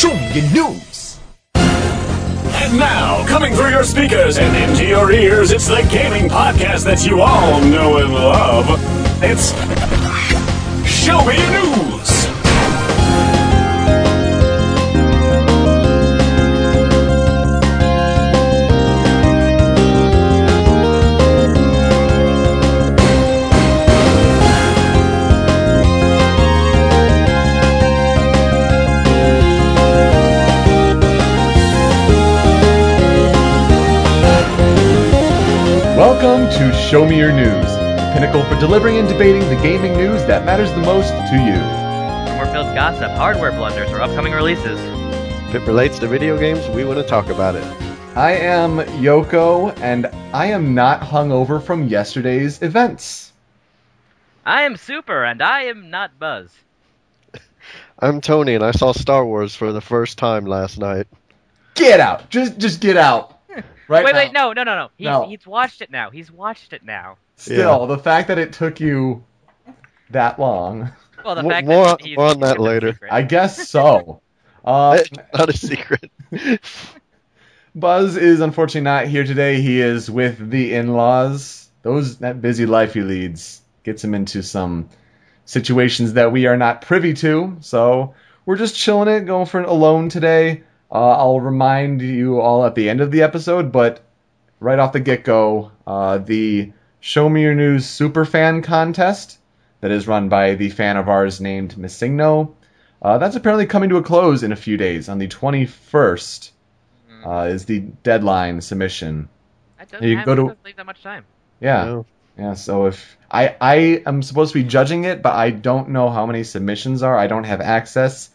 Show me your news. And now, coming through your speakers and into your ears, it's the gaming podcast that you all know and love. It's Show Me Your News. Welcome to Show Me Your News, the pinnacle for delivering and debating the gaming news that matters the most to you. Rumor-filled gossip, hardware blunders, or upcoming releases. If it relates to video games, we want to talk about it. I am Yoko, and I am not hungover from yesterday's events. I am Super, and I am not Buzz. I'm Tony, and I saw Star Wars for the first time last night. Get out! Just get out! Right wait, no. He's watched it now. Still, yeah. The fact that it took you that long. Well, the fact that he's... More on that later. I guess so. Not a secret. Buzz is unfortunately not here today. He is with the in-laws. That busy life he leads gets him into some situations that we are not privy to. So we're just chilling it, going for it alone today. I'll remind you all at the end of the episode, but right off the get-go, the Show Me Your News Superfan Contest that is run by the fan of ours named Missingno, that's apparently coming to a close in a few days. On the 21st is the deadline submission. That doesn't leave that much time. Yeah. No. Yeah, so if I am supposed to be judging it, but I don't know how many submissions are. I don't have access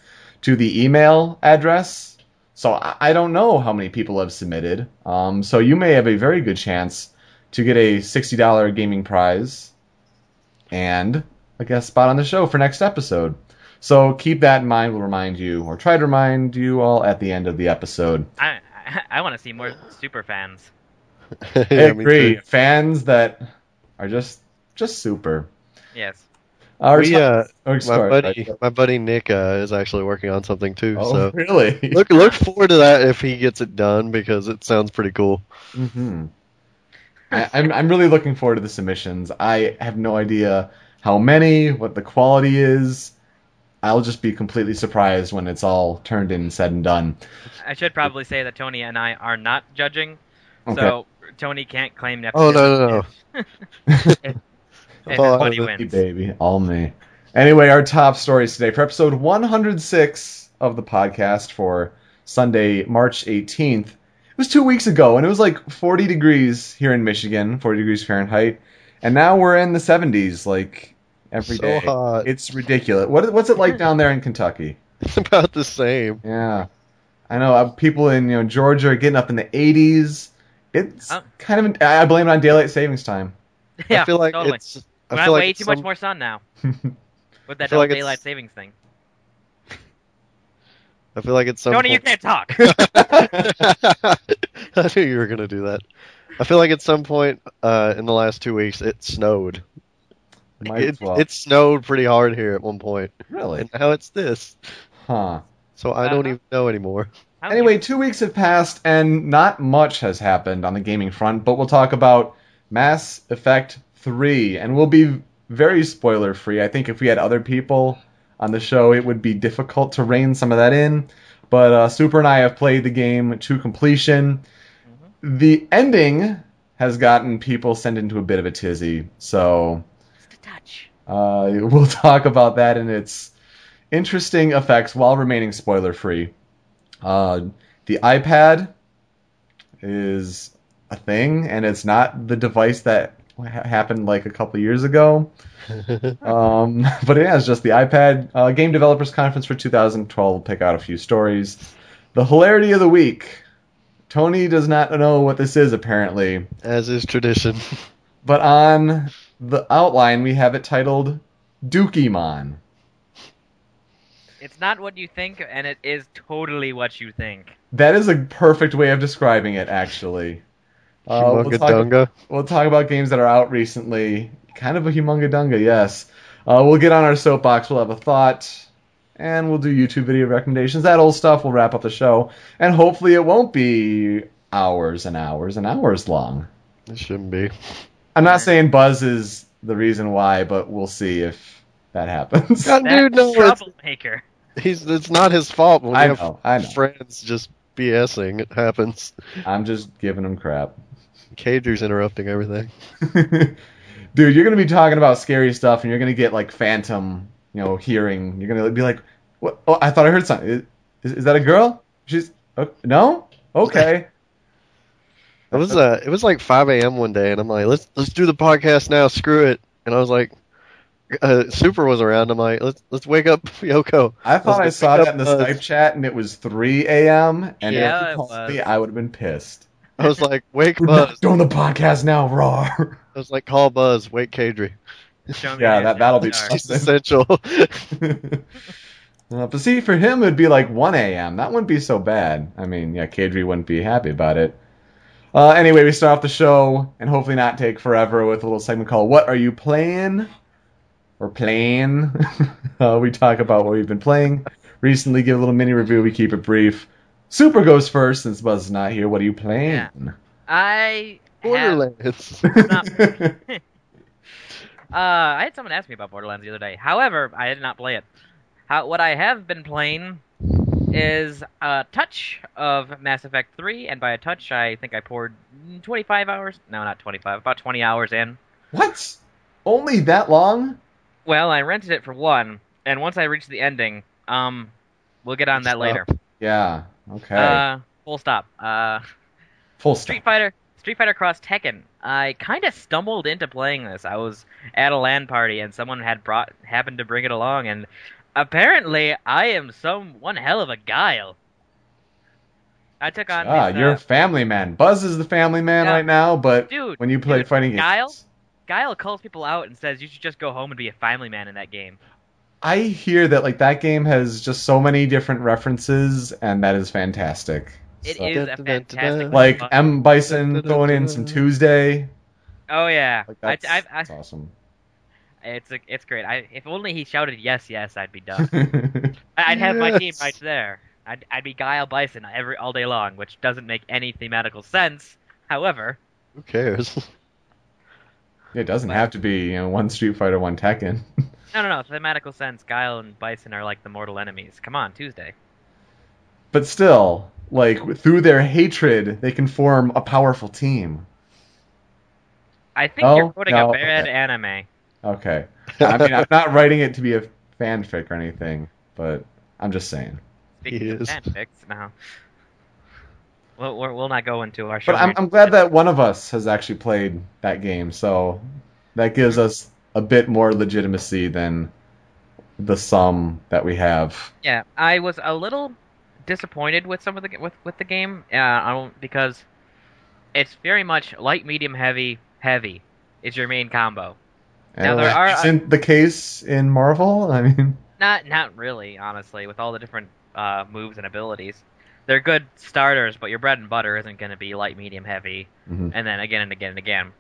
to the email address. So I don't know how many people have submitted. So you may have a very good chance to get a $60 gaming prize and a guest spot on the show for next episode. So keep that in mind. We'll remind you, or try to remind you all at the end of the episode. I want to see more super fans. I agree. Fans that are just super. Yes. My buddy Nick is actually working on something too. Oh, so really? Look forward to that if he gets it done, because it sounds pretty cool. Mm-hmm. I'm really looking forward to the submissions. I have no idea how many, what the quality is. I'll just be completely surprised when it's all turned in, said and done. I should probably say that Tony and I are not judging, so Tony can't claim nepotism. Oh no. Everybody wins. Baby, all me. Anyway, our top stories today for episode 106 of the podcast for Sunday, March 18th. It was 2 weeks ago, and it was like 40 degrees here in Michigan, 40 degrees Fahrenheit, and now we're in the 70s, like every day. So hot. It's ridiculous. What's it like down there in Kentucky? It's about the same. Yeah, I know. People in Georgia are getting up in the 80s. It's kind of. I blame it on daylight savings time. Yeah, I feel like totally. I feel like way too much more sun now. With that daylight savings thing. I feel like it's some... Tony, you can't talk! I knew you were going to do that. I feel like at some point in the last 2 weeks, it snowed. It snowed pretty hard here at one point. Really? And now it's this. Huh. So I don't even know anymore. Anyway, 2 weeks have passed, and not much has happened on the gaming front, but we'll talk about Mass Effect 3, and we'll be very spoiler-free. I think if we had other people on the show, it would be difficult to rein some of that in. But Super and I have played the game to completion. Mm-hmm. The ending has gotten people sent into a bit of a tizzy, so just a touch. We'll talk about that and its interesting effects while remaining spoiler-free. The iPad is a thing, and it's not the device that happened like a couple years ago. But yeah, it's just the iPad. Game Developers Conference for 2012. We'll pick out a few stories. The hilarity of the week. Tony does not know what this is, apparently. As is tradition. But on the outline, we have it titled Dookiemon. It's not what you think, and it is totally what you think. That is a perfect way of describing it, actually. We'll talk about games that are out recently. Kind of a humunga dunga, yes. We'll get on our soapbox. We'll have a thought. and we'll do YouTube video recommendations. That old stuff will wrap up the show, and hopefully it won't be hours and hours and hours long. It shouldn't be. I'm not saying Buzz is the reason why, but we'll see if that happens. God, dude, no, troublemaker. It's not his fault. When I know. I know. Friends just BSing. It happens. I'm just giving them crap. Cager's interrupting everything. Dude, you're going to be talking about scary stuff, and you're going to get, like, phantom, you know, hearing. You're going to be like, "What? Oh, I thought I heard something. Is that a girl? She's... Oh, no? Okay." It was like 5 a.m. one day, and I'm like, let's do the podcast now. Screw it. And I was like, Super was around. I'm like, let's wake up Yoko. I thought I saw that in the Skype chat, and it was 3 a.m. And yeah, if you called me, I would have been pissed. I was like, wake Buzz. Doing the podcast now, roar. I was like, call Buzz, wake Kadri. Yeah, that'll be essential. But see, for him, it'd be like 1 a.m. That wouldn't be so bad. I mean, yeah, Kadri wouldn't be happy about it. Anyway, we start off the show, and hopefully not take forever, with a little segment called What Are You Playing? Or Playing. We talk about what we've been playing recently, give a little mini review, we keep it brief. Super goes first, since Buzz is not here. What are you playing? Yeah. Borderlands. I had someone ask me about Borderlands the other day. However, I did not play it. What I have been playing is a touch of Mass Effect 3, and by a touch, I think I poured 25 hours. No, not 25. About 20 hours in. What? Only that long? Well, I rented it for one, and once I reached the ending, we'll get on that later. Yeah. Okay. Full stop. Full stop. Street Fighter Cross Tekken. I kind of stumbled into playing this. I was at a LAN party and someone had happened to bring it along, and apparently I am one hell of a guile. I took on. You're a family man. Buzz is the family man right now, but dude, when you play fighting games, Guile calls people out and says you should just go home and be a family man in that game. I hear that that game has just so many different references, and that is fantastic. It is a fantastic. Like M. Bison throwing in some Tuesday. Oh yeah, that's awesome. It's great. If only he shouted yes, yes, I'd be done. I'd have my team right there. I'd be Guile Bison all day long, which doesn't make any thematical sense. However, who cares? It doesn't have to be one Street Fighter, one Tekken. No. Thematical sense, Guile and Bison are like the mortal enemies. Come on, Tuesday. But still, through their hatred, they can form a powerful team. I think you're quoting a bad anime. Okay. I mean, I'm not writing it to be a fanfic or anything, but I'm just saying. Speaking of fanfics, no. We'll not go into our show. But I'm glad that one of us has actually played that game, so that gives us a bit more legitimacy than the sum that we have. Yeah, I was a little disappointed with some of the game, because it's very much light, medium, heavy is your main combo. Now isn't the case in Marvel? I mean, not really, honestly. With all the different moves and abilities, they're good starters, but your bread and butter isn't going to be light, medium, heavy, and then again and again and again.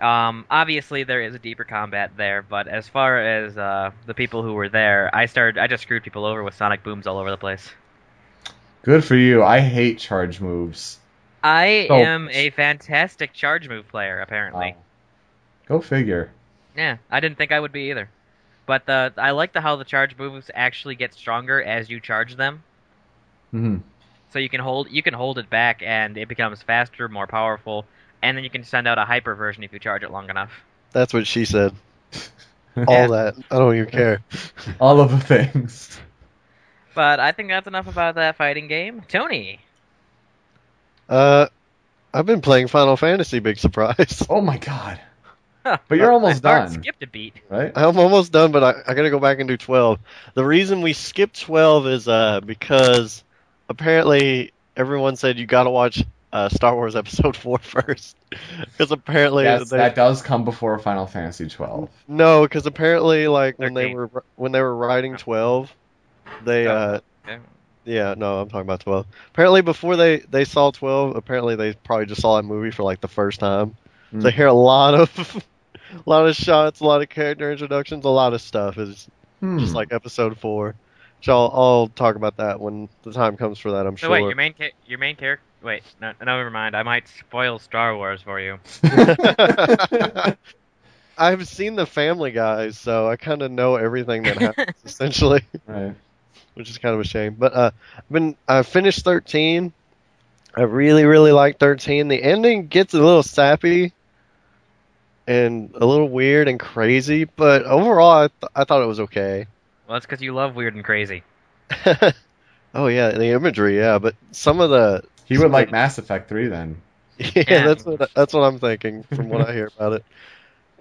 Obviously, there is a deeper combat there, but as far as the people who were there, I just screwed people over with sonic booms all over the place. Good for you. I hate charge moves. I am a fantastic charge move player, apparently. Go figure. Yeah, I didn't think I would be either. But I like how the charge moves actually get stronger as you charge them. Mm-hmm. So you can hold it back, and it becomes faster, more powerful. And then you can send out a hyper version if you charge it long enough. That's what she said. All that. I don't even care. All of the things. But I think that's enough about that fighting game. Tony. I've been playing Final Fantasy, big surprise. Oh my god. Huh. But you're almost done. Skipped a beat. Right? I'm almost done, but I gotta go back and do 12. The reason we skipped 12 is because apparently everyone said you gotta watch Star Wars Episode 4 first. Because apparently... Yes, that does come before Final Fantasy 12. No, because apparently when they were writing 12, they... Yeah, no, I'm talking about 12. Apparently before they saw 12, apparently they probably just saw that movie for the first time. Mm. They hear a lot of shots, a lot of character introductions, a lot of stuff. It's just like Episode 4. which I'll talk about that when the time comes for that, I'm sure. So wait, your main character... Wait, no, never mind. I might spoil Star Wars for you. I've seen The Family Guy, so I kind of know everything that happens, essentially. Right. Which is kind of a shame. But I finished 13. I really, really like 13. The ending gets a little sappy and a little weird and crazy, but overall, I thought it was okay. Well, that's because you love weird and crazy. Oh, yeah, the imagery, yeah. But some of the... He would like Mass Effect 3, then. Yeah, that's what I'm thinking from what I hear about it.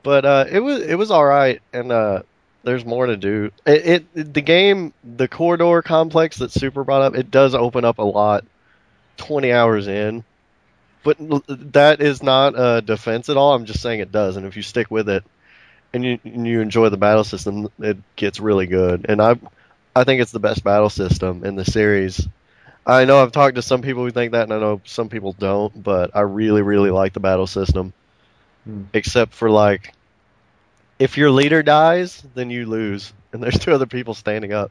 But it was all right, and there's more to do. The game, the corridor complex that Super brought up, it does open up a lot 20 hours in. But that is not a defense at all. I'm just saying it does, and if you stick with it and you enjoy the battle system, it gets really good. And I think it's the best battle system in the series. I know I've talked to some people who think that, and I know some people don't, but I really, really like the battle system. Except for, like, if your leader dies, then you lose. And there's two other people standing up.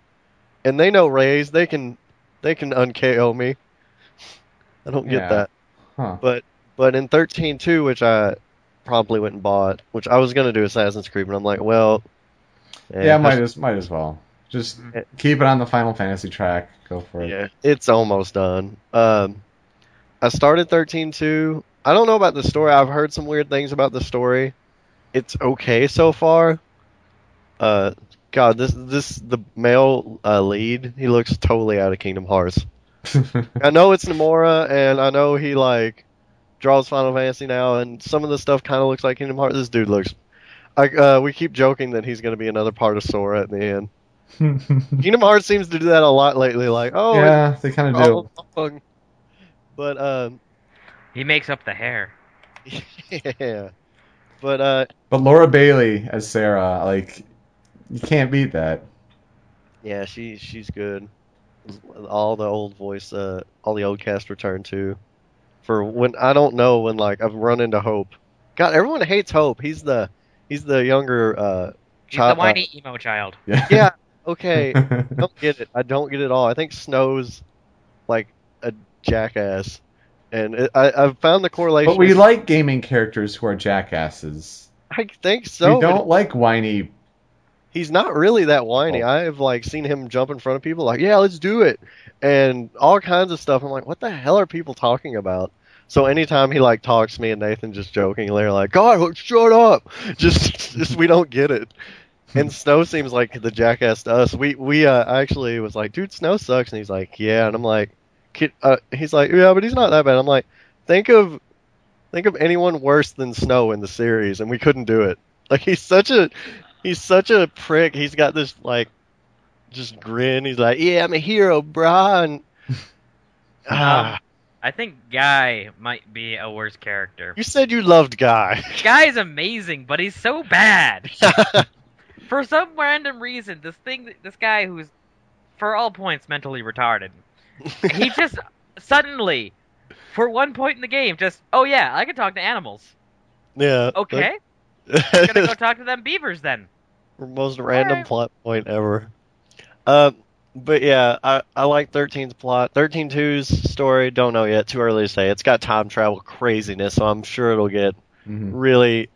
And they know Rays. They can un-KO me. I don't get that. Huh. But in 13.2, which I probably went and bought, which I was going to do Assassin's Creed, but I'm like, well... Yeah, might as well. Just keep it on the Final Fantasy track. Go for it. Yeah, it's almost done. I started 13.2. I don't know about the story. I've heard some weird things about the story. It's okay so far. God, the male lead, he looks totally out of Kingdom Hearts. I know it's Nomura, and I know he, like, draws Final Fantasy now, and some of the stuff kind of looks like Kingdom Hearts. This dude looks... we keep joking that he's going to be another part of Sora at the end. Kingdom Hearts seems to do that a lot lately, like, oh yeah, they kind of do. Long. But he makes up the hair. Yeah, but Laura Bailey as Sarah, like, you can't beat that. Yeah, she's good. All the old voice, all the old cast returned too. For when I don't know when, like, I've run into Hope. God, everyone hates Hope. He's the younger. He's the whiny emo child. Yeah. Okay. I don't get it all. I think Snow's like a jackass, and I've found the correlation. But we like gaming characters who are jackasses. I think so. We don't like whiny. He's not really that whiny. I've like seen him jump in front of people like, yeah, let's do it, and all kinds of stuff. I'm like, what the hell are people talking about? So anytime he like talks to me and Nathan just jokingly are like, God, shut up! Just we don't get it. And Snow seems like the jackass to us. We actually was like, dude, Snow sucks. And he's like, yeah. And I'm like, he's like, yeah, but he's not that bad. I'm like, think of anyone worse than Snow in the series. And we couldn't do it. Like, he's such a prick. He's got this, like, just grin. He's like, yeah, I'm a hero, brah. And, I think Guy might be a worse character. You said you loved Guy. Guy's amazing, but he's so bad. For some random reason, this guy who's, for all points, mentally retarded, he just suddenly, for one point in the game, just, oh yeah, I can talk to animals. Yeah. Okay. I'm gonna go talk to them beavers then. Most random plot point ever. But yeah, I like 13's plot. 13.2's story, don't know yet. Too early to say. It's got time travel craziness, so I'm sure it'll get really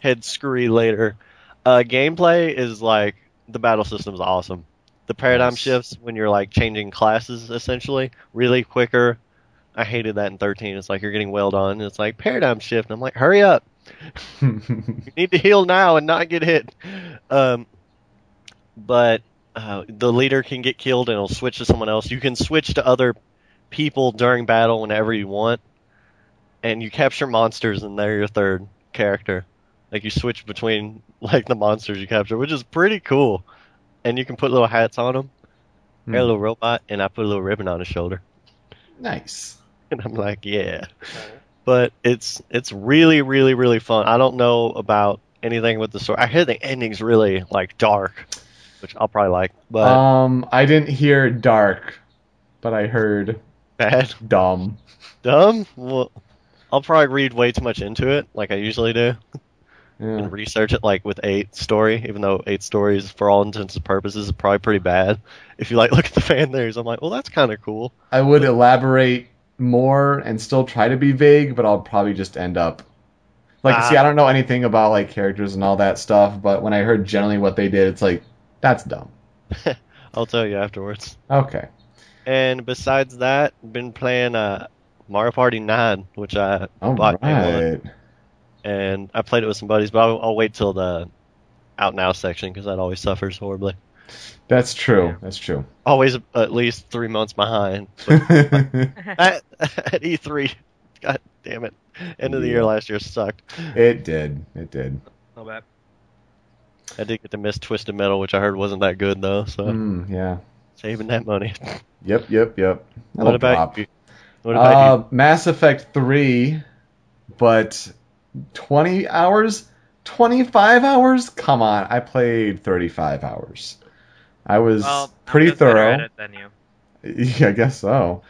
head screwy later. Gameplay is like, the battle system is awesome. The paradigm shifts when you're like changing classes, essentially, really quicker. I hated that in 13. It's like you're getting wailed on, and it's like, paradigm shift. And I'm like, hurry up. You need to heal now and not get hit. But the leader can get killed and it'll switch to someone else. You can switch to other people during battle whenever you want. And you capture monsters and they're your third character. Like, you switch between, like, the monsters you capture, which is pretty cool. And you can put little hats on them. I got a little robot, and I put a little ribbon on his shoulder. Nice. And I'm like, yeah. But it's really, really, really fun. I don't know about anything with the story. I hear the ending's really, like, dark, which I'll probably like. But I didn't hear dark, but I heard bad. Dumb. Dumb? Well, I'll probably read way too much into it, like I usually do. and research it like with 8 story, even though 8 stories for all intents and purposes is probably pretty bad. If you like look at the fan theories, I'm like, well, that's kind of cool. I would elaborate more and still try to be vague, but I'll probably just end up like, see, I don't know anything about like characters and all that stuff, but when I heard generally what they did, it's like, that's dumb. I'll tell you afterwards. Okay. And besides that, been playing Mario Party 9, which I bought day one. And I played it with some buddies, but I'll wait till the out now section because that always suffers horribly. That's true. Yeah. That's true. Always at least 3 months behind. But at E3, god damn it, end of the year last year sucked. It did. It did. Not bad. I did get to miss Twisted Metal, which I heard wasn't that good though. So yeah, saving that money. Yep. What about you? What about you? Mass Effect 3, but 20 hours? 25 hours? Come on, I played 35 hours. I was pretty thorough. Better at it than you. Yeah, I guess so.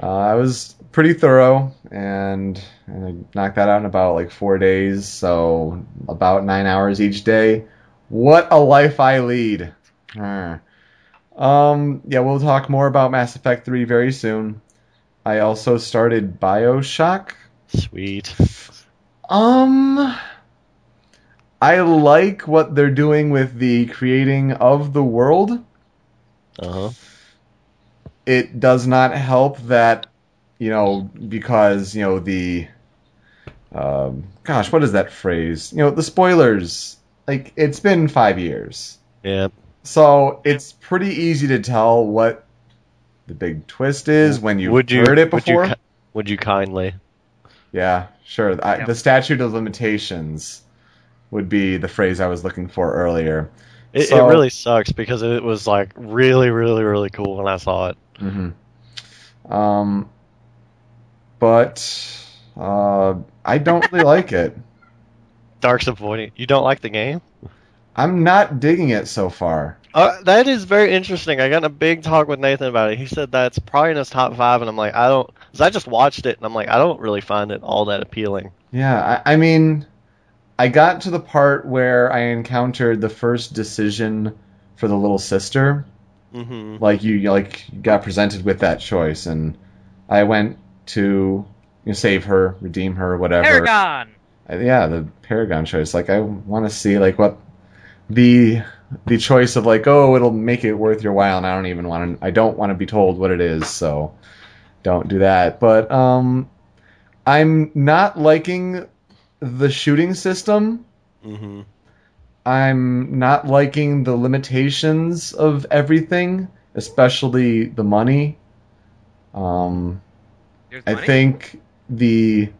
I was pretty thorough, and I knocked that out in about like 4 days, so about 9 hours each day. What a life I lead. Yeah, we'll talk more about Mass Effect 3 very soon. I also started BioShock. Sweet. I like what they're doing with the creating of the world. Uh-huh. It does not help that, you know, because, you know, the, gosh, what is that phrase? You know, the spoilers. Like, it's been 5 years. Yeah. So it's pretty easy to tell what the big twist is when you've heard it before. Would you kindly? Yeah, sure. The statute of limitations would be the phrase I was looking for earlier. It really sucks because it was like really, really, really cool when I saw it. Mm-hmm. But I don't really like it. Dark's disappointing. You don't like the game? I'm not digging it so far. That is very interesting. I got in a big talk with Nathan about it. He said that's probably in his top 5, and I'm like, I don't... Because I just watched it, and I'm like, I don't really find it all that appealing. Yeah, I mean, I got to the part where I encountered the first decision for the little sister. Mm-hmm. Like, you got presented with that choice, and I went to save her, redeem her, whatever. Paragon! Yeah, the Paragon choice. Like, I want to see, like, what... The choice of like, oh, it'll make it worth your while, and I don't want to be told what it is, so don't do that. But I'm not liking the shooting system. Mm-hmm. I'm not liking the limitations of everything, especially the money. I think the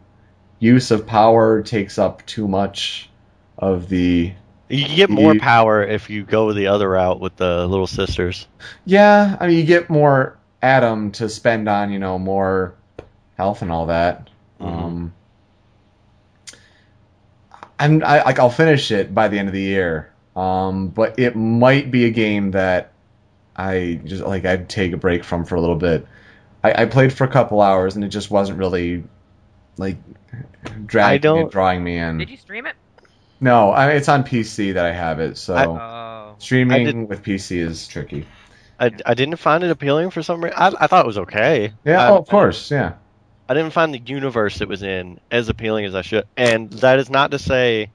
use of power takes up too much of the... You get more power if you go the other route with the little sisters. Yeah, I mean, you get more Adam to spend on, more health and all that. Mm-hmm. I'll finish it by the end of the year, but it might be a game that I just like. I'd take a break from for a little bit. I played for a couple hours and it just wasn't really like drawing me in. Did you stream it? No, it's on PC that I have it, so streaming with PC is tricky. I didn't find it appealing for some reason. I thought it was okay. Yeah, of course, yeah. I didn't find the universe it was in as appealing as I should. And that is not to say,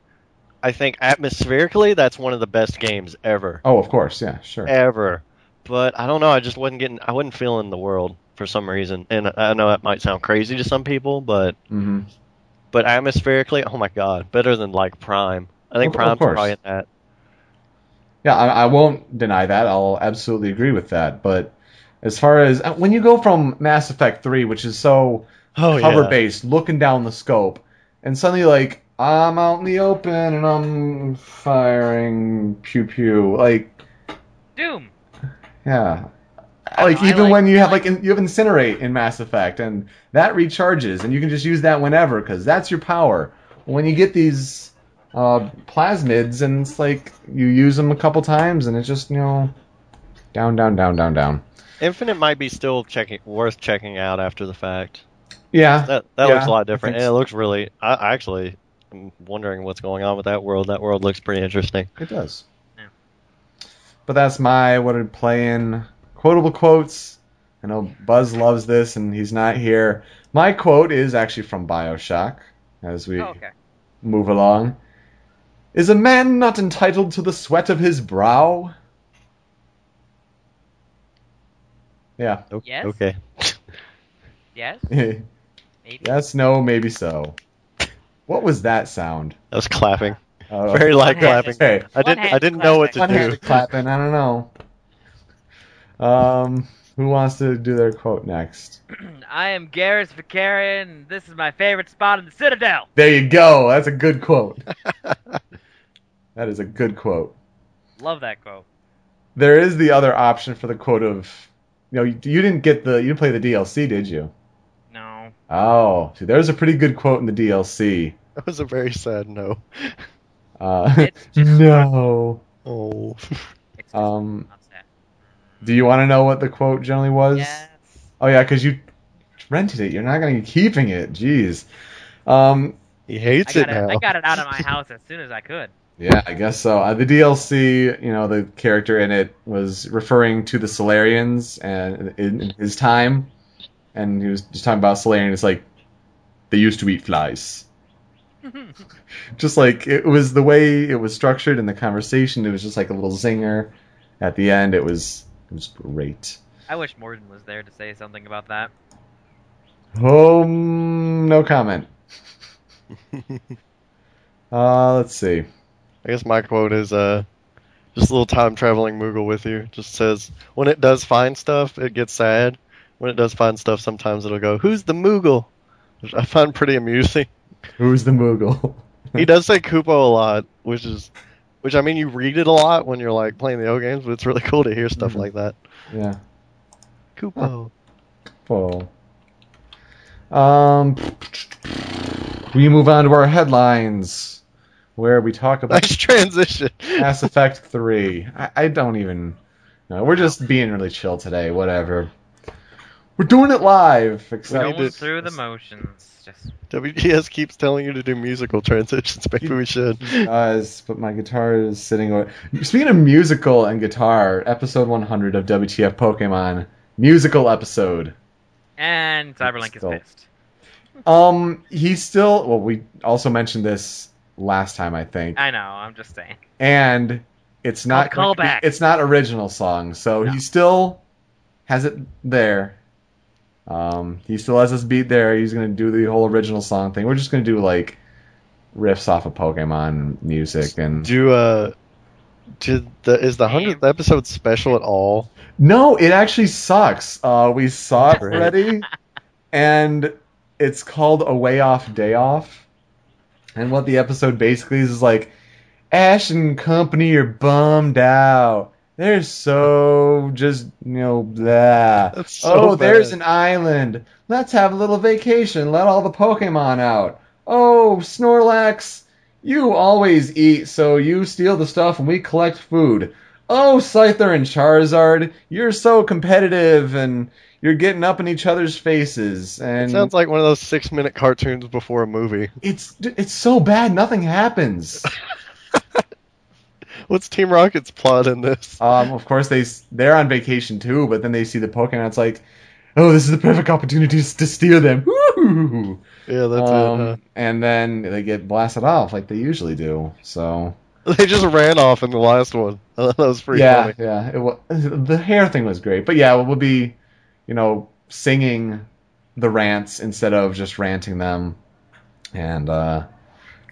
I think atmospherically, that's one of the best games ever. Oh, of course, yeah, sure. Ever. But I don't know, I wasn't feeling the world for some reason. And I know that might sound crazy to some people, but... Mm-hmm. But atmospherically, oh my god, better than like Prime. I think Prime's probably in that. Yeah, I won't deny that. I'll absolutely agree with that. But as far as when you go from Mass Effect 3, which is so cover-based, looking down the scope, and suddenly like I'm out in the open and I'm firing pew pew like Doom. Yeah. Like, even when you have, like, you have Incinerate in Mass Effect, and that recharges, and you can just use that whenever, because that's your power. When you get these plasmids, and it's like, you use them a couple times, and it's just, down, down, down, down, down. Infinite might be still worth checking out after the fact. Yeah. That looks a lot different, and it looks really... I actually... I'm wondering what's going on with that world. That world looks pretty interesting. It does. Yeah. But that's my what I'd play in quotable quotes. I know Buzz loves this, and he's not here. My quote is actually from BioShock, as we move along. Is a man not entitled to the sweat of his brow? Yeah. Yes. Okay. Yes? Maybe. Yes, no, maybe so. What was that sound? That was clapping. Very loud clapping. Hey. I didn't know what to do. One-handed clapping, I don't know. Who wants to do their quote next? I am Garrus Vakarian, and this is my favorite spot in the Citadel. There you go. That's a good quote. That is a good quote. Love that quote. There is the other option for the quote of, you know, you didn't play the DLC, did you? No. Oh, see, there's a pretty good quote in the DLC. That was a very sad no. No. Oh. Do you want to know what the quote generally was? Yes. Oh, yeah, because you rented it. You're not going to be keeping it. Jeez. He hates it now. I got it out of my house as soon as I could. Yeah, I guess so. The DLC, you know, the character in it was referring to the Solarians and in his time. And he was just talking about Solarians. It's like, they used to eat flies. Just like, it was the way it was structured in the conversation. It was just like a little zinger. At the end, it was... It was great. I wish Morden was there to say something about that. No comment. Let's see. I guess my quote is just a little time-traveling Moogle with you. Just says, when it does find stuff, it gets sad. When it does find stuff, sometimes it'll go, who's the Moogle? Which I find pretty amusing. Who's the Moogle? He does say Koopo a lot, which, I mean, you read it a lot when you're, like, playing the old games, but it's really cool to hear stuff like that. Yeah. Koopo. Koopo. We move on to our headlines, where we talk about... Nice transition. Mass Effect 3. I don't even know. We're just being really chill today, whatever. We're doing it live. Going through the motions. WGS keeps telling you to do musical transitions. Maybe we should. But my guitar is sitting over. Speaking of musical and guitar, episode 100 of WTF Pokemon. Musical episode. And Cyberlink is pissed. He's still... Well, we also mentioned this last time, I think. I know, I'm just saying. And it's not... It's not original song, so no. He still has it there. He still has this beat there. He's going to do the whole original song thing. We're just going to do, like, riffs off of Pokemon music. And is the 100th episode special at all? No, it actually sucks. We saw it already, and it's called A Way Off Day Off. And what the episode basically is like, Ash and company are bummed out. They're so just, you know, blah. So bad. There's an island. Let's have a little vacation. Let all the Pokemon out. Oh, Snorlax, you always eat, so you steal the stuff and we collect food. Oh, Scyther and Charizard, you're so competitive and you're getting up in each other's faces. And it sounds like one of those 6-minute cartoons before a movie. It's so bad, nothing happens. What's Team Rocket's plot in this? Of course, they're on vacation too, but then they see the Pokemon. It's like, oh, this is the perfect opportunity to steal them. Woo! Yeah, that's it. Huh? And then they get blasted off like they usually do. So they just ran off in the last one. That was pretty funny. Yeah, the hair thing was great, but yeah, we'll be, you know, singing the rants instead of just ranting them, and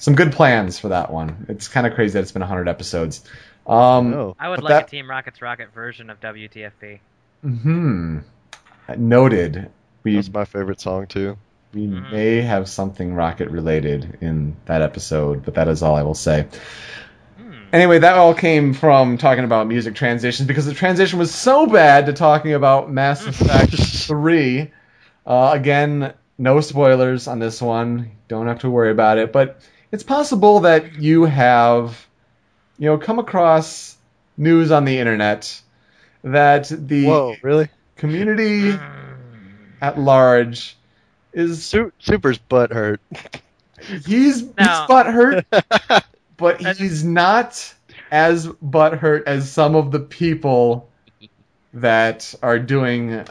some good plans for that one. It's kind of crazy that it's been 100 episodes. I would like a Team Rocket's Rocket version of WTFP. Mm-hmm. Noted. That's my favorite song, too. We may have something Rocket-related in that episode, but that is all I will say. Anyway, that all came from talking about music transitions, because the transition was so bad to talking about Mass Effect 3. Again, no spoilers on this one. Don't have to worry about it, but... It's possible that you have, you know, come across news on the internet that the community at large is... Super's butthurt. He's butthurt, but he's not as butthurt as some of the people that are doing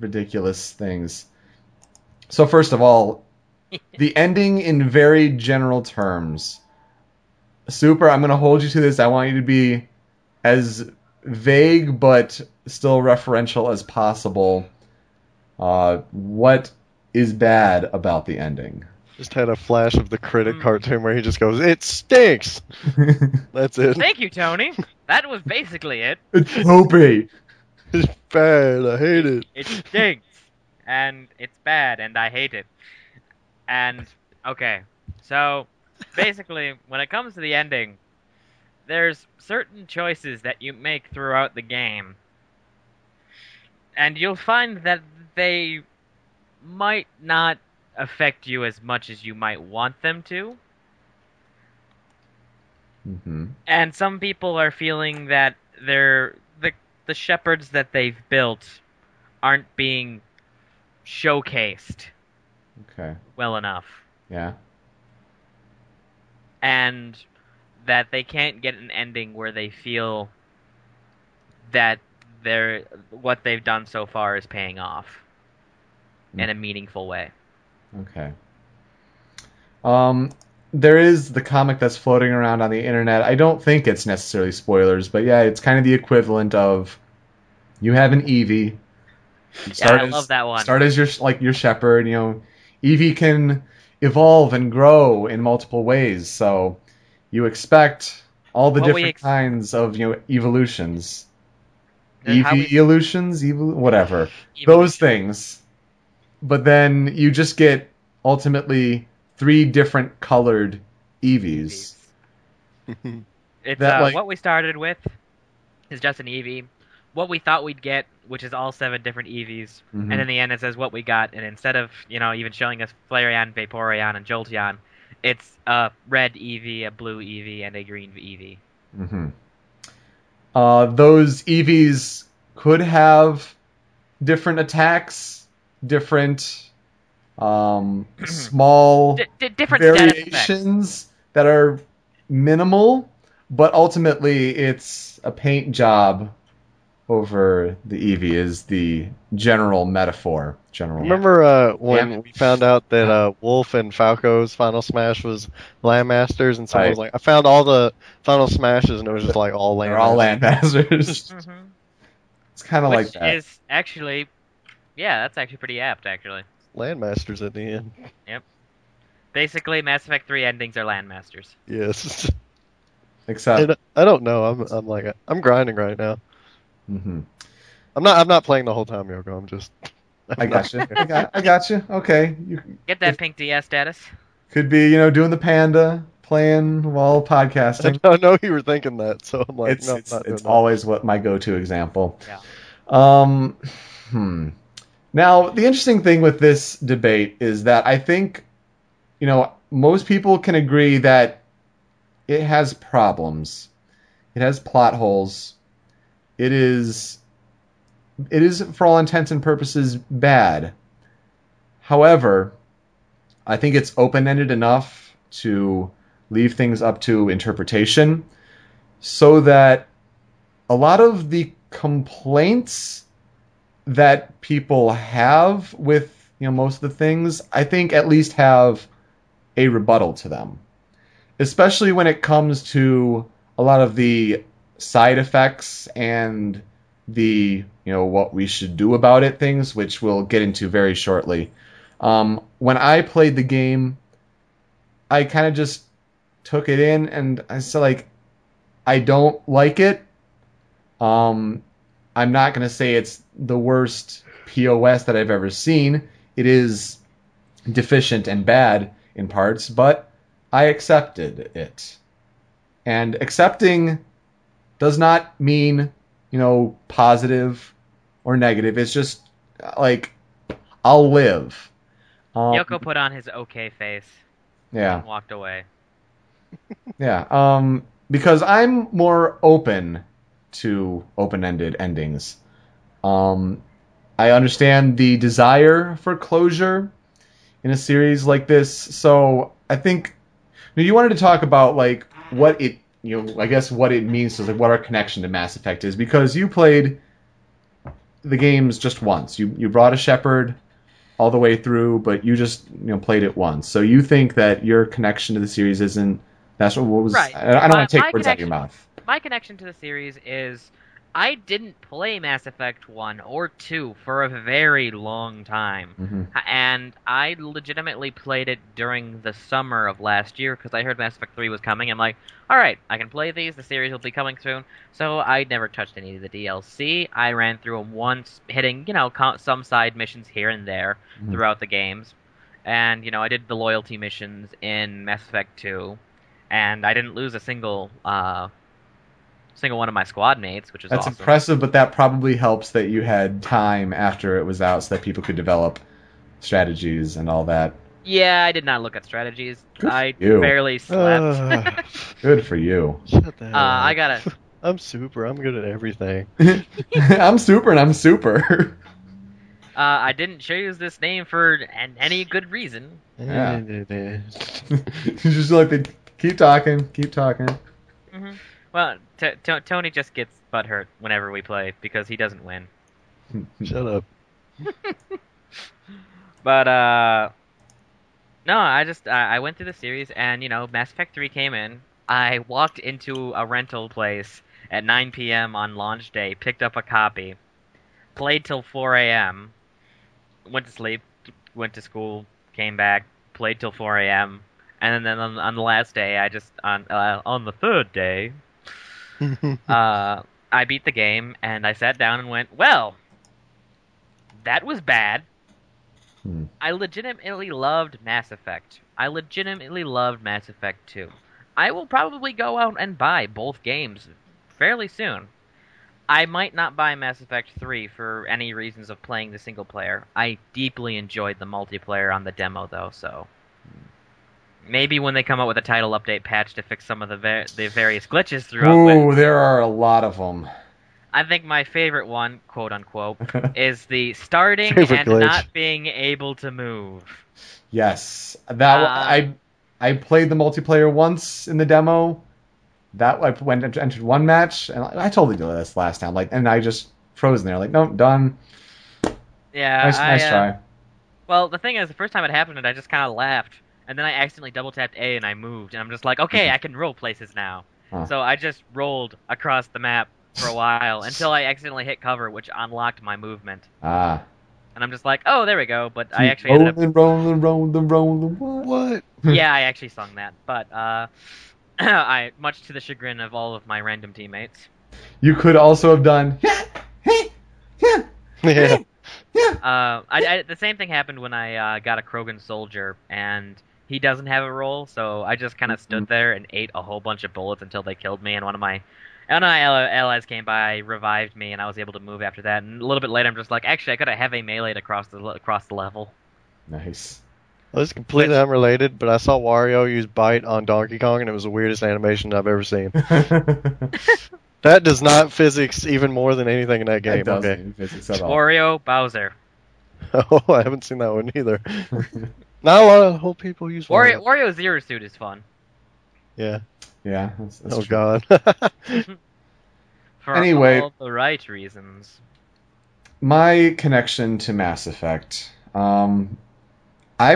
ridiculous things. So first of all, the ending in very general terms. Super, I'm going to hold you to this. I want you to be as vague but still referential as possible. What is bad about the ending? Just had a flash of the critic cartoon where he just goes, "It stinks!" That's it. Thank you, Tony. That was basically it. It's poopy. It's bad. I hate it. It stinks. And it's bad, and I hate it. And, okay, so basically, when it comes to the ending, there's certain choices that you make throughout the game. And you'll find that they might not affect you as much as you might want them to. Mm-hmm. And some people are feeling that the shepherds that they've built aren't being showcased well enough. Yeah. And that they can't get an ending where they feel that what they've done so far is paying off in a meaningful way. Okay. There is the comic that's floating around on the internet. I don't think it's necessarily spoilers, but yeah, it's kind of the equivalent of you have an Eevee. I love that one. Start as your shepherd. You know, Eevee can evolve and grow in multiple ways, so you expect all the kinds of evolutions. Eevee-elutions? Whatever. Those things. But then you just get, ultimately, 3 different colored Eevees. It's what we started with is just an Eevee. What we thought we'd get, which is all 7 different Eevees. Mm-hmm. And in the end it says what we got. And instead of, even showing us Flareon, Vaporeon, and Jolteon, it's a red Eevee, a blue Eevee, and a green Eevee. Mm-hmm. Those Eevees could have different attacks, different small different variations that are minimal, but ultimately it's a paint job over the Eevee is the general metaphor. Remember when we found out that Wolf and Falco's Final Smash was Landmasters, and someone was like, I found all the Final Smashes, and it was just like all Landmasters. They're all Landmasters. Mm-hmm. It's kind of like that. Which is actually... Yeah, that's actually pretty apt, actually. Landmasters at the end. Yep. Basically, Mass Effect 3 endings are Landmasters. Yes. Except... And I don't know. I'm grinding right now. Mm-hmm. I'm not playing the whole time, Yoko. I'm just... I got you. I got you. Okay. Get that pink DS status. Could be, doing the panda, playing while podcasting. I know you were thinking that, so I'm like... It's always what my go-to example. Yeah. Now, the interesting thing with this debate is that I think, most people can agree that it has problems. It has plot holes. It is for all intents and purposes bad. However, I think it's open-ended enough to leave things up to interpretation so that a lot of the complaints that people have with most of the things, I think at least have a rebuttal to them. Especially when it comes to a lot of the side effects and the what we should do about it things, which we'll get into very shortly. When I played the game, I kind of just took it in and I said, I don't like it. I'm not going to say it's the worst POS that I've ever seen. It is deficient and bad in parts, but I accepted it. And accepting does not mean, positive or negative. It's just, I'll live. Yoko put on his okay face. Yeah. And walked away. Yeah. Because I'm more open to open-ended endings. I understand the desire for closure in a series like this, so I think you wanted to talk about like what it, I guess what it means to, like, what our connection to Mass Effect is, because you played the games just once. You brought a Shepard all the way through, but you just played it once. So you think that your connection to the series isn't that's what was right. I don't want to take words out of your mouth. My connection to the series is I didn't play Mass Effect 1 or 2 for a very long time. Mm-hmm. And I legitimately played it during the summer of last year because I heard Mass Effect 3 was coming. I'm like, all right, I can play these. The series will be coming soon. So I never touched any of the DLC. I ran through them once, hitting, some side missions here and there mm-hmm. throughout the games. And, I did the loyalty missions in Mass Effect 2. And I didn't lose a single one of my squad mates, which is awesome. That's impressive, but that probably helps that you had time after it was out so that people could develop strategies and all that. Yeah, I did not look at strategies. I barely slept. Good for you. Shut the hell up. I got it. I'm super. I'm good at everything. I'm super. I didn't choose this name for any good reason. Yeah. Just like they keep talking. Mm-hmm. Well, Tony just gets butthurt whenever we play because he doesn't win. Shut up. But, no, I went through the series and, Mass Effect 3 came in. I walked into a rental place at 9 p.m. on launch day, picked up a copy, played till 4 a.m., went to sleep, went to school, came back, played till 4 a.m., and then on the last day, on the third day... I beat the game, and I sat down and went, well, that was bad. Hmm. I legitimately loved Mass Effect. I legitimately loved Mass Effect 2. I will probably go out and buy both games fairly soon. I might not buy Mass Effect 3 for any reasons of playing the single player. I deeply enjoyed the multiplayer on the demo, though, so... Maybe when they come out with a title update patch to fix some of the various glitches throughout. Ooh, there are a lot of them. I think my favorite one, quote unquote, is the starting favorite and glitch. Not being able to move. Yes, that I played the multiplayer once in the demo. That I entered one match, and I totally did this last time. Like, and I just froze in there, like, nope, done. Yeah, nice try. Well, the thing is, the first time it happened, I just kind of laughed. And then I accidentally double-tapped A and I moved. And I'm just like, okay, I can roll places now. Huh. So I just rolled across the map for a while until I accidentally hit cover, which unlocked my movement. Ah. And I'm just like, oh, there we go. But I actually ended up... Rolling, what? Yeah, I actually sung that. But I, much to the chagrin of all of my random teammates. You could also have done... Yeah. The same thing happened when I got a Krogan soldier, and... He doesn't have a roll, so I just kind of stood there and ate a whole bunch of bullets until they killed me, and one of my allies came by, revived me, and I was able to move after that. And a little bit later, I'm just like, actually, I could have heavy melee'd across the level. Nice. Well, this is completely unrelated, but I saw Wario use Bite on Donkey Kong, and it was the weirdest animation I've ever seen. That does not physics even more than anything in that game. It doesn't physics at all. Wario Bowser. Oh, I haven't seen that one either. Not a lot of whole people use Wario. Wario Zero Suit is fun. Yeah. Yeah. That's oh, true. God. For all the right reasons. My connection to Mass Effect. I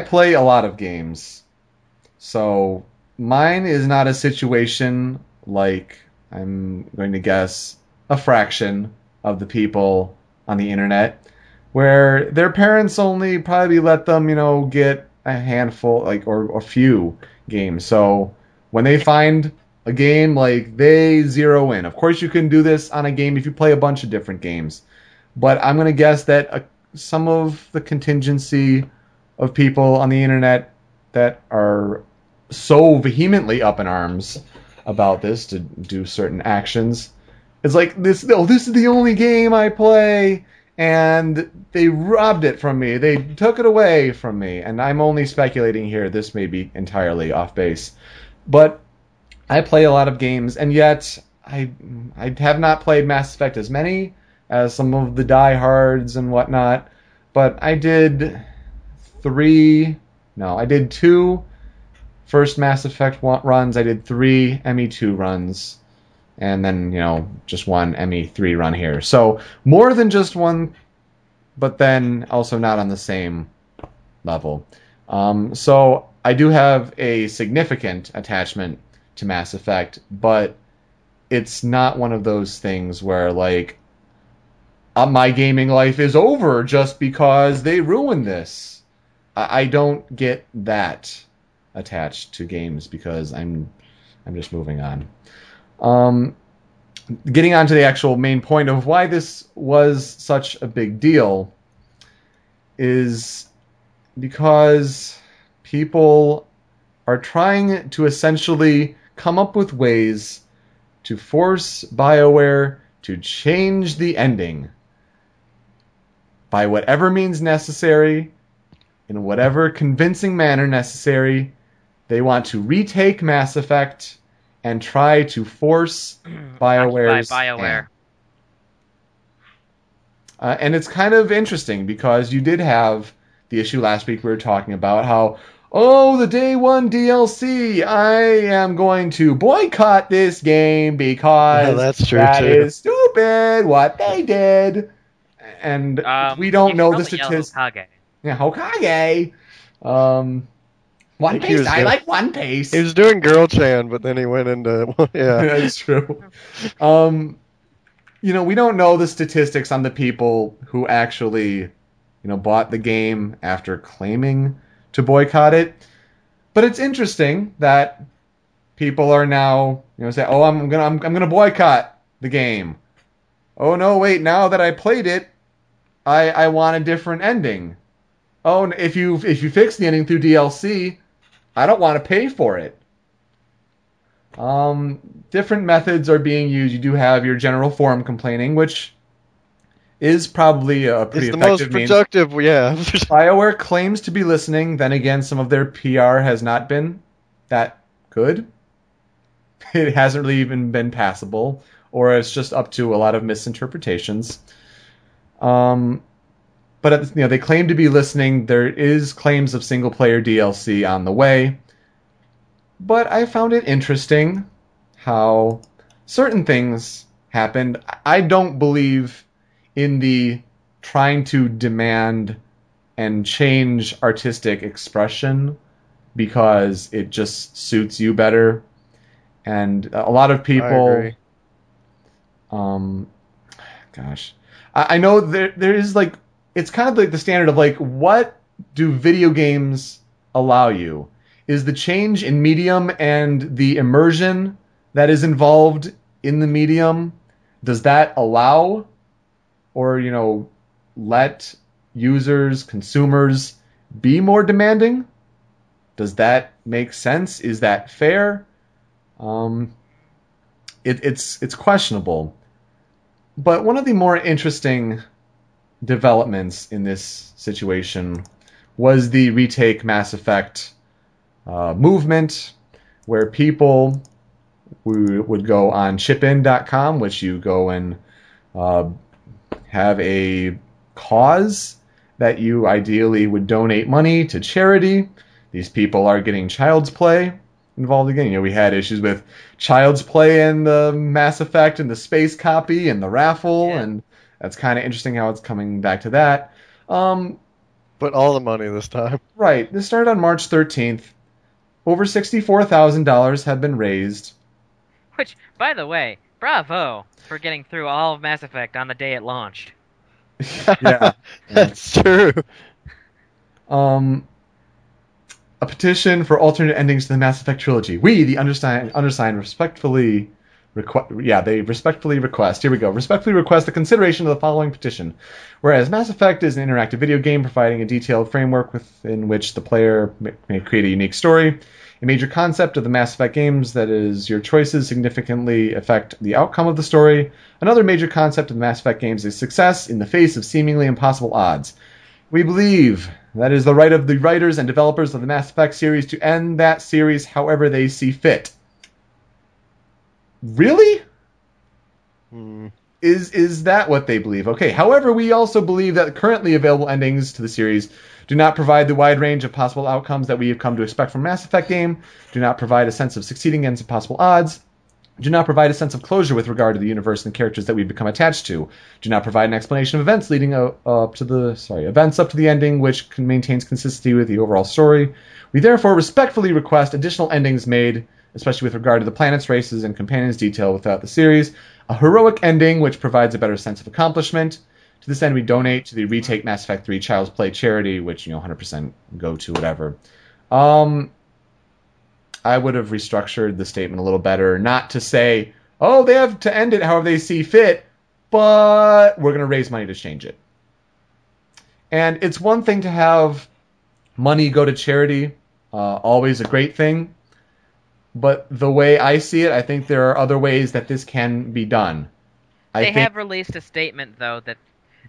play a lot of games. So mine is not a situation like, I'm going to guess, a fraction of the people on the internet where their parents only probably let them, get a handful, or a few games. So when they find a game, they zero in. Of course, you can do this on a game if you play a bunch of different games. But I'm going to guess that some of the contingency of people on the internet that are so vehemently up in arms about this to do certain actions, it's like, this is the only game I play. And they robbed it from me. They took it away from me. And I'm only speculating here. This may be entirely off base. But I play a lot of games, and yet I have not played Mass Effect as many as some of the diehards and whatnot. But I did two first Mass Effect runs, I did 3 ME2 runs, and then, you know, just one ME3 run here. So more than just one, but then also not on the same level. So I do have a significant attachment to Mass Effect, but it's not one of those things where, like, my gaming life is over just because they ruined this. I don't get that attached to games because I'm just moving on. Getting on to the actual main point of why this was such a big deal is because people are trying to essentially come up with ways to force BioWare to change the ending by whatever means necessary, in whatever convincing manner necessary. They want to retake Mass Effect and try to force BioWare's BioWare. And it's kind of interesting because you did have the issue last week we were talking about how, oh, the day one DLC, I am going to boycott this game because that is stupid what they did. And we don't know the statistics. Yeah, Hokage. One Piece. I like One Piece. He was doing Girl-chan, but then he went into... Yeah, that's true. You know, we don't know the statistics on the people who actually, you know, bought the game after claiming to boycott it. But it's interesting that people are now, you know, say, oh, I'm gonna boycott the game. Oh no, wait, now that I played it, I want a different ending. Oh, if you fix the ending through DLC, I don't want to pay for it. Different methods are being used. You do have your general forum complaining, which is probably a pretty effective means. It's the most productive, yeah. BioWare claims to be listening. Then again, some of their PR has not been that good. It hasn't really even been passable, or it's just up to a lot of misinterpretations. But you know, they claim to be listening. There is claims of single-player DLC on the way. But I found it interesting how certain things happened. I don't believe in the trying to demand and change artistic expression because it just suits you better. And a lot of people... I agree. I know there is, like... It's kind of like the standard of, like, what do video games allow you? Is the change in medium and the immersion that is involved in the medium, does that allow or, you know, let users, consumers be more demanding? Does that make sense? Is that fair? It's questionable. But one of the more interesting developments in this situation was the retake Mass Effect movement, where people would go on chipin.com, which you go and have a cause that you ideally would donate money to charity. These people are getting Child's Play involved again. You know, we had issues with Child's Play and the Mass Effect and the space copy and the raffle, yeah. And that's kind of interesting how it's coming back to that. But all the money this time. Right. This started on March 13th. Over $64,000 have been raised. Which, by the way, bravo for getting through all of Mass Effect on the day it launched. Yeah. That's true. A petition for alternate endings to the Mass Effect trilogy. We, the undersigned respectfully... they respectfully request. Here we go. Respectfully request the consideration of the following petition. Whereas Mass Effect is an interactive video game providing a detailed framework within which the player may create a unique story. A major concept of the Mass Effect games, that is, your choices significantly affect the outcome of the story. Another major concept of the Mass Effect games is success in the face of seemingly impossible odds. We believe that is the right of the writers and developers of the Mass Effect series to end that series however they see fit. Really? Is that what they believe? Okay, however, we also believe that currently available endings to the series do not provide the wide range of possible outcomes that we have come to expect from Mass Effect game, do not provide a sense of succeeding against impossible odds, do not provide a sense of closure with regard to the universe and the characters that we've become attached to, do not provide an explanation of events leading up to the ending, which maintains consistency with the overall story. We therefore respectfully request additional endings made, especially with regard to the planets, races, and companions detailed throughout the series, a heroic ending which provides a better sense of accomplishment. To this end, we donate to the Retake Mass Effect 3 Child's Play charity, which, 100% go to whatever. I would have restructured the statement a little better, not to say, oh, they have to end it however they see fit, but we're going to raise money to change it. And it's one thing to have money go to charity, always a great thing. But the way I see it, I think there are other ways that this can be done. They have released a statement, though, that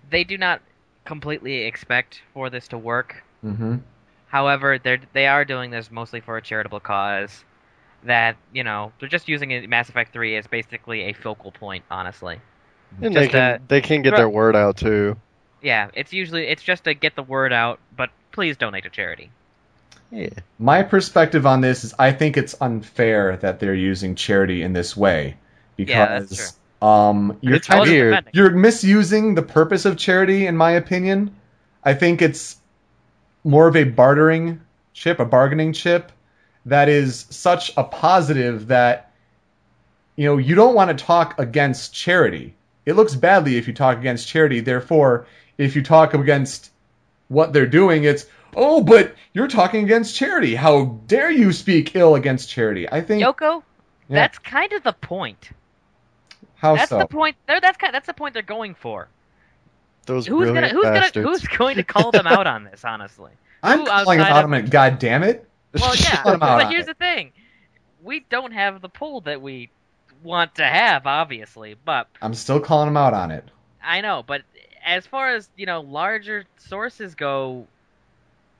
they do not completely expect for this to work. Mm-hmm. However, they are doing this mostly for a charitable cause. That, they're just using Mass Effect 3 as basically a focal point, honestly. And they can get their word out, too. Yeah, it's just to get the word out, but please donate to charity. Yeah. My perspective on this is I think it's unfair that they're using charity in this way because that's true. You're misusing the purpose of charity, in my opinion. I think it's more of a bargaining chip that is such a positive that you don't want to talk against charity. It looks badly if you talk against charity. Therefore, if you talk against what they're doing, it's, oh, but you're talking against charity. How dare you speak ill against charity? I think Yoko, yeah. That's kind of the point. The point. That's the point they're going for. Who's going to call them out on this? Honestly, I'm calling them out on it. God damn it! Well, yeah, but here's the thing: we don't have the pull that we want to have, obviously. But I'm still calling them out on it. I know, but as far as larger sources go.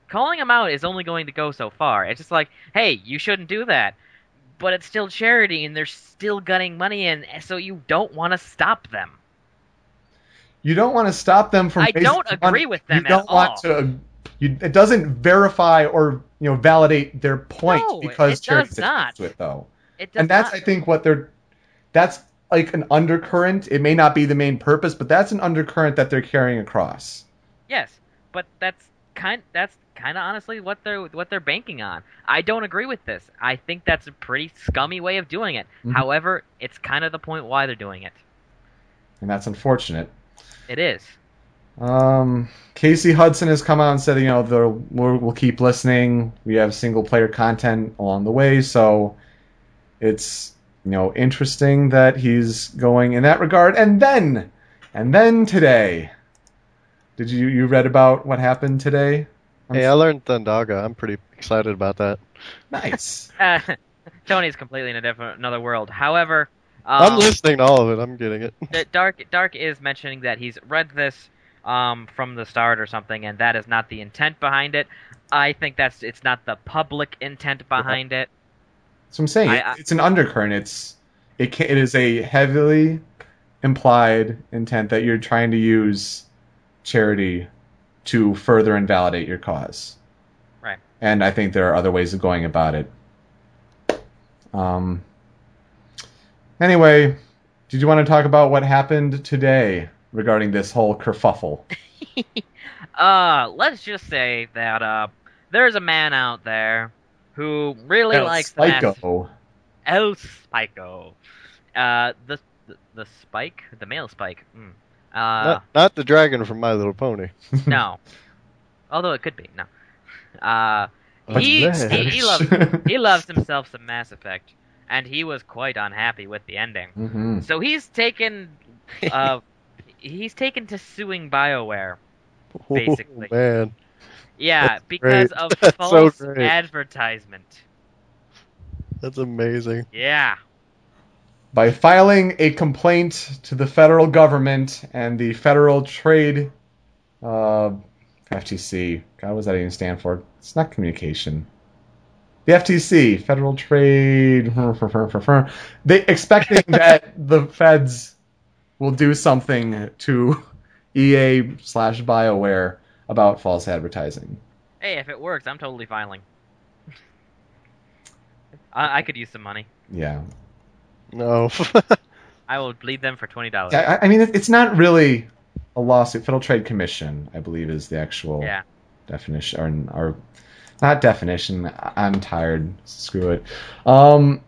Calling them out is only going to go so far. It's just like, hey, you shouldn't do that. But it's still charity, and they're still getting money in, so you don't want to stop them. You don't want to stop them from... I don't agree with them at all. It doesn't verify or validate their point because charity does to it, though. It does. And that's, I think, what they're... That's like an undercurrent. It may not be the main purpose, but that's an undercurrent that they're carrying across. Yes, but that's kind of honestly what they're banking on. I don't agree with this. I think that's a pretty scummy way of doing it. Mm-hmm. However, it's kind of the point why they're doing it. And that's unfortunate. It is. Casey Hudson has come out and said, we'll keep listening. We have single-player content along the way, so it's, interesting that he's going in that regard. And then today... Did you read about what happened today? I learned Thundaga. I'm pretty excited about that. Nice. Tony's completely in another world. However, I'm listening to all of it. I'm getting it. Dark is mentioning that he's read this from the start or something, and that is not the intent behind it. I think it's not the public intent behind it. So I'm saying it's an undercurrent. It is a heavily implied intent that you're trying to use charity to further invalidate your cause. Right. And I think there are other ways of going about it. Anyway, did you want to talk about what happened today regarding this whole kerfuffle? Let's just say that there's a man out there who really likes Spyco. El Spyco. The Spike? The male Spike. Mm. Not the dragon from My Little Pony. No. Although it could be, no. He loves himself some Mass Effect, and he was quite unhappy with the ending. Mm-hmm. So he's taken to suing BioWare, basically. Oh, man. Yeah, because of false advertisement. That's amazing. Yeah. By filing a complaint to the federal government and the Federal Trade FTC. God, what does that even stand for? It's not communication. The FTC, Federal Trade. They expecting that the feds will do something to EA/BioWare about false advertising. Hey, if it works, I'm totally filing. I could use some money. Yeah. No. I will bleed them for $20. I mean, it's not really a lawsuit. Federal Trade Commission, I believe, is the actual definition. Or not definition. I'm tired. Screw it.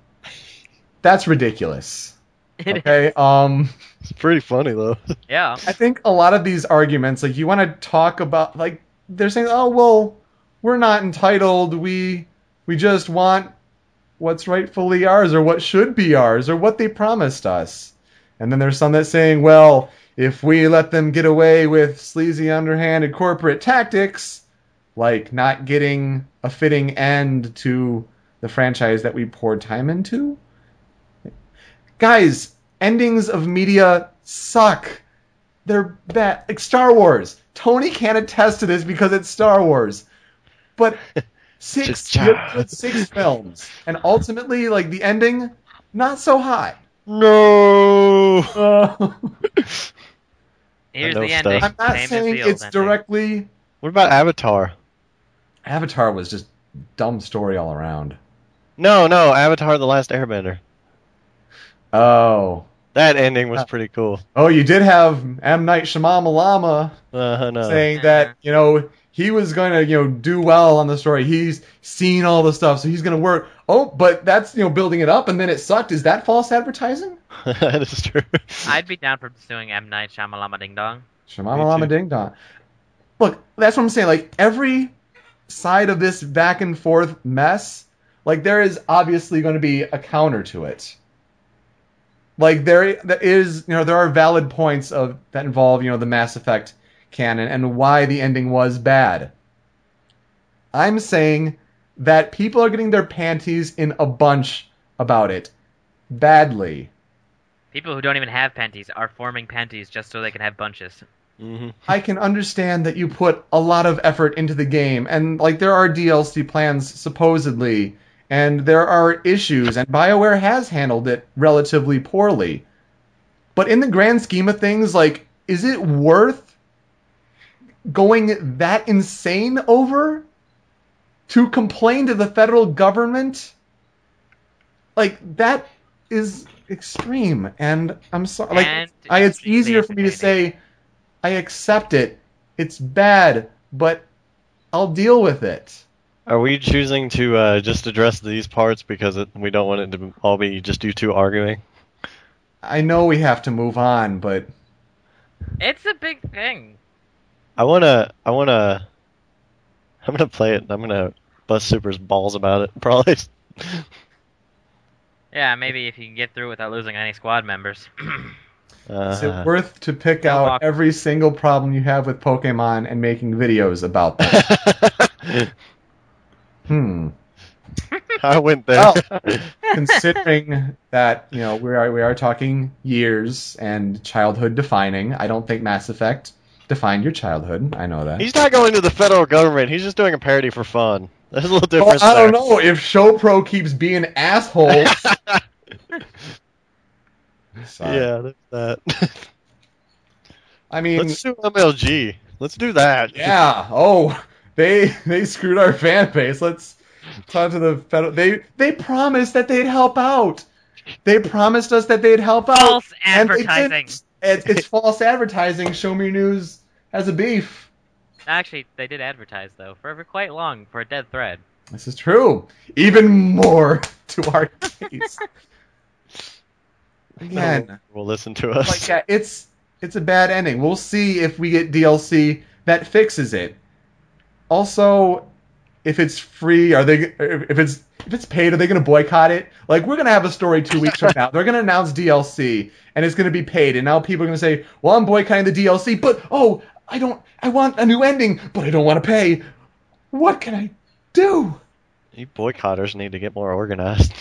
That's ridiculous. It is. It's pretty funny, though. Yeah. I think a lot of these arguments, like, you want to talk about, like, they're saying, oh, well, we're not entitled. We just want what's rightfully ours, or what should be ours, or what they promised us. And then there's some that's saying, well, if we let them get away with sleazy, underhanded corporate tactics, like not getting a fitting end to the franchise that we poured time into. Guys, endings of media suck. They're bad. Like Star Wars. Tony can't attest to this because it's Star Wars. But six films. And ultimately, like, the ending, not so high. No. Here's the ending. I'm not saying it's directly... What about Avatar? Avatar was just dumb story all around. No. Avatar: The Last Airbender. Oh. That ending was pretty cool. Oh, you did have M. Night Shyamalan saying that, you know, he was going to, you know, do well on the story. He's seen all the stuff, so he's going to work. Oh, but that's, you know, building it up, and then it sucked. Is that false advertising? That is true. I'd be down for pursuing M. Night Shyamalan Ding Dong. Shyamalan Ding Dong. Look, that's what I'm saying. Like, every side of this back and forth mess, like, there is obviously going to be a counter to it. Like, there are valid points that involve, you know, the Mass Effect canon and why the ending was bad. I'm saying that people are getting their panties in a bunch about it. Badly. People who don't even have panties are forming panties just so they can have bunches. Mm-hmm. I can understand that you put a lot of effort into the game, and, like, there are DLC plans, supposedly, and there are issues, and BioWare has handled it relatively poorly. But in the grand scheme of things, like, is it worth going that insane over to complain to the federal government? Like, that is extreme, and I'm sorry. Like, it's easier for me to say, I accept it, it's bad, but I'll deal with it. Are we choosing to just address these parts because we don't want it to all be just you two arguing? I know we have to move on, but it's a big thing. I'm gonna play it. And I'm gonna bust Super's balls about it, probably. Yeah, maybe if you can get through without losing any squad members. Is it worth to pick out every single problem you have with Pokemon and making videos about that? I went there. Well, considering that, you know, we are talking years and childhood defining. I don't think Mass Effect defined your childhood. I know that. He's not going to the federal government. He's just doing a parody for fun. There's a little difference. Well, I don't know if ShowPro keeps being assholes. Sorry. Yeah, that's that. I mean, let's do MLG. Let's do that. Yeah. Oh. They screwed our fan base. Let's talk to the federal... They promised that they'd help out. They promised us that they'd help out. False advertising. It's false advertising. Show Me News has a beef. Actually, they did advertise, though, for quite long for a dead thread. This is true. Even more to our case. Again. No one will listen to us. Like, yeah, it's a bad ending. We'll see if we get DLC that fixes it. Also, if it's free, if it's paid, are they going to boycott it? Like, we're going to have a story 2 weeks from now. They're going to announce DLC, and it's going to be paid. And now people are going to say, well, I'm boycotting the DLC, but, oh, I want a new ending, but I don't want to pay. What can I do? You boycotters need to get more organized.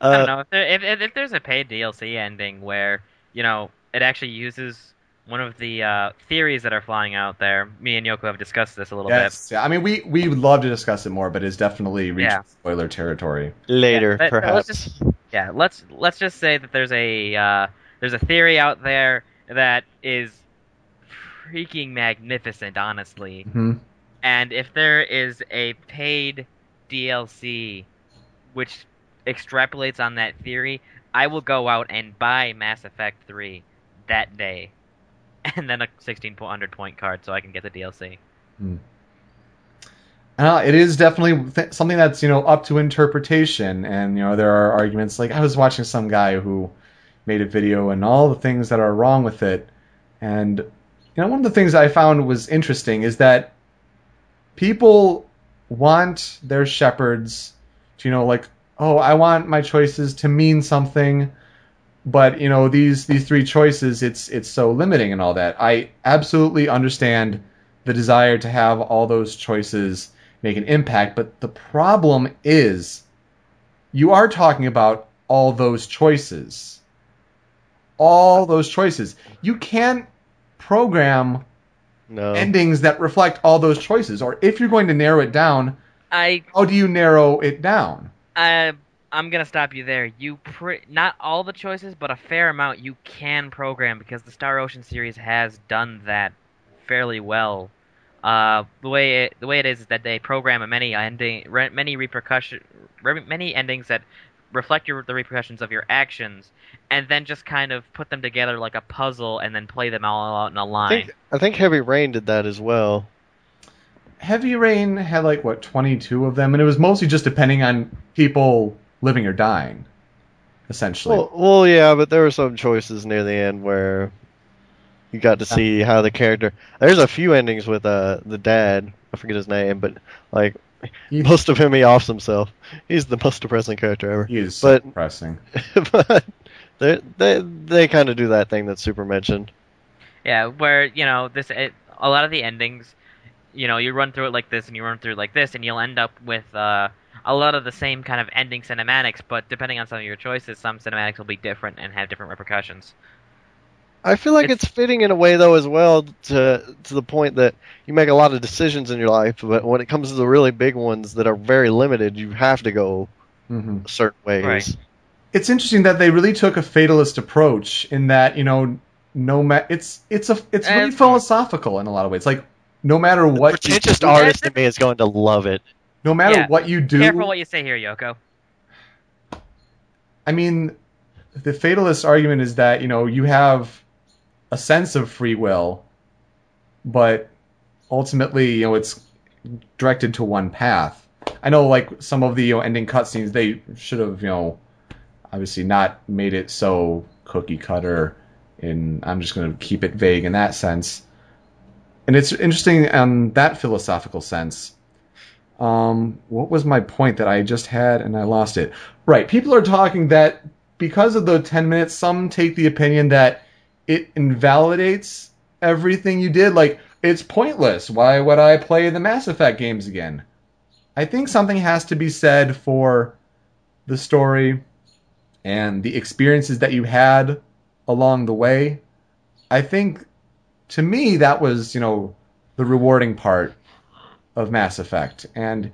I don't know. If there's a paid DLC ending where, you know, it actually uses... One of the theories that are flying out there, me and Yoko have discussed this a little bit. Yeah, I mean, we would love to discuss it more, but it's definitely reached spoiler territory. Later, perhaps. Let's just say that there's a There's a theory out there that is freaking magnificent, honestly. Mm-hmm. And if there is a paid DLC which extrapolates on that theory, I will go out and buy Mass Effect 3 that day. And then a 1600-point card so I can get the DLC. Mm. It is definitely something that's, you know, up to interpretation. And, you know, there are arguments. Like, I was watching some guy who made a video and all the things that are wrong with it. And, you know, one of the things I found was interesting is that people want their shepherds to, you know, like, oh, I want my choices to mean something, but, you know, these three choices, it's so limiting and all that. I absolutely understand the desire to have all those choices make an impact, but the problem is you are talking about all those choices. All those choices. You can't program endings that reflect all those choices, or if you're going to narrow it down, how do you narrow it down? I'm going to stop you there. Not all the choices, but a fair amount you can program, because the Star Ocean series has done that fairly well. The way it is that they program many endings that reflect the repercussions of your actions, and then just kind of put them together like a puzzle and then play them all out in a line. I think Heavy Rain did that as well. Heavy Rain had, like, what, 22 of them? And it was mostly just depending on people living or dying, essentially. Well, yeah, but there were some choices near the end where you got to see how the character... There's a few endings with the dad. I forget his name, but, like, most of him, he offs himself. He's the most depressing character ever. He is so depressing. But they kind of do that thing that Super mentioned. Yeah, where, you know, a lot of the endings... You know, you run through it like this, and you run through it like this, and you'll end up with a lot of the same kind of ending cinematics, but depending on some of your choices, some cinematics will be different and have different repercussions. I feel like it's fitting in a way, though, as well, to the point that you make a lot of decisions in your life, but when it comes to the really big ones that are very limited, you have to go certain ways. Right. It's interesting that they really took a fatalist approach in that, you know, it's really philosophical in a lot of ways. Like, no matter what you do... The pretentious artist in me is going to love it. No matter what you do... Careful what you say here, Yoko. I mean, the fatalist argument is that, you know, you have a sense of free will, but ultimately, you know, it's directed to one path. I know, like, some of the ending cutscenes, they should have, you know, obviously not made it so cookie-cutter, and I'm just going to keep it vague in that sense. And it's interesting in that philosophical sense. What was my point that I just had and I lost it? Right, people are talking that because of the 10 minutes, some take the opinion that it invalidates everything you did. Like, it's pointless. Why would I play the Mass Effect games again? I think something has to be said for the story and the experiences that you had along the way. I think... To me, that was, you know, the rewarding part of Mass Effect. And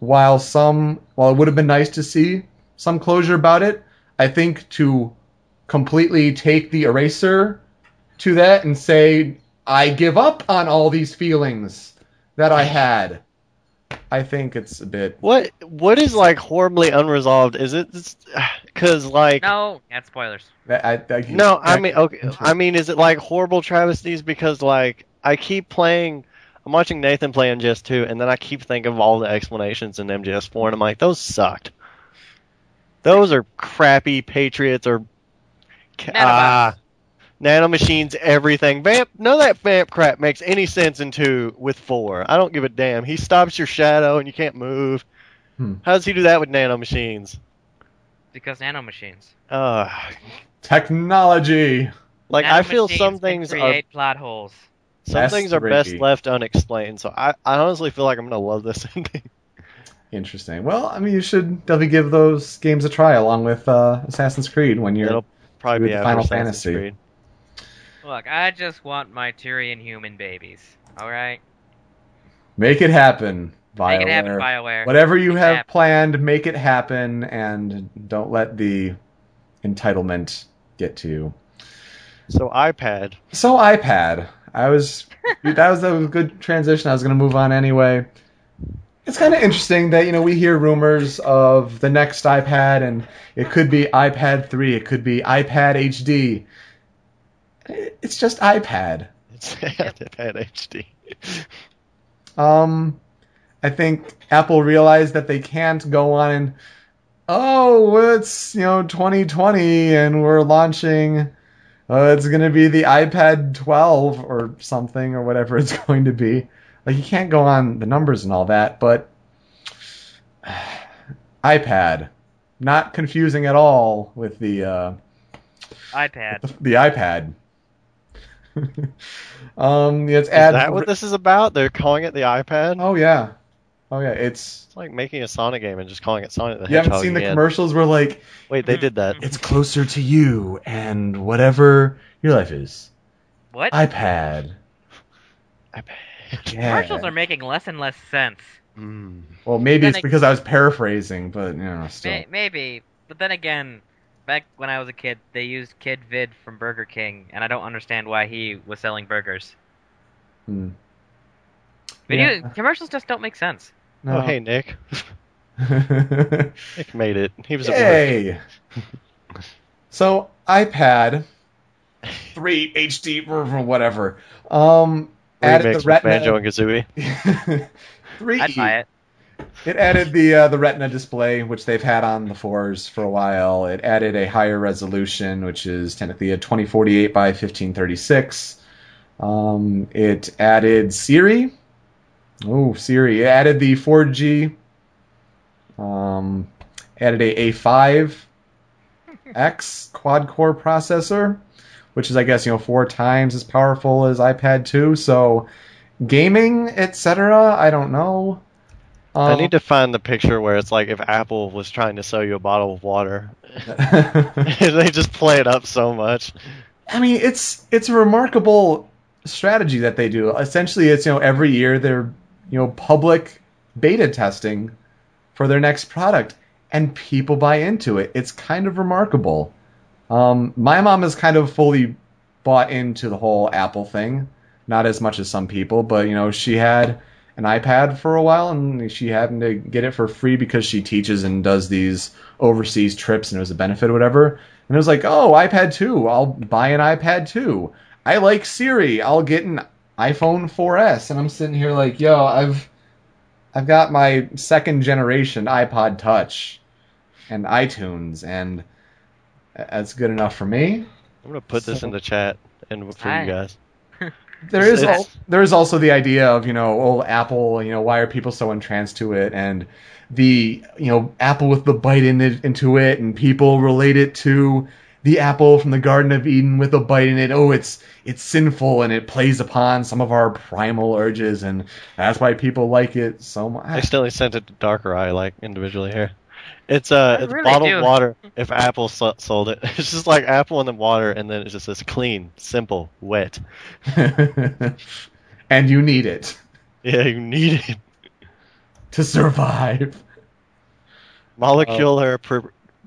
while it would have been nice to see some closure about it, I think to completely take the eraser to that and say, I give up on all these feelings that I had, I think it's a bit... What is, like, horribly unresolved? Is it... Because, like... No, that's spoilers. I mean, is it, like, horrible travesties? Because, like, I keep playing... I'm watching Nathan play MGS2, and then I keep thinking of all the explanations in MGS4, and I'm like, those sucked. Those are crappy Patriots or... Nanomachines, everything. Vamp, none of that vamp crap makes any sense with 4. I don't give a damn. He stops your shadow and you can't move. How does he do that with nanomachines? Because nanomachines. Technology. Like, I feel some things create plot holes. Some things are best left unexplained. So I honestly feel like I'm gonna love this ending. Interesting. Well, I mean, you should definitely give those games a try along with Assassin's Creed when you're probably with Final Fantasy. Creed. Look, I just want my Tyrian human babies. All right? Make it happen, BioWare. Make it happen, BioWare. Whatever you have planned, make it happen, and don't let the entitlement get to you. So iPad. That was a good transition. I was going to move on anyway. It's kind of interesting that, we hear rumors of the next iPad, and it could be iPad 3, it could be iPad HD. It's just iPad. It's iPad HD. I think Apple realized that they can't go on and, it's, 2020, and we're launching... it's going to be the iPad 12 or something or whatever it's going to be. Like, you can't go on the numbers and all that, but iPad. Not confusing at all with the... iPad. The iPad. It's is that what this is about? They're calling it the iPad? Oh, yeah. It's like making a Sonic game and just calling it Sonic the Hedgehog. You haven't seen the commercials where, like... Wait, they did that. It's closer to you and whatever your life is. What? iPad. Yeah. Commercials are making less and less sense. Mm. Well, maybe it's because I was paraphrasing, but, still. Maybe. But then again, back when I was a kid, they used Kid Vid from Burger King, and I don't understand why he was selling burgers. Hmm. Commercials just don't make sense. No. Oh, hey, Nick. Nick made it. He was at work. So, iPad 3 HD, whatever. Added the Retina. Banjo and Kazooie. 3E. I'd buy it. It added the Retina display, which they've had on the 4s for a while. It added a higher resolution, which is technically a 2048 by 1536. It added Siri. Oh, Siri. It added the 4G. Added a A5X quad-core processor, which is, I guess, 4 times as powerful as iPad 2. So, gaming, etc., I don't know. I need to find the picture where it's like if Apple was trying to sell you a bottle of water. They just play it up so much. I mean, it's a remarkable strategy that they do. Essentially, it's, every year they're, public beta testing for their next product, and people buy into it. It's kind of remarkable. My mom is kind of fully bought into the whole Apple thing. Not as much as some people, but, she had an iPad for a while, and she happened to get it for free because she teaches and does these overseas trips, and it was a benefit or whatever. And it was like, oh, iPad 2, I'll buy an iPad 2. I like Siri. I'll get an iPhone 4S. And I'm sitting here like, I've got my 2nd generation iPod Touch and iTunes, and that's good enough for me. I'm going to put this in the chat and for you guys. There is also the idea of, old Apple, why are people so entranced to it? And the, Apple with the bite into it, and people relate it to... the apple from the Garden of Eden with a bite in it. Oh, it's sinful, and it plays upon some of our primal urges, and that's why people like it so much. I accidentally sent it to Darker Eye, like, individually here. It's really bottled water if Apple sold it. It's just like apple and then water, and then it just says clean, simple, wet. And you need it. Yeah, you need it. To survive. Molecular...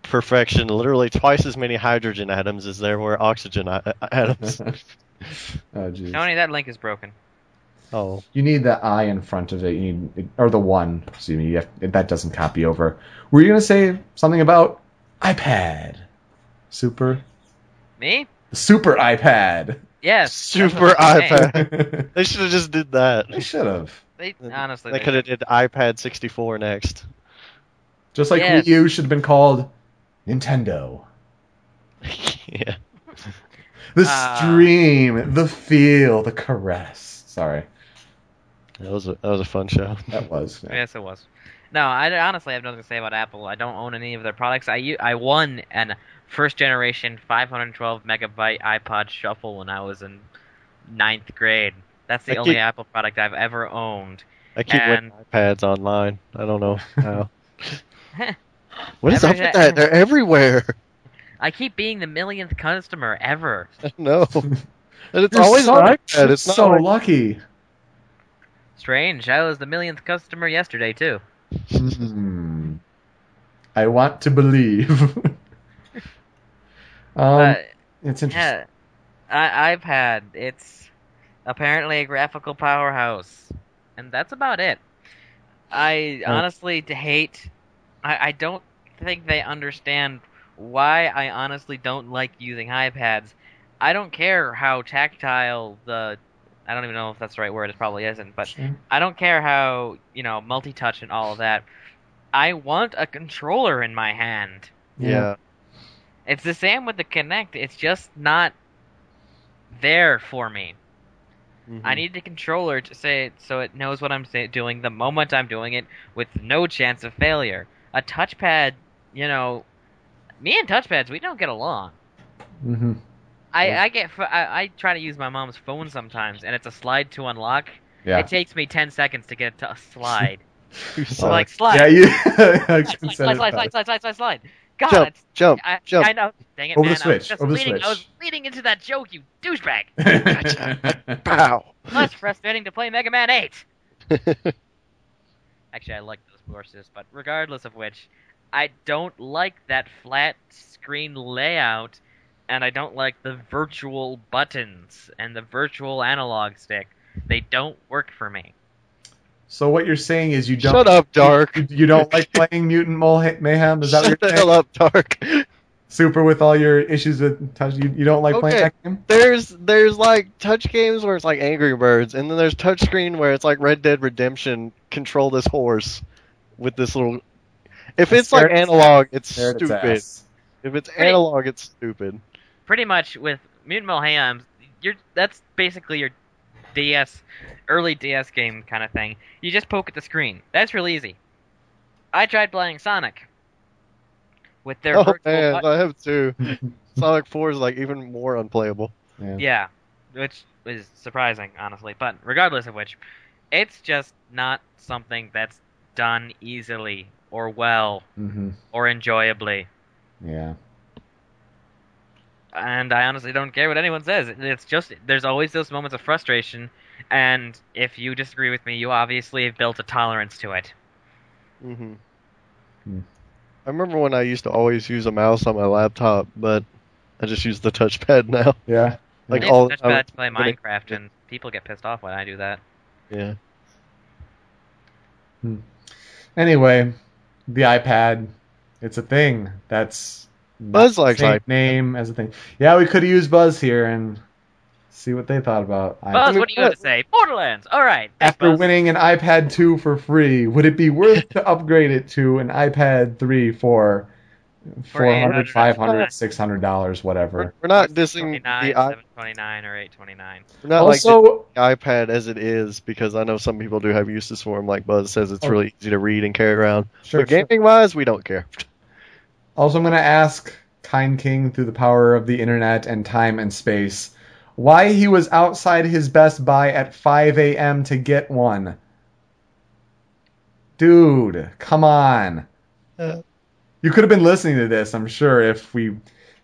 perfection, literally twice as many hydrogen atoms as there were oxygen atoms. Oh, geez. Tony, that link is broken. Oh. You need the I in front of it, or the one. Excuse me, that doesn't copy over. Were you going to say something about iPad? Super? Me? Super iPad. Yes. Super iPad. They should have just did that. They should have. Honestly, they could have did iPad 64 next. Just like Wii U should have been called Nintendo. Yeah. The stream, the feel, the caress. Sorry. That was a fun show. That was. Yeah. Yes, it was. No, I honestly have nothing to say about Apple. I don't own any of their products. I won a 1st generation 512 megabyte iPod Shuffle when I was in 9th grade. That's the only Apple product I've ever owned. I keep winning iPads online. I don't know how. What is up with that? They're everywhere. I keep being the 1,000,000th customer ever. No, it's always like that. It's so lucky. Strange. I was the 1,000,000th customer yesterday too. I want to believe. It's interesting. iPad. It's apparently a graphical powerhouse, and that's about it. I honestly hate... I don't think they understand why I honestly don't like using iPads. I don't care how tactile the... I don't even know if that's the right word. It probably isn't. But sure. I don't care how, you know, multi-touch and all of that. I want a controller in my hand. Yeah. It's the same with the Kinect. It's just not there for me. Mm-hmm. I need the controller to say it so it knows what I'm doing the moment I'm doing it with no chance of failure. A touchpad, you know, me and touchpads, we don't get along. Mm-hmm. I try to use my mom's phone sometimes, and it's a slide to unlock. Yeah. It takes me 10 seconds to get it to a slide. So like, slide. Yeah, slide. God, jump. I know. Dang it, over man. The switch. I was leading into that joke, you douchebag. Pow. That's frustrating to play Mega Man 8. Actually, I like those horses, but regardless of which, I don't like that flat screen layout, and I don't like the virtual buttons and the virtual analog stick. They don't work for me. So what you're saying is you don't... Shut up, Dark. You don't like playing Mutant Mayhem? Is that what you're saying? Shut the hell up, Dark. Super with all your issues with touch... You don't like playing that game? There's like touch games where it's like Angry Birds, and then there's touchscreen where it's like Red Dead Redemption, control this horse with this little... If it's like analog, it's stupid. If it's analog, it's stupid. Pretty much with Mutant Mayhem, that's basically your... DS, early DS game kind of thing. You just poke at the screen. That's real easy. I tried playing Sonic with their virtual buttons. I have too. Sonic 4 is like even more unplayable. Yeah, which is surprising, honestly. But regardless of which, it's just not something that's done easily or well or enjoyably. Yeah. And I honestly don't care what anyone says. It's just, there's always those moments of frustration, and if you disagree with me, you obviously have built a tolerance to it. Mm-hmm. I remember when I used to always use a mouse on my laptop, but I just use the touchpad now. Yeah. Like I use the touchpad to play Minecraft, and people get pissed off when I do that. Yeah. Anyway, the iPad, it's a thing that's... Buzz likes name as a thing. Yeah, we could have used Buzz here and see what they thought about. Buzz, what do you have to say? Borderlands. All right. After winning an iPad 2 for free, would it be worth to upgrade it to an iPad 3 for $400, $500, $600, whatever? We're not dissing the $729 or $829. We're not also, like the iPad as it is, because I know some people do have uses for them. Like Buzz says, it's really easy to read and carry around. Sure, but gaming wise, we don't care. Also, I'm going to ask Kind King, through the power of the internet and time and space, why he was outside his Best Buy at 5 a.m. to get one. Dude, come on. You could have been listening to this, I'm sure, if we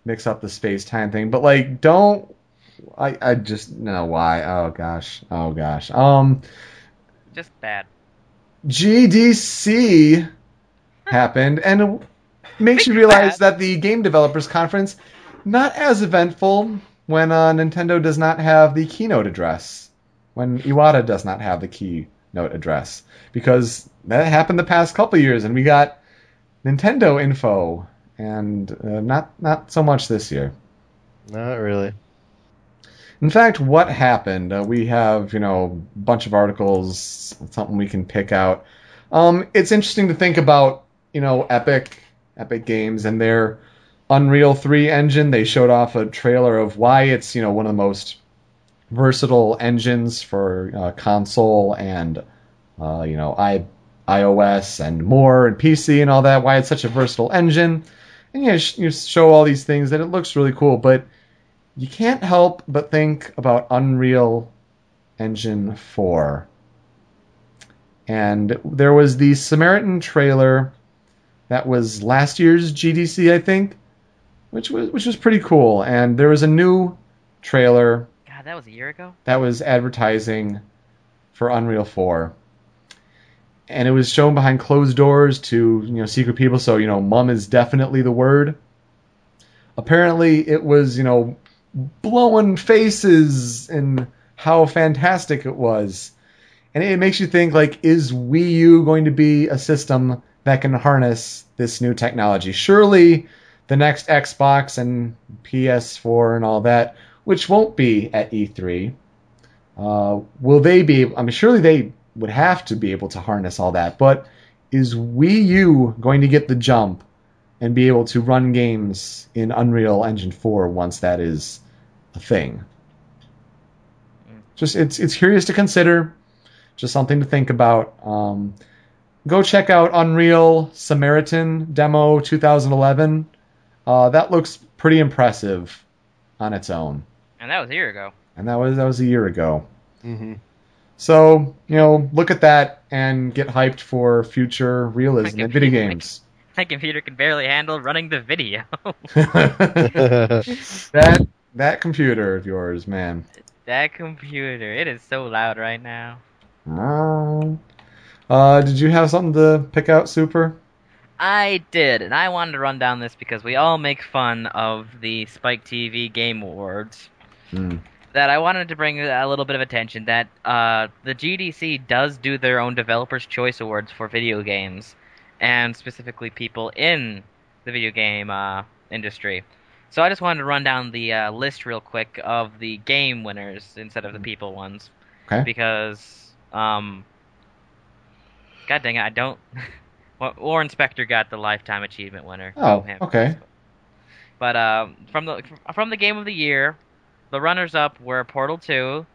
mix up the space-time thing. But, like, don't... I just... No, why? Oh, gosh. Just bad. GDC happened, and... Makes you realize that the Game Developers Conference, not as eventful when Nintendo does not have the keynote address. When Iwata does not have the keynote address. Because that happened the past couple years, and we got Nintendo info, and not so much this year. Not really. In fact, what happened? We have, you know, a bunch of articles, something we can pick out. It's interesting to think about, you know, Epic Games and their Unreal 3 engine. They showed off a trailer of why it's, you know, one of the most versatile engines for console and, you know, iOS and more, and PC and all that, why it's such a versatile engine. And you show all these things that it looks really cool, but you can't help but think about Unreal Engine 4. And there was the Samaritan trailer... That was last year's GDC, I think, which was pretty cool. And there was a new trailer. God, that was a year ago? That was advertising for Unreal 4. And it was shown behind closed doors to, you know, secret people. So, you know, mum is definitely the word. Apparently, it was, you know, blowing faces and how fantastic it was. And it makes you think, like, is Wii U going to be a system that can harness this new technology? Surely the next Xbox and PS4 and all that, which won't be at E3, will they be... I mean, surely they would have to be able to harness all that, but is Wii U going to get the jump and be able to run games in Unreal Engine 4 once that is a thing? Just it's curious to consider, just something to think about. Go check out Unreal Samaritan Demo 2011. That looks pretty impressive on its own. And that was a year ago. Mm-hmm. So, you know, look at that and get hyped for future realism in video games. My computer can barely handle running the video. That computer of yours, man. That computer. It is so loud right now. Did you have something to pick out, Super? I did, and I wanted to run down this because we all make fun of the Spike TV Game Awards. That I wanted to bring a little bit of attention that the GDC does do their own Developers' Choice Awards for video games, and specifically people in the video game industry. So I just wanted to run down the list real quick of the game winners instead of the people ones. Okay. Because, god dang it, I don't... Well, Warren Spector got the Lifetime Achievement winner. Oh, okay. But from the Game of the Year, the runners-up were Portal 2,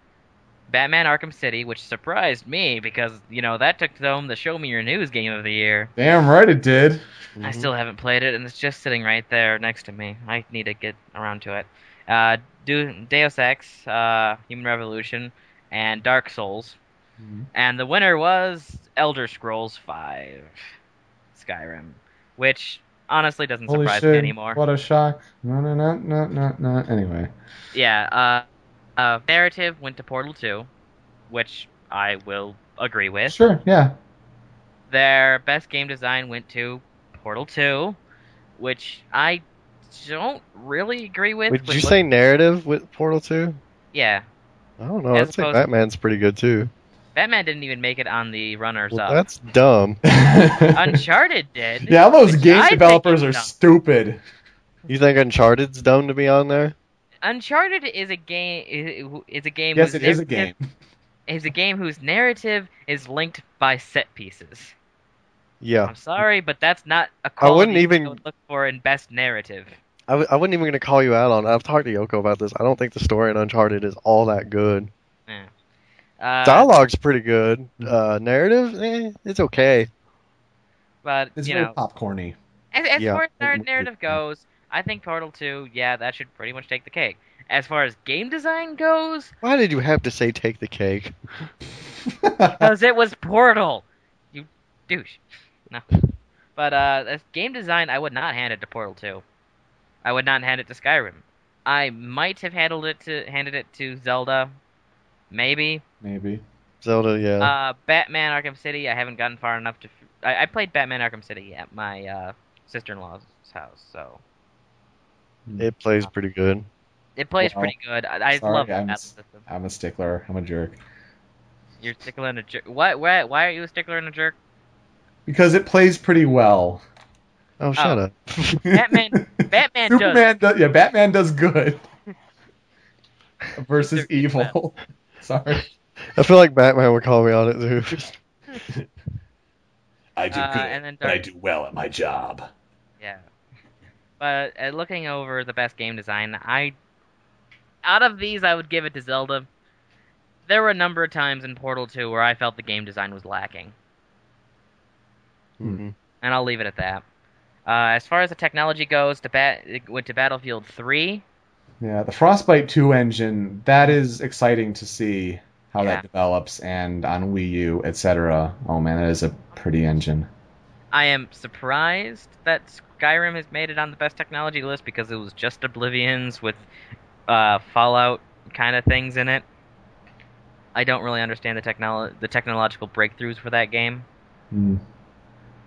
Batman Arkham City, which surprised me because, you know, that took home the Show Me Your News Game of the Year. Damn right it did. Mm-hmm. I still haven't played it, and it's just sitting right there next to me. I need to get around to it. Deus Ex, Human Revolution, and Dark Souls. Mm-hmm. And the winner was Elder Scrolls V, Skyrim, which honestly doesn't surprise me anymore. What a shock. No. Anyway. Yeah, narrative went to Portal 2, which I will agree with. Sure, yeah. Their best game design went to Portal 2, which I don't really agree with. Wait, did you say narrative with Portal 2? Yeah. I don't know. I'd say Batman's pretty good, too. Batman didn't even make it on the runners-up. Well, that's dumb. Uncharted did. Yeah, all those game developers are stupid. You think Uncharted's dumb to be on there? Uncharted is a game. Yes, it is a game. It's a game whose narrative is linked by set pieces. Yeah. I'm sorry, but that's not a quality I would look for in best narrative. I wasn't even going to call you out on it. I've talked to Yoko about this. I don't think the story in Uncharted is all that good. Yeah. Dialogue's pretty good. Narrative, it's okay. But it's very popcorny. As far as our narrative goes, I think Portal 2, that should pretty much take the cake. As far as game design goes, why did you have to say take the cake? Because it was Portal. You douche. No. But as game design, I would not hand it to Portal 2. I would not hand it to Skyrim. I might have handed it to Zelda. Maybe. Zelda, yeah. Batman Arkham City, I haven't gotten far enough to... I played Batman Arkham City at my sister-in-law's house, so... It plays pretty good. I love that system. I'm a stickler. I'm a jerk. You're a stickler and a jerk. What? Why are you a stickler and a jerk? Because it plays pretty well. Oh, shut up. Batman does. Yeah, Batman does good. Versus evil. Sorry. I feel like Batman would call me on it, too. I do good, but I do well at my job. Yeah. But looking over the best game design, out of these, I would give it to Zelda. There were a number of times in Portal 2 where I felt the game design was lacking. Mm-hmm. And I'll leave it at that. As far as the technology goes, it went to Battlefield 3. Yeah, the Frostbite 2 engine, that is exciting to see how that develops, and on Wii U, etc. Oh man, that is a pretty engine. I am surprised that Skyrim has made it on the best technology list because it was just Oblivion's with Fallout kind of things in it. I don't really understand the technological breakthroughs for that game. And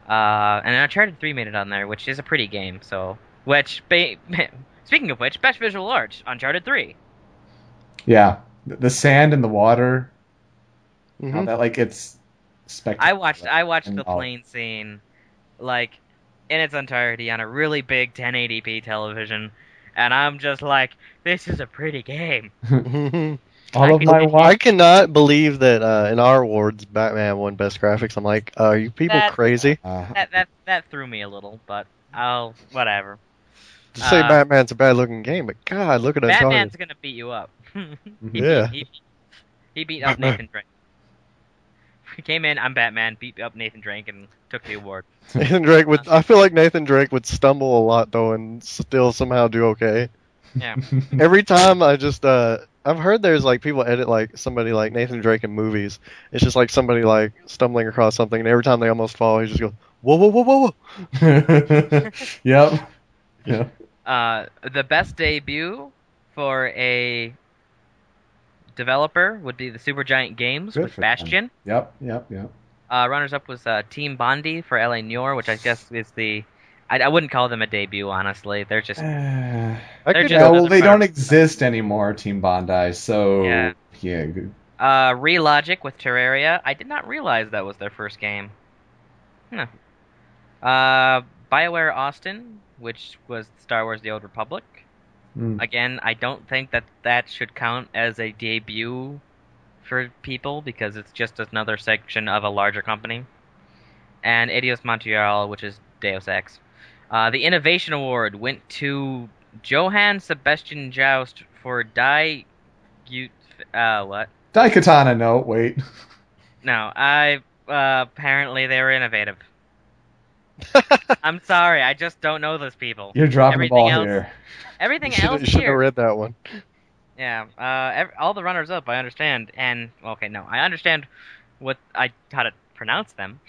Uncharted 3 made it on there, which is a pretty game, so... Which... Speaking of which, best visual arts, Uncharted 3. Yeah, the sand and the water. Mm-hmm. How that it's spectacular. I watched the plane scene, in its entirety on a really big 1080p television, and I'm just like, this is a pretty game. I cannot believe that in our awards, Batman won best graphics. I'm like, are you people crazy? That threw me a little, but whatever. To say Batman's a bad-looking game, but God, look at Uncharted. Batman's gonna beat you up. He beat up Nathan Drake. He came in, I'm Batman, beat up Nathan Drake, and took the award. Nathan Drake would. I feel like Nathan Drake would stumble a lot, though, and still somehow do okay. Yeah. Every time I just, I've heard there's, people edit, somebody like Nathan Drake in movies. It's just, somebody, stumbling across something, and every time they almost fall, he just goes, whoa, whoa, whoa, whoa, whoa. Yep. Yeah. The best debut for a developer would be the Supergiant Games with Bastion. Yep. Runners-up was Team Bondi for L.A. Noire, which I guess is the... I wouldn't call them a debut, honestly. They're just... they don't exist anymore, Team Bondi, so... Yeah. Relogic with Terraria. I did not realize that was their first game. No. BioWare Austin, which was Star Wars The Old Republic. Again, I don't think that should count as a debut for people, because it's just another section of a larger company. And Eidos Montreal, which is Deus Ex. The Innovation Award went to Johann Sebastian Joust for Daikatana, no, wait. No, apparently they were innovative. I'm sorry, I just don't know those people. You're dropping the ball here. Everything else here. You should have read that one. Yeah, all the runners-up, I understand, and... Okay, no, I understand how to pronounce them.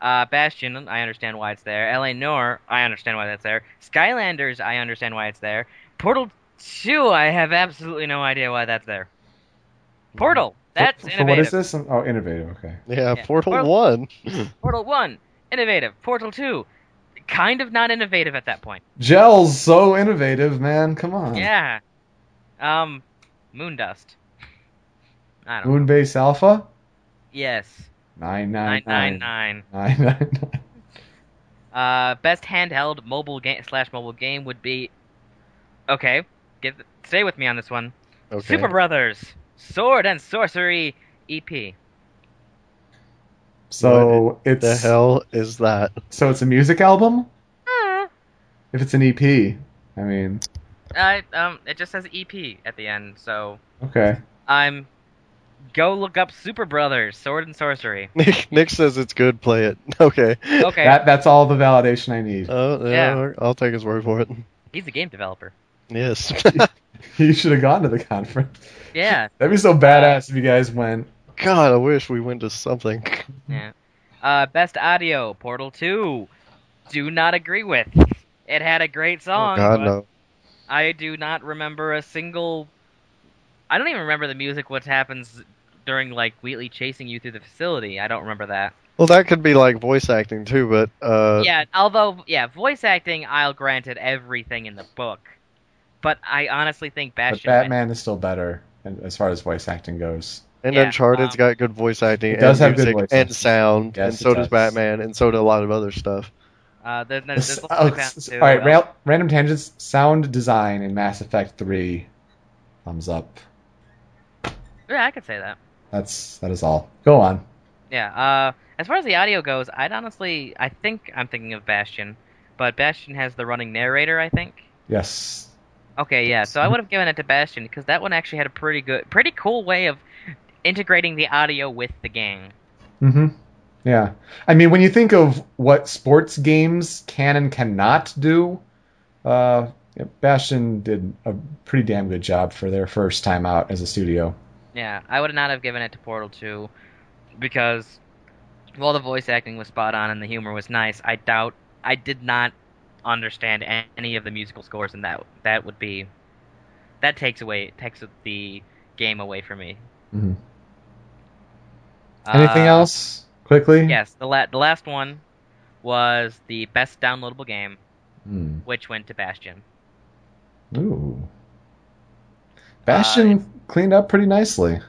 Bastion, I understand why it's there. L.A. Noire, I understand why that's there. Skylanders, I understand why it's there. Portal 2, I have absolutely no idea why that's there. Portal, that's innovative. What is this? Oh, innovative, okay. Yeah. Portal 1. Portal 1. Innovative. Portal 2, kind of not innovative at that point. Gel's so innovative, man. Come on. Yeah. Moondust. I don't know. Moonbase Alpha? Yes. 999. 999. Best handheld mobile game /mobile game would be... Okay. Stay with me on this one. Okay. Super Brothers. Sword and Sorcery EP. So what the hell is that? So it's a music album? If it's an EP, I mean. It just says EP at the end, so. Okay. Go look up Super Brothers, Sword and Sorcery. Nick says it's good. Play it. Okay. That's all the validation I need. Yeah. I'll take his word for it. He's a game developer. Yes. He should have gone to the conference. Yeah. That'd be so badass if you guys went. God, I wish we went to something. Yeah. Best audio, Portal 2. Do not agree with. It had a great song. Oh, God, no. I do not remember a single... I don't even remember the music, what happens during, Wheatley chasing you through the facility. I don't remember that. Well, that could be, voice acting, too, but... Yeah, although, voice acting, I'll grant it everything in the book. But I honestly think Batman is still better as far as voice acting goes. And Uncharted's got good voice acting, and music, and sound, and so does Batman, and so do a lot of other stuff. There's all right, random tangents. Sound design in Mass Effect 3, thumbs up. Yeah, I could say that. That is all. Go on. Yeah. As far as the audio goes, I think I'm thinking of Bastion, but Bastion has the running narrator, I think. Yes. Okay, yeah. So I would have given it to Bastion because that one actually had a pretty cool way of integrating the audio with the game. Mm-hmm. Yeah. I mean, when you think of what sports games can and cannot do, Bastion did a pretty damn good job for their first time out as a studio. Yeah, I would not have given it to Portal 2 because while the voice acting was spot on and the humor was nice, I did not understand any of the musical scores, and that takes the game away from me. Mm-hmm. Anything else? Quickly? Yes, the last one was the best downloadable game, which went to Bastion. Ooh. Bastion cleaned up pretty nicely.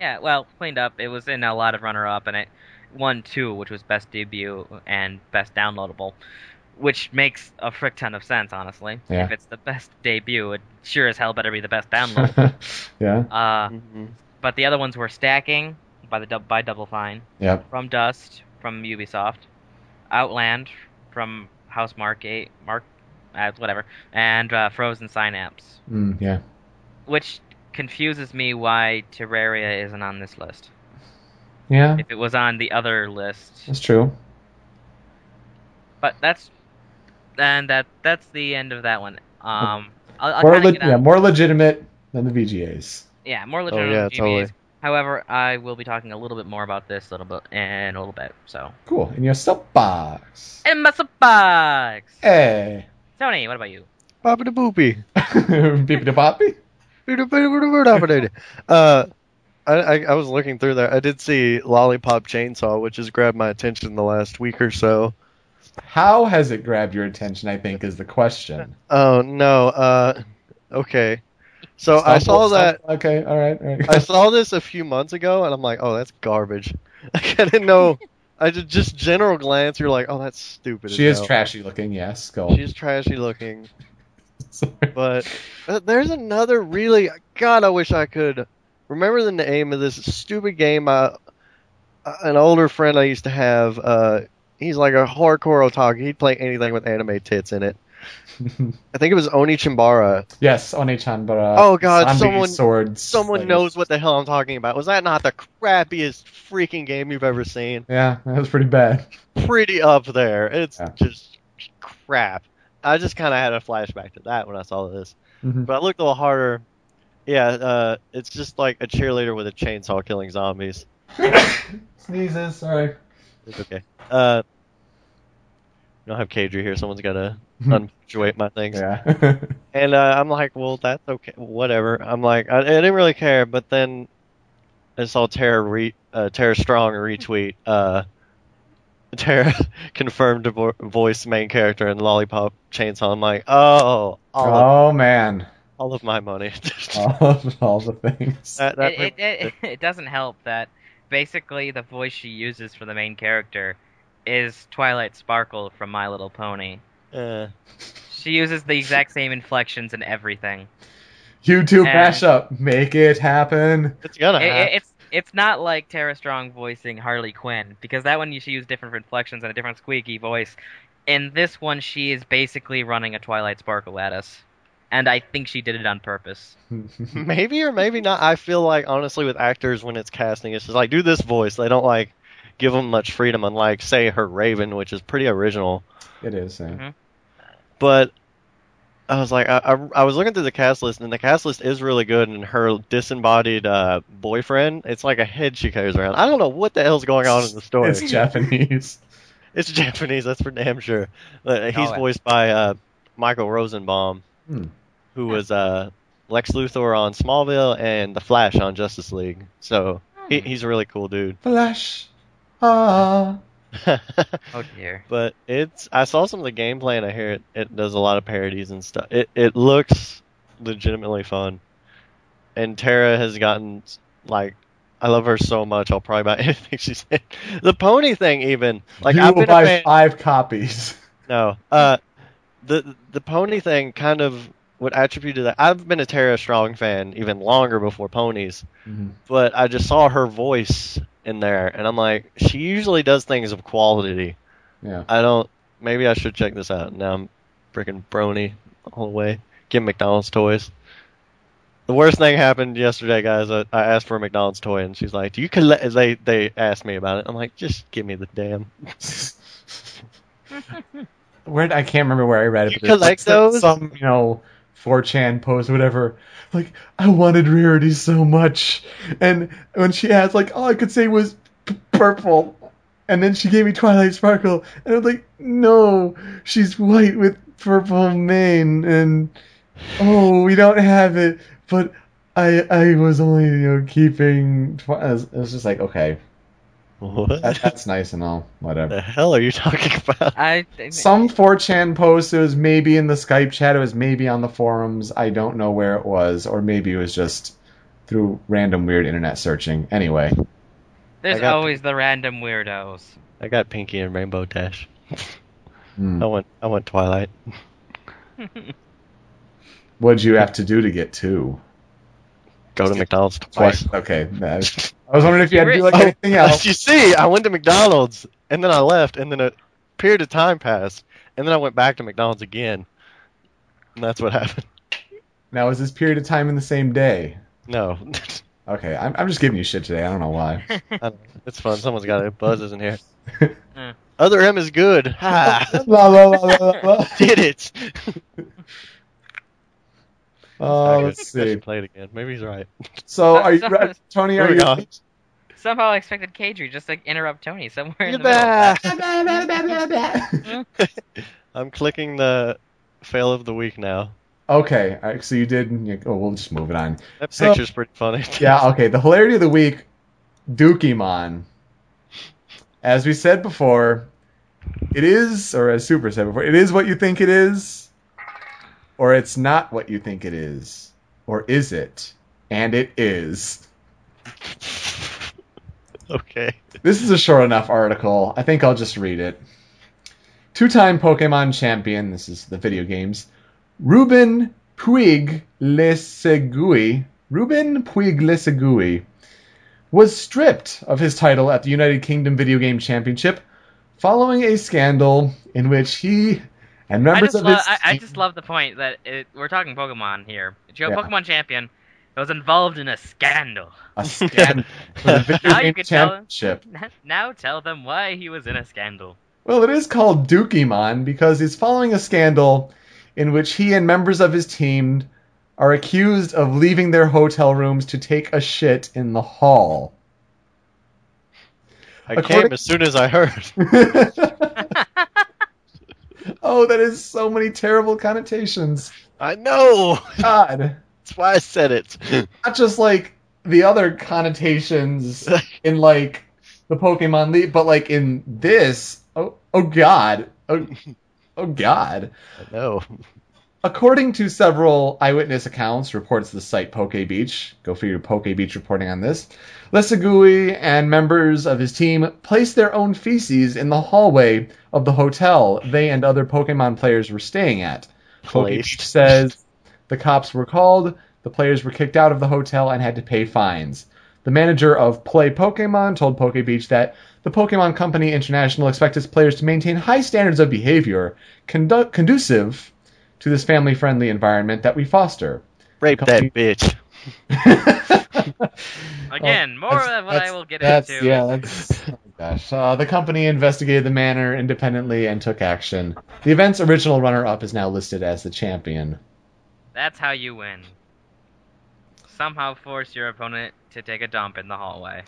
Yeah, well, cleaned up. It was in a lot of runner-up, and it won 2, which was Best Debut and Best Downloadable, which makes a frick ton of sense, honestly. Yeah. If it's the best debut, it sure as hell better be the best downloadable. Yeah. But the other ones were Stacking by Double Fine, yep. From Dust from Ubisoft, Outland from House Mark, and Frozen Synapse. Yeah. Which confuses me why Terraria isn't on this list. Yeah. If it was on the other list. That's true. But that's the end of that one. More legitimate than the VGAs. Yeah, more legitimate than the VGAs. Totally. However, I will be talking a little bit more about this in a little bit. So cool. In your soapbox. In my soapbox. Hey. Tony, what about you? Boppy da boopy. Beepy da boppy. I was looking through there. I did see Lollipop Chainsaw, which has grabbed my attention the last week or so. How has it grabbed your attention, I think, is the question. Oh, no. Okay. So I saw that. Okay, all right. I saw this a few months ago, and I'm like, oh, that's garbage. Like, I didn't know. I just general glance, you're like, oh, that's stupid. She is trashy looking, yes. Go. She's trashy looking. But there's another really... God, I wish I could remember the name of this stupid game. An older friend I used to have... he's like a hardcore otaku. He'd play anything with anime tits in it. I think it was Oni Chambara. Yes, Oni Chambara. Oh god, someone knows what the hell I'm talking about. Was that not the crappiest freaking game you've ever seen? Yeah, that was pretty bad. Pretty up there. It's just crap. I just kind of had a flashback to that when I saw this. Mm-hmm. But I looked a little harder. Yeah, it's just like a cheerleader with a chainsaw killing zombies. Sneezes, sorry. It's okay. I don't have Kadri here. Someone's got to unpunctuate my things. Yeah. And I'm like, well, that's okay. Whatever. I'm like, I didn't really care. But then I saw Tara Strong retweet. Tara confirmed to voice main character in Lollipop Chainsaw. I'm like, man. All of my money. all the things. It doesn't help that. Basically, the voice she uses for the main character is Twilight Sparkle from My Little Pony. She uses the exact same inflections and everything. YouTube mashup. Make it happen. It's gonna happen. It's not like Tara Strong voicing Harley Quinn, because that one she used different inflections and a different squeaky voice. In this one, she is basically running a Twilight Sparkle at us. And I think she did it on purpose. Maybe or maybe not. I feel like, honestly, with actors, when it's casting, it's just like, do this voice. They don't, like, give them much freedom, unlike, say, her Raven, which is pretty original. It is, yeah. Mm-hmm. But I was like, I was looking through the cast list, and the cast list is really good, and her disembodied boyfriend, it's like a head she carries around. I don't know what the hell's going on in the story. It's Japanese. It's Japanese, that's for damn sure. He's voiced by Michael Rosenbaum. Who was Lex Luthor on Smallville and The Flash on Justice League. So he's a really cool dude. Flash. Ah. Oh dear. But I saw some of the gameplay and I hear it does a lot of parodies and stuff. It looks legitimately fun. And Tara has gotten, like, I love her so much. I'll probably buy anything she said. The pony thing even. Like, I will buy 5 copies. No. The pony thing kind of would attribute to that. I've been a Tara Strong fan even longer before ponies, but I just saw her voice in there, and I'm like, she usually does things of quality. Yeah. Maybe I should check this out. Now I'm freaking brony all the way. Get McDonald's toys. The worst thing happened yesterday, guys. I asked for a McDonald's toy, and she's like, "Do you collect?" They asked me about it. I'm like, "Just give me the damn." I can't remember where I read it. But you collect those? Some, 4chan post, whatever. Like, I wanted Rarity so much. And when she asked, like, all I could say was purple. And then she gave me Twilight Sparkle. And I was like, no, she's white with purple mane. And, we don't have it. But I was only, keeping... I was just like, okay. What? That's nice and all. Whatever. The hell are you talking about? Some 4chan post. It was maybe in the Skype chat. It was maybe on the forums. I don't know where it was. Or maybe it was just through random weird internet searching. Anyway. There's always the random weirdos. I got Pinky and Rainbow Dash. I want Twilight. What'd you have to do to get two? Go to McDonald's twice. Okay. I was wondering if you had to do anything else. You see, I went to McDonald's, and then I left, and then a period of time passed, and then I went back to McDonald's again. And that's what happened. Now, is this period of time in the same day? No. Okay, I'm just giving you shit today. I don't know why. It's fun. Someone's got it. Buzz isn't here. Other M is good. Ha! La, la, la, la, la. Did it! Oh, let's see. Play it again. Maybe he's right. So, are you Tony? Are you? Somehow, I expected Kadri just to interrupt Tony somewhere in the middle. I'm clicking the fail of the week now. Okay, all right, so you did. We'll just move it on. That picture's pretty funny. Yeah. Okay. The hilarity of the week, Dukemon. As we said before, it is, or as Super said before, it is what you think it is. Or it's not what you think it is. Or is it? And it is. Okay. This is a short enough article. I think I'll just read it. Two-time Pokemon champion, this is the video games, Ruben Puig-Lesegui, was stripped of his title at the United Kingdom Video Game Championship following a scandal in which he... And members I just love the point that we're talking Pokemon here. Joe, yeah. Pokemon champion was involved in a scandal. A scandal. Now you can championship. Tell them why he was in a scandal. Well, it is called Dukemon because he's following a scandal in which he and members of his team are accused of leaving their hotel rooms to take a shit in the hall. According... came as soon as I heard. Oh, that is so many terrible connotations. I know. God. That's why I said it. Not just, like, the other connotations in, like, the Pokemon League, but, like, in this. Oh God. Oh, God. I know. According to several eyewitness accounts, reports the site PokeBeach. Go figure PokeBeach reporting on this. Lesegui and members of his team placed their own feces in the hallway of the hotel they and other Pokemon players were staying at. PokeBeach says the cops were called, the players were kicked out of the hotel and had to pay fines. The manager of Play Pokemon told PokeBeach that the Pokemon Company International expects its players to maintain high standards of behavior conducive to this family-friendly environment that we foster. Rape that bitch. Again, more of what I will get into. Yeah, oh gosh. The company investigated the matter independently and took action. The event's original runner-up is now listed as the champion. That's how you win. Somehow force your opponent to take a dump in the hallway.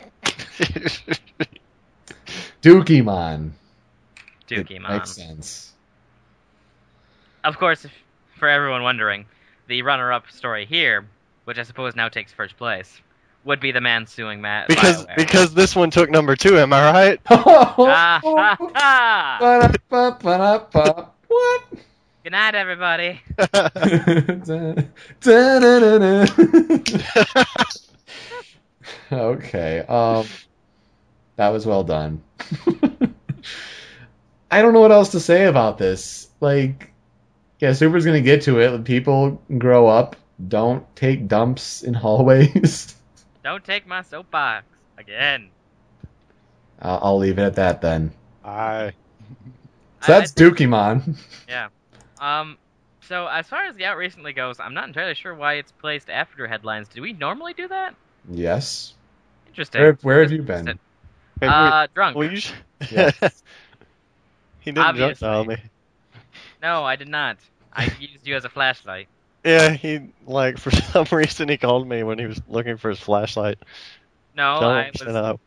Dukemon. Makes sense. Of course, for everyone wondering, the runner-up story here, which I suppose now takes first place, would be the man suing Matt. Because this one took number 2, am I right? What? Good night, everybody. Okay, that was well done. I don't know what else to say about this. Like... Yeah, Super's going to get to it. People grow up. Don't take dumps in hallways. Don't take my soapbox. Again. I'll leave it at that, then. So that's Dukemon. Yeah. So as far as the out recently goes, I'm not entirely sure why it's placed after headlines. Do we normally do that? Yes. Interesting. Where have you been? Drunk. Yes. He didn't drunk on me. No, I did not. I used you as a flashlight. Yeah, for some reason he called me when he was looking for his flashlight. No, I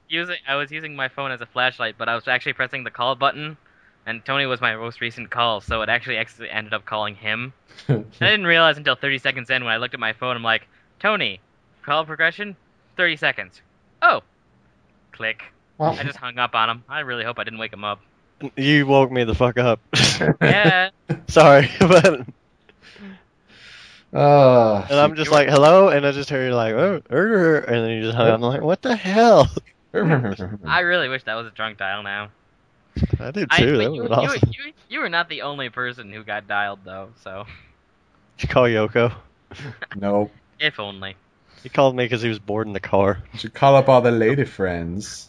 was using my phone as a flashlight, but I was actually pressing the call button, and Tony was my most recent call, so it actually ended up calling him. I didn't realize until 30 seconds in when I looked at my phone, I'm like, Tony, call progression, 30 seconds. Oh. Click. Well, I just hung up on him. I really hope I didn't wake him up. You woke me the fuck up. Yeah. Sorry, but... and I'm just like, hello? And I just heard you like, and then you just hung up. I'm like, what the hell? I really wish that was a drunk dial now. I did too. That was awesome. You were not the only person who got dialed, though, so... Did you call Yoko? No. If only. He called me because he was bored in the car. You should call up all the lady friends.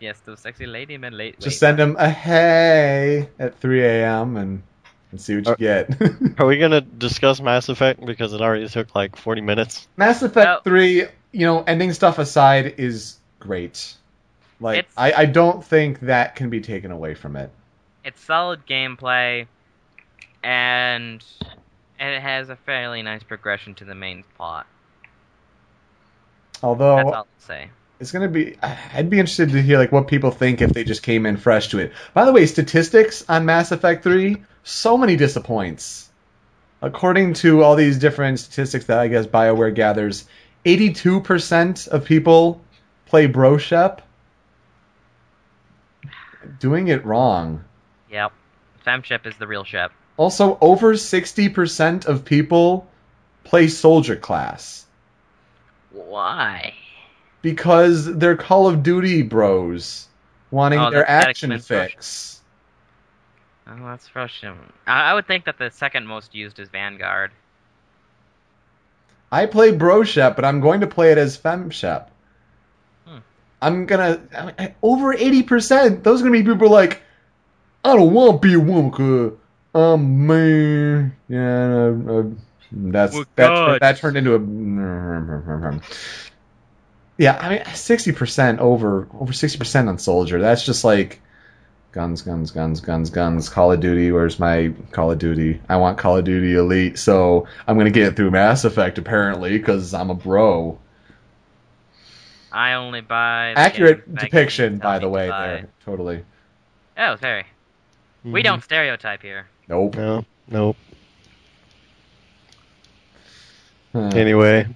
Yes, those sexy lady men. Just send them a hey at 3 a.m. and see what you get. Are we going to discuss Mass Effect? Because it already took like 40 minutes. Mass Effect 3, you know, ending stuff aside, is great. Like, I don't think that can be taken away from it. It's solid gameplay, and it has a fairly nice progression to the main plot. Although, that's all I'll say. It's going to be... I'd be interested to hear like what people think if they just came in fresh to it. By the way, statistics on Mass Effect 3, so many disappoints. According to all these different statistics that I guess BioWare gathers, 82% of people play BroShep. Doing it wrong. Yep. FemShep is the real Shep. Also, over 60% of people play Soldier Class. Why? Because they're Call of Duty bros wanting their action fix. Oh, that's frustrating. I would think that the second most used is Vanguard. I play BroShep, but I'm going to play it as FemShep. Over 80%, those are going to be people like, I don't want to be a woman, man. Yeah, that turned into a... Yeah, I mean, 60%, over 60% on Soldier. That's just like, guns, Call of Duty, where's my Call of Duty? I want Call of Duty Elite, so I'm going to get it through Mass Effect, apparently, because I'm a bro. I only buy... Accurate depiction, by the way, there. Totally. Oh, very. Mm-hmm. We don't stereotype here. Nope. No, nope. Anyway.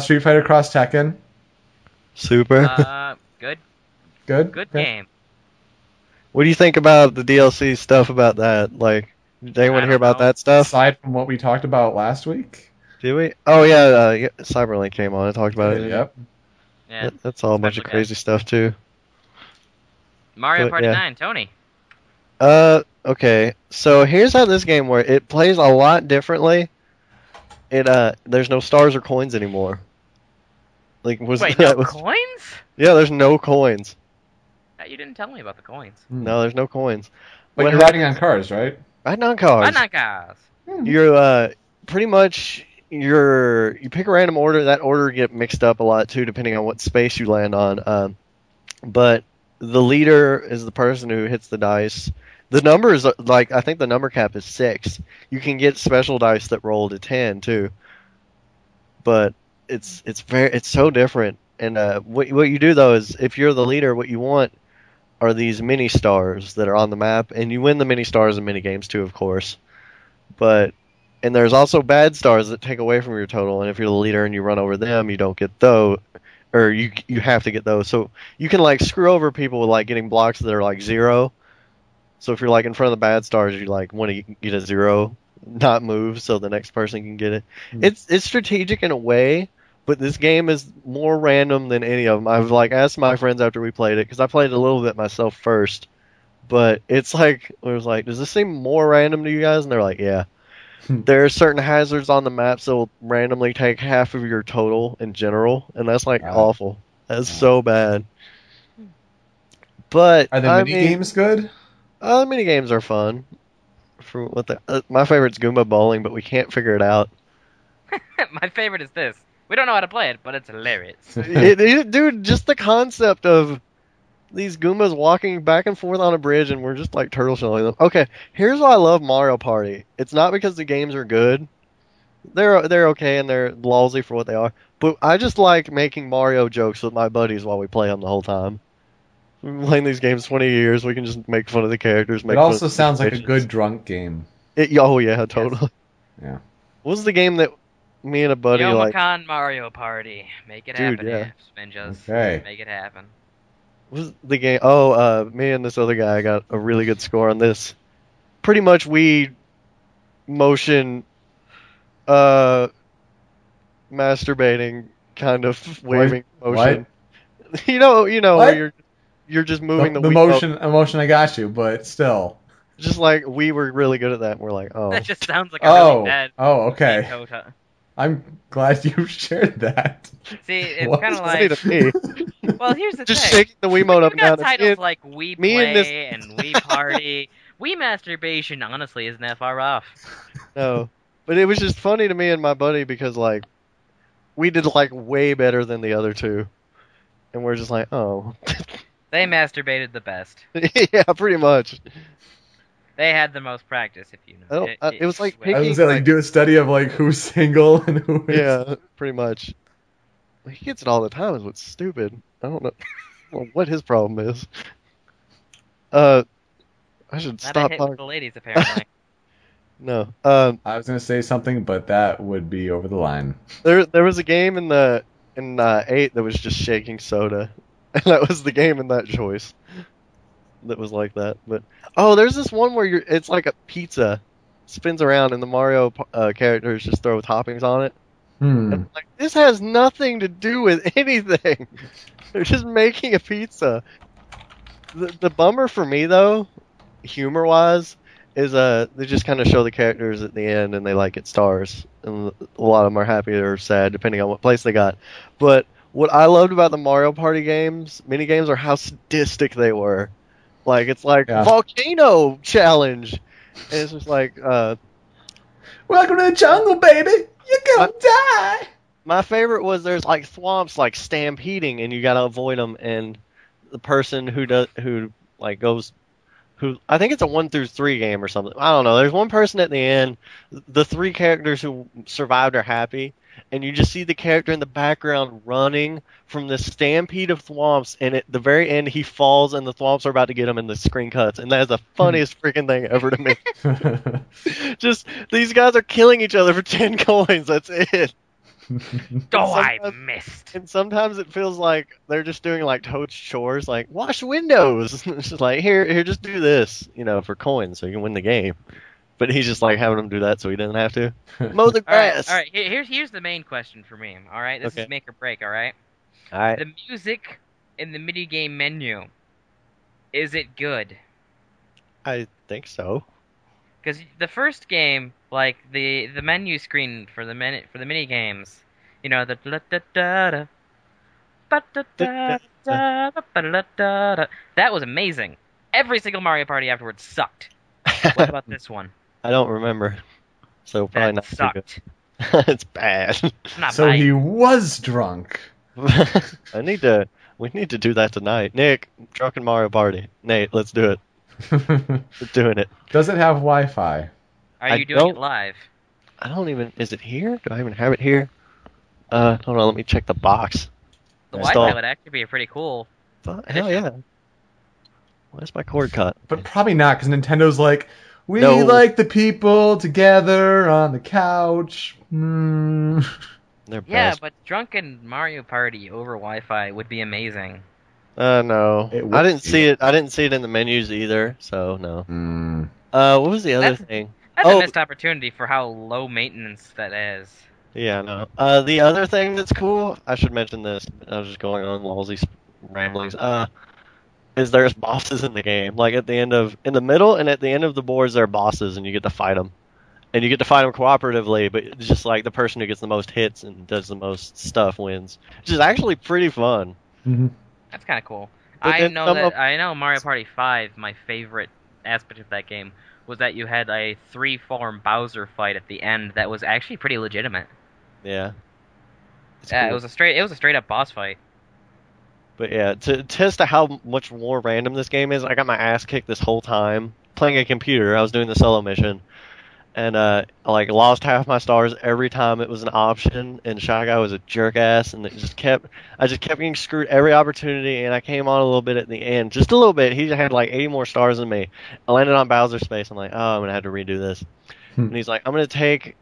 Street Fighter Cross Tekken. Super. Good? Good game. What do you think about the DLC stuff about that? Like, did anyone hear about that stuff? Aside from what we talked about last week? Did we? Oh, yeah, Cyberlink came on and talked about it. Yep. Yeah. That's all a bunch of crazy stuff, too. Mario Party 9, Tony. Okay. So here's how this game works. It plays a lot differently. There's no stars or coins anymore. Like, coins? Yeah, there's no coins. You didn't tell me about the coins. No, there's no coins. But you're riding on cars, right? Riding on cars. You're, pretty much... You pick a random order. That order get mixed up a lot too, depending on what space you land on. But the leader is the person who hits the dice. The number is like, I think the number cap is 6. You can get special dice that roll to 10 too. But it's so different. And what you do though is, if you're the leader, what you want are these mini stars that are on the map, and you win the mini stars in mini games too, of course. And there's also bad stars that take away from your total, and if you're the leader and you run over them, you don't get those, or you have to get those. So you can like screw over people with like getting blocks that are like 0. So if you're like in front of the bad stars, you like want to get a 0, not move, so the next person can get it. It's strategic in a way, but this game is more random than any of them. I've like asked my friends after we played it, because I played a little bit myself first, but it's like, I was like, does this seem more random to you guys? And they're like, yeah. There are certain hazards on the maps that will randomly take half of your total in general, and that's like awful. That's so bad. But are the minigames good? Minigames are fun. My favorite's Goomba Bowling, but we can't figure it out. My favorite is this. We don't know how to play it, but it's hilarious. Dude, just the concept of these Goombas walking back and forth on a bridge, and we're just like turtle shelling them. Okay, here's why I love Mario Party. It's not because the games are good. They're okay, and they're lousy for what they are. But I just like making Mario jokes with my buddies while we play them the whole time. We've been playing these games 20 years. We can just make fun of the characters. It also sounds like a good drunk game. Oh, yeah, totally. Yes. Yeah. What was the game that me and a buddy like... Yomicon Mario Party. Make it happen, yeah. Spinjos. Okay. Make it happen. What was the game? Oh, me and this other guy got a really good score on this. Pretty much we motion masturbating, kind of waving motion. What? You know, where you're just moving the motion. Emotion, I got you, but still. Just like we were really good at that, and we're like, oh. That just sounds like a really bad. Oh, okay. I'm glad you shared that. See, it's kind of like. Well, here's the thing. Just shaking the Wiimote up and down. We've got titles like We Play and We Party. We Masturbation, honestly, isn't that far off. No. But it was just funny to me and my buddy because, like, we did, like, way better than the other two. And we're just like, oh. They masturbated the best. Yeah, pretty much. They had the most practice, if you know. It was like picking... I was going to do a study of like who's single and who is... Yeah, pretty much. He gets it all the time is what's stupid. I don't know what his problem is. I should stop... Not with the ladies, apparently. No. I was going to say something, but that would be over the line. There was a game in 8 that was just shaking soda. And that was the game in that choice. That was like that, but there's this one where it's like a pizza spins around and the Mario characters just throw toppings on it. And like, this has nothing to do with anything. They're just making a pizza. The bummer for me though, humor wise, is they just kind of show the characters at the end and they like get stars, and a lot of them are happy or sad depending on what place they got. But what I loved about the Mario Party games, mini games, are how sadistic they were. Like, it's like, volcano challenge. And it's just like, welcome to the jungle, baby. You're gonna die. My favorite was there's like swamps like stampeding and you gotta avoid them. And the person who I think it's a 1-3 game or something. I don't know. There's one person at the end, the three characters who survived are happy. And you just see the character in the background running from the stampede of thwomps, and at the very end he falls and the thwomps are about to get him, and the screen cuts, and that is the funniest freaking thing ever to me. Just, these guys are killing each other for 10 coins, that's it. Oh, I missed. And sometimes it feels like they're just doing like Toad's chores, like, wash windows! It's just like, here, just do this, for coins so you can win the game. But he's just like having him do that so he doesn't have to. Mow the grass. All right. Here's the main question for me. All right, this is make or break. All right. All right. The music in the mini game menu, is it good? I think so. Because the first game, like the menu screen for the mini games, the da da da da, ba da da da da da da. That was amazing. Every single Mario Party afterwards sucked. What about this one? I don't remember. So probably not sucked. It's bad. Not so bad. He was drunk. We need to do that tonight. Nick, Drunk and Mario Party. Nate, let's do it. We're doing it. Does it have Wi-Fi? Are you doing it live? I don't even... Is it here? Do I even have it here? Hold on, let me check the box. The Wi-Fi would actually be pretty cool. Hell yeah. Where's my cord cut? But probably not, because Nintendo's like, we like the people together on the couch. Yeah, but Drunken Mario Party over Wi-Fi would be amazing. No. I didn't see it. I didn't see it in the menus either, so no. What was the other thing? That's a missed opportunity for how low maintenance that is. Yeah, no. The other thing that's cool, I should mention this. I was just going on lousy ramblings. Is there's bosses in the game. Like in the middle and at the end of the boards there are bosses and you get to fight them. And you get to fight them cooperatively, but it's just like the person who gets the most hits and does the most stuff wins. Which is actually pretty fun. Mm-hmm. That's kind of cool. But I know Mario Party 5, my favorite aspect of that game was that you had a 3-form Bowser fight at the end that was actually pretty legitimate. Yeah. Cool. It was a straight up boss fight. But yeah, to test how much more random this game is, I got my ass kicked this whole time playing a computer. I was doing the solo mission, and I lost half my stars every time it was an option. And Shy Guy was a jerk ass, and I just kept getting screwed every opportunity. And I came on a little bit at the end, just a little bit. He had like 80 more stars than me. I landed on Bowser's face. I'm like, oh, I'm gonna have to redo this. And he's like, I'm gonna take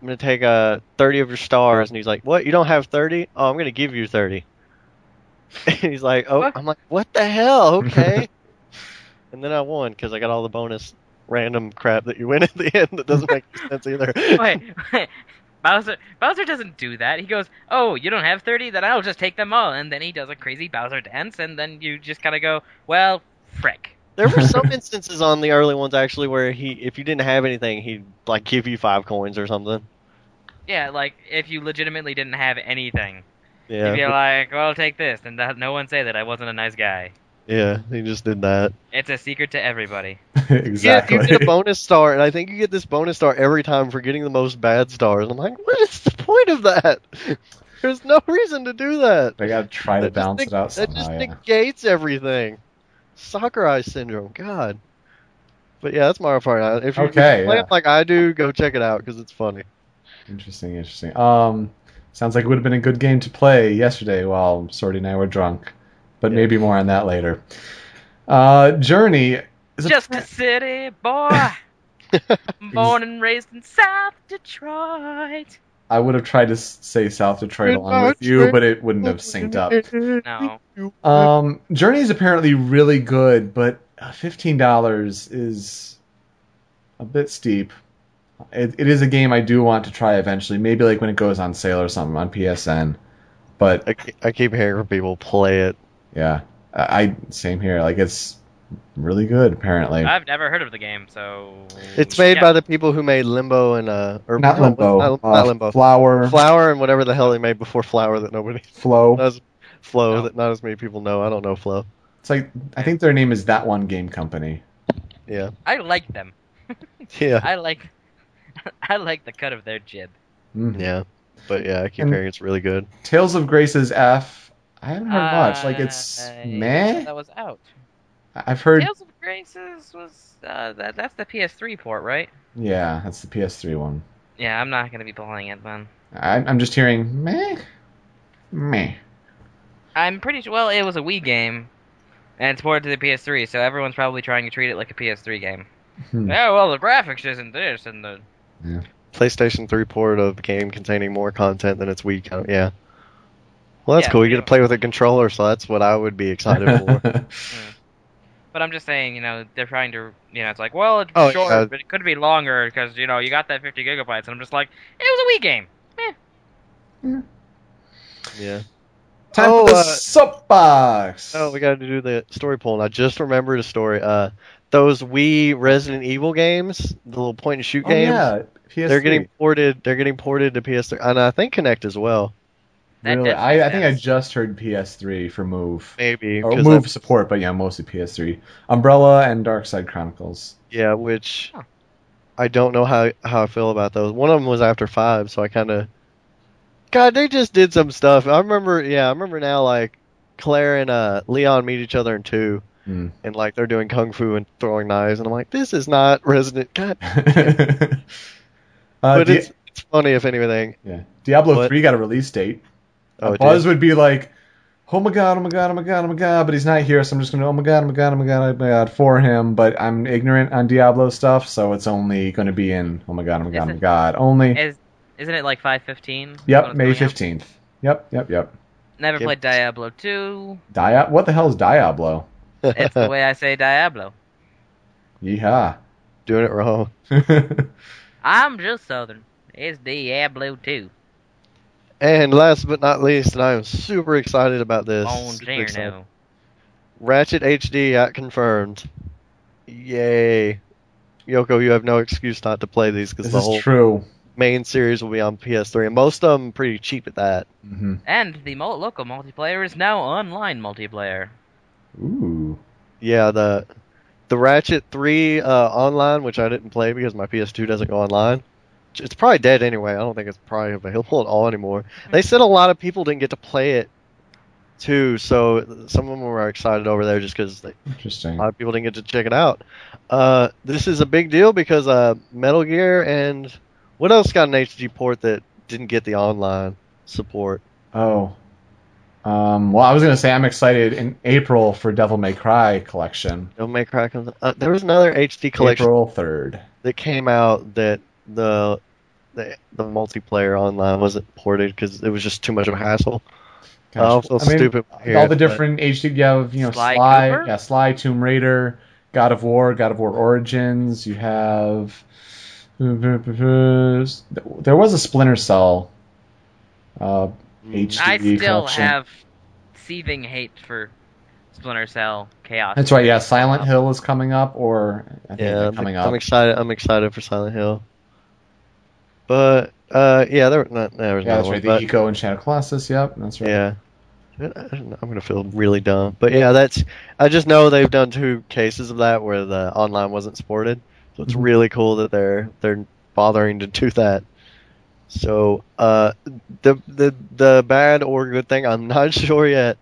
I'm going to take 30 of your stars. And he's like, what? You don't have 30? Oh, I'm going to give you 30. And he's like, oh, what? I'm like, what the hell? Okay. And then I won because I got all the bonus random crap that you win at the end that doesn't make sense either. Wait. Bowser doesn't do that. He goes, oh, you don't have 30? Then I'll just take them all. And then he does a crazy Bowser dance, and then you just kind of go, well, frick. There were some instances on the early ones, actually, where if you didn't have anything, he'd, like, give you 5 coins or something. Yeah, like, if you legitimately didn't have anything. Yeah. He'd be like, well, take this, and no one say that I wasn't a nice guy. Yeah, he just did that. It's a secret to everybody. Exactly. Yeah, you get a bonus star, and I think you get this bonus star every time for getting the most bad stars. I'm like, what is the point of that? There's no reason to do that. They gotta try to balance it out somehow. That just negates everything. Sakurai syndrome, God. But yeah, that's Mario Party. If you play it like I do, go check it out because it's funny. Interesting. Sounds like it would have been a good game to play yesterday while Sortie and I were drunk. But maybe more on that later. Journey. Just a city boy. Born and raised in South Detroit. I would have tried to say South Detroit along with you, but it wouldn't have synced up. No. Journey is apparently really good, but $15 is a bit steep. It is a game I do want to try eventually. Maybe like when it goes on sale or something on PSN. But I keep hearing from people play it. Yeah, same here. Like, it's really good, apparently. I've never heard of the game, so... It's made by the people who made Limbo and... Not Limbo. Flower. Flower and whatever the hell they made before Flower that nobody... Flow that not as many people know. I don't know Flow. It's like, I think their name is That One Game Company. Yeah. I like them. Yeah. I like the cut of their jib. Mm-hmm. Yeah. But yeah, I keep hearing it's really good. Tales of Grace's F... I haven't heard much. Like, it's meh. That was out. I've heard... Tales of Graces was... that's the PS3 port, right? Yeah, that's the PS3 one. Yeah, I'm not going to be playing it, then. I'm just hearing meh. I'm pretty sure... Well, it was a Wii game, and it's ported to the PS3, so everyone's probably trying to treat it like a PS3 game. Oh, well, the graphics isn't this, and the... Yeah. PlayStation 3 port of a game containing more content than its Wii... Yeah. Well, that's cool. You get to play with a controller, so that's what I would be excited for. But I'm just saying, they're trying to, it's like, well, it's short, but it could be longer because, you got that 50 gigabytes, and I'm just like, it was a Wii game. Yeah. Time for the soapbox. Oh, we got to do the story poll, and I just remembered a story. Those Wii Resident Evil games, the little point-and-shoot games, PS3. They're getting ported to PS3, and I think Kinect as well. Really? I think I just heard PS3 for Move. Maybe. Or Move support, but yeah, mostly PS3. Umbrella and Darkside Chronicles. Yeah, which I don't know how I feel about those. One of them was after 5, so I kind of... God, they just did some stuff. I remember now, like, Claire and Leon meet each other in 2, and, like, they're doing kung fu and throwing knives, and I'm like, this is not Resident... God. But it's funny, if anything. Yeah. Diablo 3 got a release date. Buzz would be like, oh my god, but he's not here, so I'm just going to, oh my god, for him, but I'm ignorant on Diablo stuff, so it's only going to be in, oh my god, only. Isn't it like 5/15? Yep, May 15th. Yep. Never played Diablo 2. What the hell is Diablo? It's the way I say Diablo. Yeehaw. Doing it wrong. I'm just Southern. It's Diablo 2. And last but not least, and I am super excited about this. Ratchet HD got confirmed. Yay. Yoko, you have no excuse not to play these because the whole main series will be on PS3, and most of them pretty cheap at that. Mm-hmm. And the local multiplayer is now online multiplayer. Ooh. Yeah, the Ratchet 3 online, which I didn't play because my PS2 doesn't go online. It's probably dead anyway. I don't think it's probably available at all anymore. They said a lot of people didn't get to play it, too, so some of them were excited over there just because a lot of people didn't get to check it out. This is a big deal because Metal Gear and... What else got an HD port that didn't get the online support? Oh. Well, I was going to say I'm excited in April for Devil May Cry Collection. Devil May Cry... There was another HD collection... April 3rd. ...that came out that... The the multiplayer online wasn't ported because it was just too much of a hassle. Gosh. I mean, stupid. All the different HD, Sly, Tomb Raider, God of War Origins. You have there was a Splinter Cell HD. I still have seething hate for Splinter Cell Chaos. That's right. Yeah, Silent Hill is coming up, or I think coming up. I'm excited for Silent Hill. But there was another one. That's right. The Eco and Shadow Colossus. Yep, that's right. Yeah, I'm gonna feel really dumb. But yeah, that's. I just know they've done 2 cases of that where the online wasn't supported. So it's really cool that they're bothering to do that. So the bad or good thing, I'm not sure yet.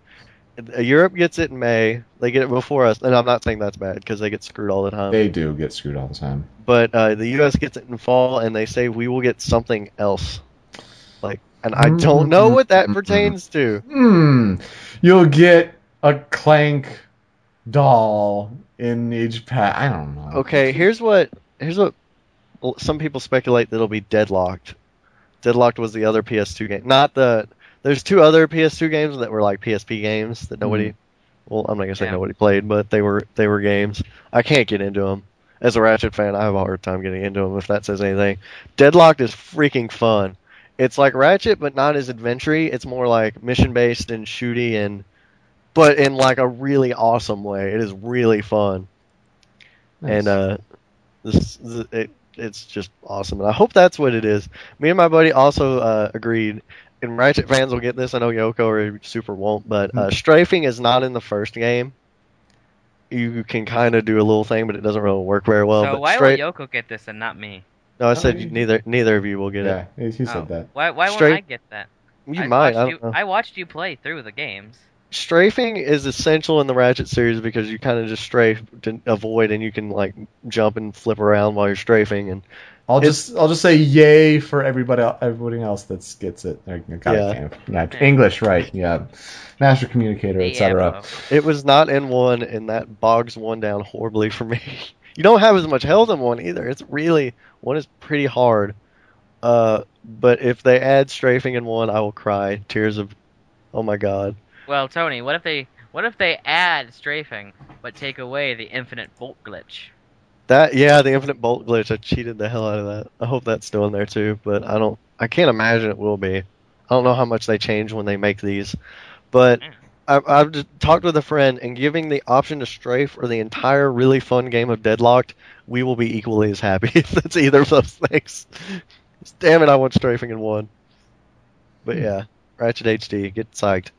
Europe gets it in May. They get it before us, and I'm not saying that's bad because they get screwed all the time. They do get screwed all the time. But the U.S. gets it in fall, and they say we will get something else. And I don't know what that pertains to. You'll get a Clank doll in each pack. I don't know. Okay, here's what some people speculate that it'll be Deadlocked. Deadlocked was the other PS2 game, not the. There's 2 other PS2 games that were like PSP games that nobody, well, I'm not gonna say nobody played, but they were games. I can't get into them. As a Ratchet fan, I have a hard time getting into them. If that says anything, Deadlocked is freaking fun. It's like Ratchet, but not as adventure-y. It's more like mission based and shooty, but in like a really awesome way. It is really fun, nice. And it's just awesome. And I hope that's what it is. Me and my buddy also agreed. And Ratchet fans will get this. I know Yoko or Super won't, but strafing is not in the first game. You can kind of do a little thing, but it doesn't really work very well. So but why will Yoko get this and not me? No, I said neither of you will get it. Yeah, he said that. Why won't I get that? You might. I watched you play through the games. Strafing is essential in the Ratchet series because you kind of just strafe to avoid, and you can like jump and flip around while you're strafing. And I'll just say yay for everybody else that gets it. English, right? Yeah, master communicator, etc. It was not in 1, and that bogs 1 down horribly for me. You don't have as much health in 1 either. It's really 1 is pretty hard. But if they add strafing in 1, I will cry tears of, oh my god. Well, Tony, what if they add strafing but take away the infinite bolt glitch? The infinite bolt glitch. I cheated the hell out of that. I hope that's still in there too, but I can't imagine it will be. I don't know how much they change when they make these, but I've just talked with a friend, and giving the option to strafe or the entire really fun game of Deadlocked, we will be equally as happy if that's either of those things. Damn it, I want strafing in 1. But yeah, Ratchet HD, get psyched.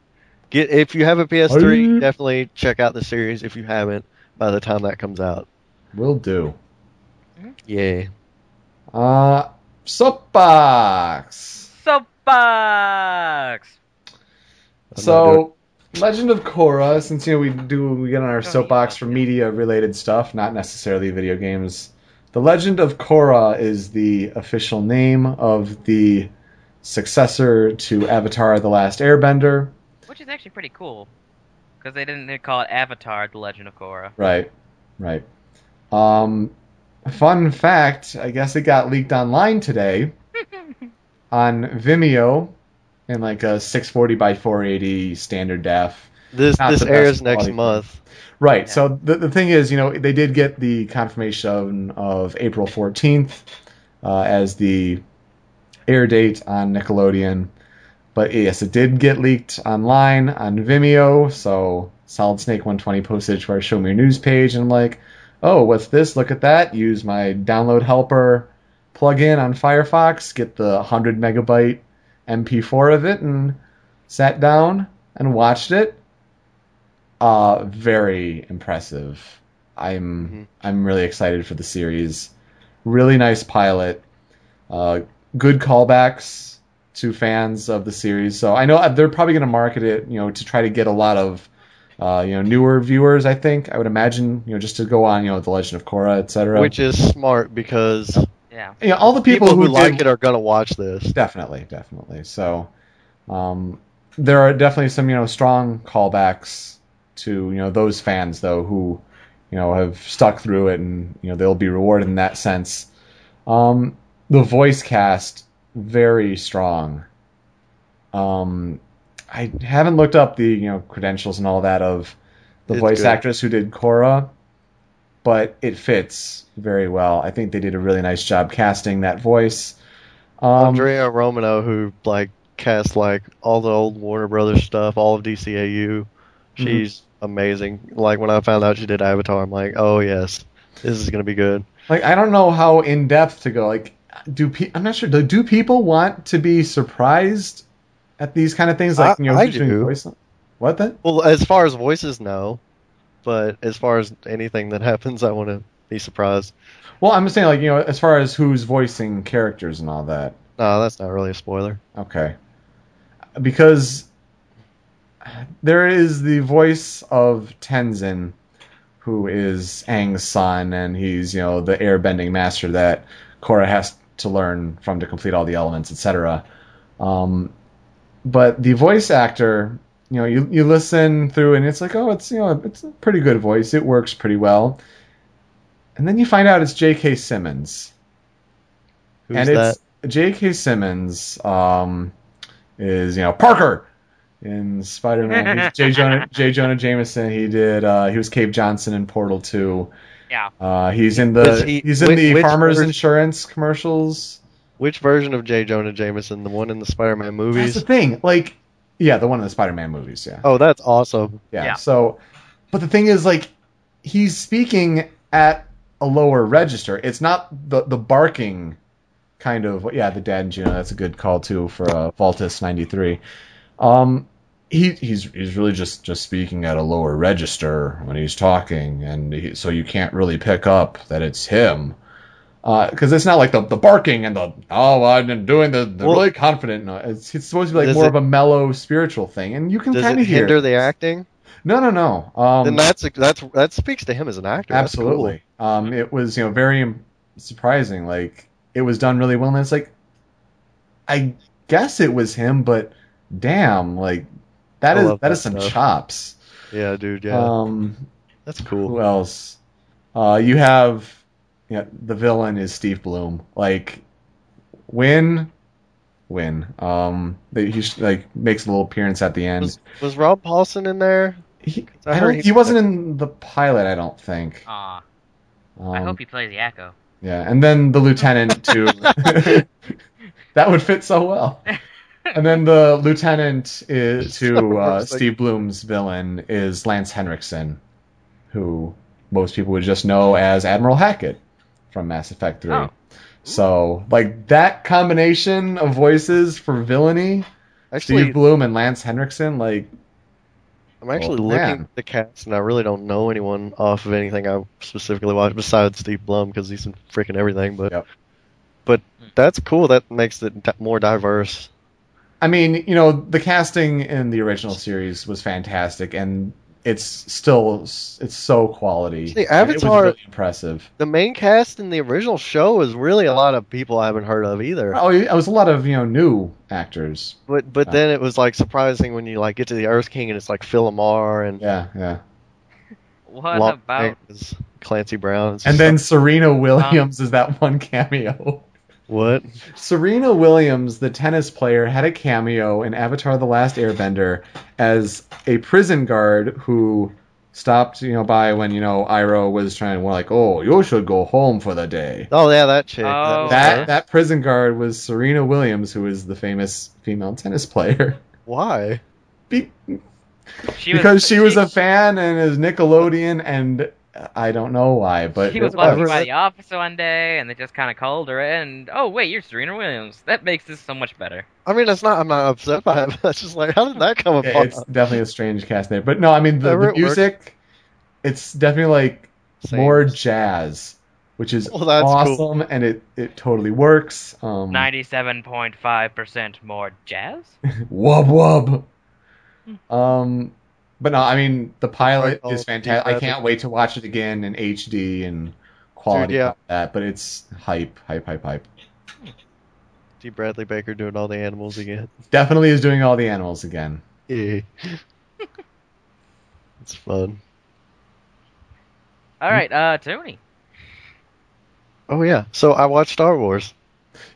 If you have a PS3, definitely check out the series. If you haven't, by the time that comes out, will do. Yeah. Soapbox. So, Legend of Korra. Since we get on our soapbox for media-related stuff, not necessarily video games. The Legend of Korra is the official name of the successor to Avatar: The Last Airbender. Which is actually pretty cool, because they call it Avatar: The Legend of Korra. Right. Fun fact, I guess it got leaked online today on Vimeo in like a 640 by 480 standard def. This airs next month. Right. Yeah. So the thing is, they did get the confirmation of April 14th as the air date on Nickelodeon. But yes, it did get leaked online on Vimeo, so Solid Snake 120 posted to our Show Me Your News page, and I'm like, oh, what's this? Look at that. Use my download helper plugin on Firefox, get the 100 megabyte MP4 of it, and sat down and watched it. Very impressive. I'm really excited for the series. Really nice pilot. Good callbacks to fans of the series, so I know they're probably going to market it, to try to get a lot of, newer viewers. I think I would imagine, just to go on, The Legend of Korra, etc. Which is smart because, all the people who like it are going to watch this. Definitely. So, there are definitely some, strong callbacks to, those fans though who, have stuck through it, and they'll be rewarded in that sense. The voice cast very strong. I haven't looked up the credentials and all that of the voice actress who did Korra, but it fits very well. I think they did a really nice job casting that voice. Andrea Romano, who cast all the old Warner Brothers stuff, all of DCAU, she's amazing. When I found out she did Avatar, I'm like, oh yes, this is gonna be good. I don't know how in depth to go. I'm not sure. Do people want to be surprised at these kind of things? I do. Voice? What then? Well, as far as voices, no. But as far as anything that happens, I want to be surprised. Well, I'm just saying, as far as who's voicing characters and all that. No, that's not really a spoiler. Okay. Because there is the voice of Tenzin, who is Aang's son, and he's, the airbending master that Korra has to learn from to complete all the elements, etc. But the voice actor, you listen through and it's it's a pretty good voice. It works pretty well. And then you find out it's J.K. Simmons. Who's that? J.K. Simmons is, Parker in Spider-Man. He's J. Jonah Jameson. He did. He was Cave Johnson in Portal 2. Yeah. He's in the Farmers Insurance commercials. Which version of J. Jonah Jameson? The one in the Spider-Man movies? That's the thing. The one in the Spider-Man movies, yeah. Oh, that's awesome. Yeah. So, but the thing is, he's speaking at a lower register. It's not the barking kind of... Yeah, the dad and Gina. That's a good call, too, for Voltus 93. He's really just speaking at a lower register when he's talking, and so you can't really pick up that it's him. Because it's not the barking and I'm doing the really confident. No, it's supposed to be more of a mellow spiritual thing, and you can kind of hear. Does it hinder the acting? No. Then that speaks to him as an actor. Absolutely. Cool. It was very surprising. It was done really well, and it's I guess it was him, but damn, that is some chops. Yeah, dude. Yeah. That's cool. Who else? You have. Yeah, the villain is Steve Blum. Win. He makes a little appearance at the end. Was Rob Paulson in there? He wasn't in the pilot, I don't think. Ah. I hope he plays Yakko. Yeah, and then the lieutenant too. That would fit so well. And then the lieutenant to Steve Blum's villain is Lance Henriksen, who most people would just know as Admiral Hackett from Mass Effect 3. Oh. So, that combination of voices for villainy, actually, Steve Blum and Lance Henriksen, I'm actually looking at the cast, and I really don't know anyone off of anything I specifically watched besides Steve Blum, because he's in freaking everything. But, but that's cool. That makes it more diverse. I mean, the casting in the original series was fantastic, and it's so quality. See, Avatar, it was really impressive. The main cast in the original show is really a lot of people I haven't heard of either. Oh, it was a lot of new actors. But then it was surprising when you get to the Earth King and it's Phil Lamar and yeah. What about Clancy Brown? And then Serena Williams is that one cameo. What? Serena Williams, the tennis player, had a cameo in Avatar: The Last Airbender as a prison guard who stopped, by when, Iroh was trying to, oh, you should go home for the day. Oh, yeah, that chick. Oh. That prison guard was Serena Williams, who is the famous female tennis player. Why? Because she was a fan and is Nickelodeon and... I don't know why, but... She was walking by the office one day, and they just kind of called her in. Oh, wait, you're Serena Williams. That makes this so much better. I mean, I'm not upset by it, but it's just how did that come about? It's definitely a strange cast name. But no, I mean, the music, it's definitely, more jazz, which is awesome, cool. And it totally works. 97.5% more jazz? Wub wub! But no, I mean, the pilot is fantastic. I can't wait to watch it again in HD and quality like that, but it's hype. D. Bradley Baker doing all the animals again. Definitely is doing all the animals again. Yeah. It's fun. All right, Tony. Oh, yeah. So I watched Star Wars.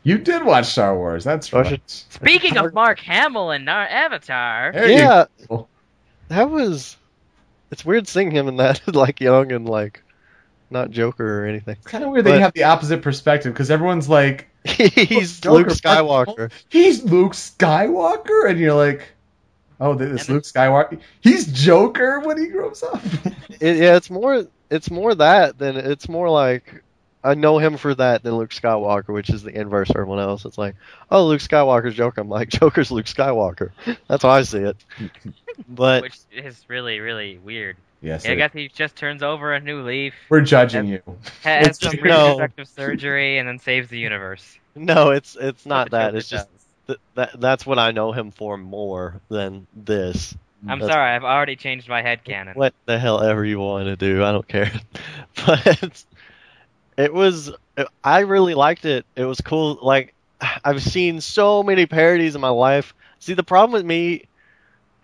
You did watch Star Wars. That's right. Speaking of Mark Hamill and our Avatar. Yeah. That was... It's weird seeing him in that, like, young and, like, not Joker or anything. It's kind of weird that you have the opposite perspective, because everyone's like... He's Luke Skywalker. He's Luke Skywalker? And you're like... Oh, this Luke Skywalker. He's Joker when he grows up. It's more like I know him for that than Luke Skywalker, which is the inverse for everyone else. It's like, oh, Luke Skywalker's Joker. I'm like, Joker's Luke Skywalker. That's how I see it. But which is really, really weird. Yes, I guess he just turns over a new leaf. We're judging you. Has some reconstructive surgery and then saves the universe. No, it's not that. It's just. That's what I know him for more than this. Sorry, I've already changed my headcanon. What the hell ever you want to do, I don't care. But I really liked it. It was cool. Like, I've seen so many parodies in my life. See, the problem with me,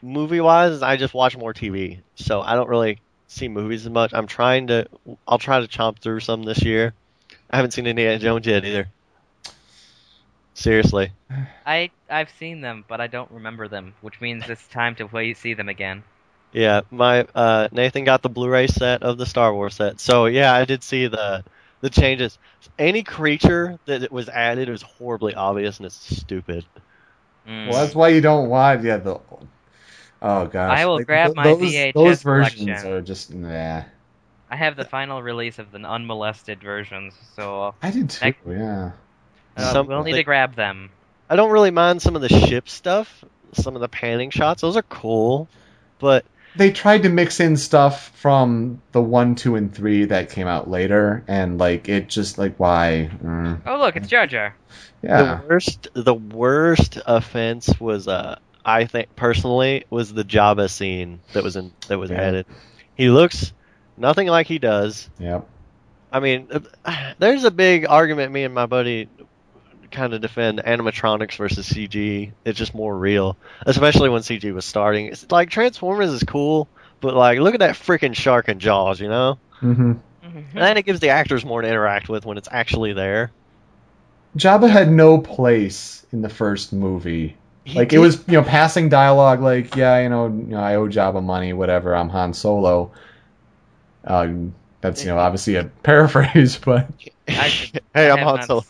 movie-wise, is I just watch more TV. So I don't really see movies as much. I'll try to chomp through some this year. I haven't seen Indiana Jones yet either. Seriously. I've seen them, but I don't remember them, which means it's time to see them again. Yeah, my Nathan got the Blu-ray set of the Star Wars set, so yeah, I did see the changes. Any creature that was added is horribly obvious, and it's stupid. Mm. Well, that's why you don't watch the... Oh, gosh. I will grab my VHS Those versions collection. Are just... Nah. I have the final release of the unmolested versions, so... I did too, yeah. We'll need to grab them. I don't really mind some of the ship stuff, some of the panning shots. Those are cool, but... They tried to mix in stuff from the 1, 2, and 3 that came out later, and, like, it just, like, why? Mm. Oh, look, it's Jar Jar. Yeah. The worst offense was, I think, personally, was the Jabba scene that was added. He looks nothing like he does. Yep. I mean, there's a big argument me and my buddy... kind of defend animatronics versus CG. It's just more real, especially when CG was starting. It's like Transformers is cool, but like look at that freaking shark in Jaws, you know? Mm-hmm. Mm-hmm. And it gives the actors more to interact with when it's actually there. Jabba had no place in the first movie. It was passing dialogue like, yeah, I owe Jabba money, whatever, I'm Han Solo. That's obviously a paraphrase, but hey, I'm Han Solo.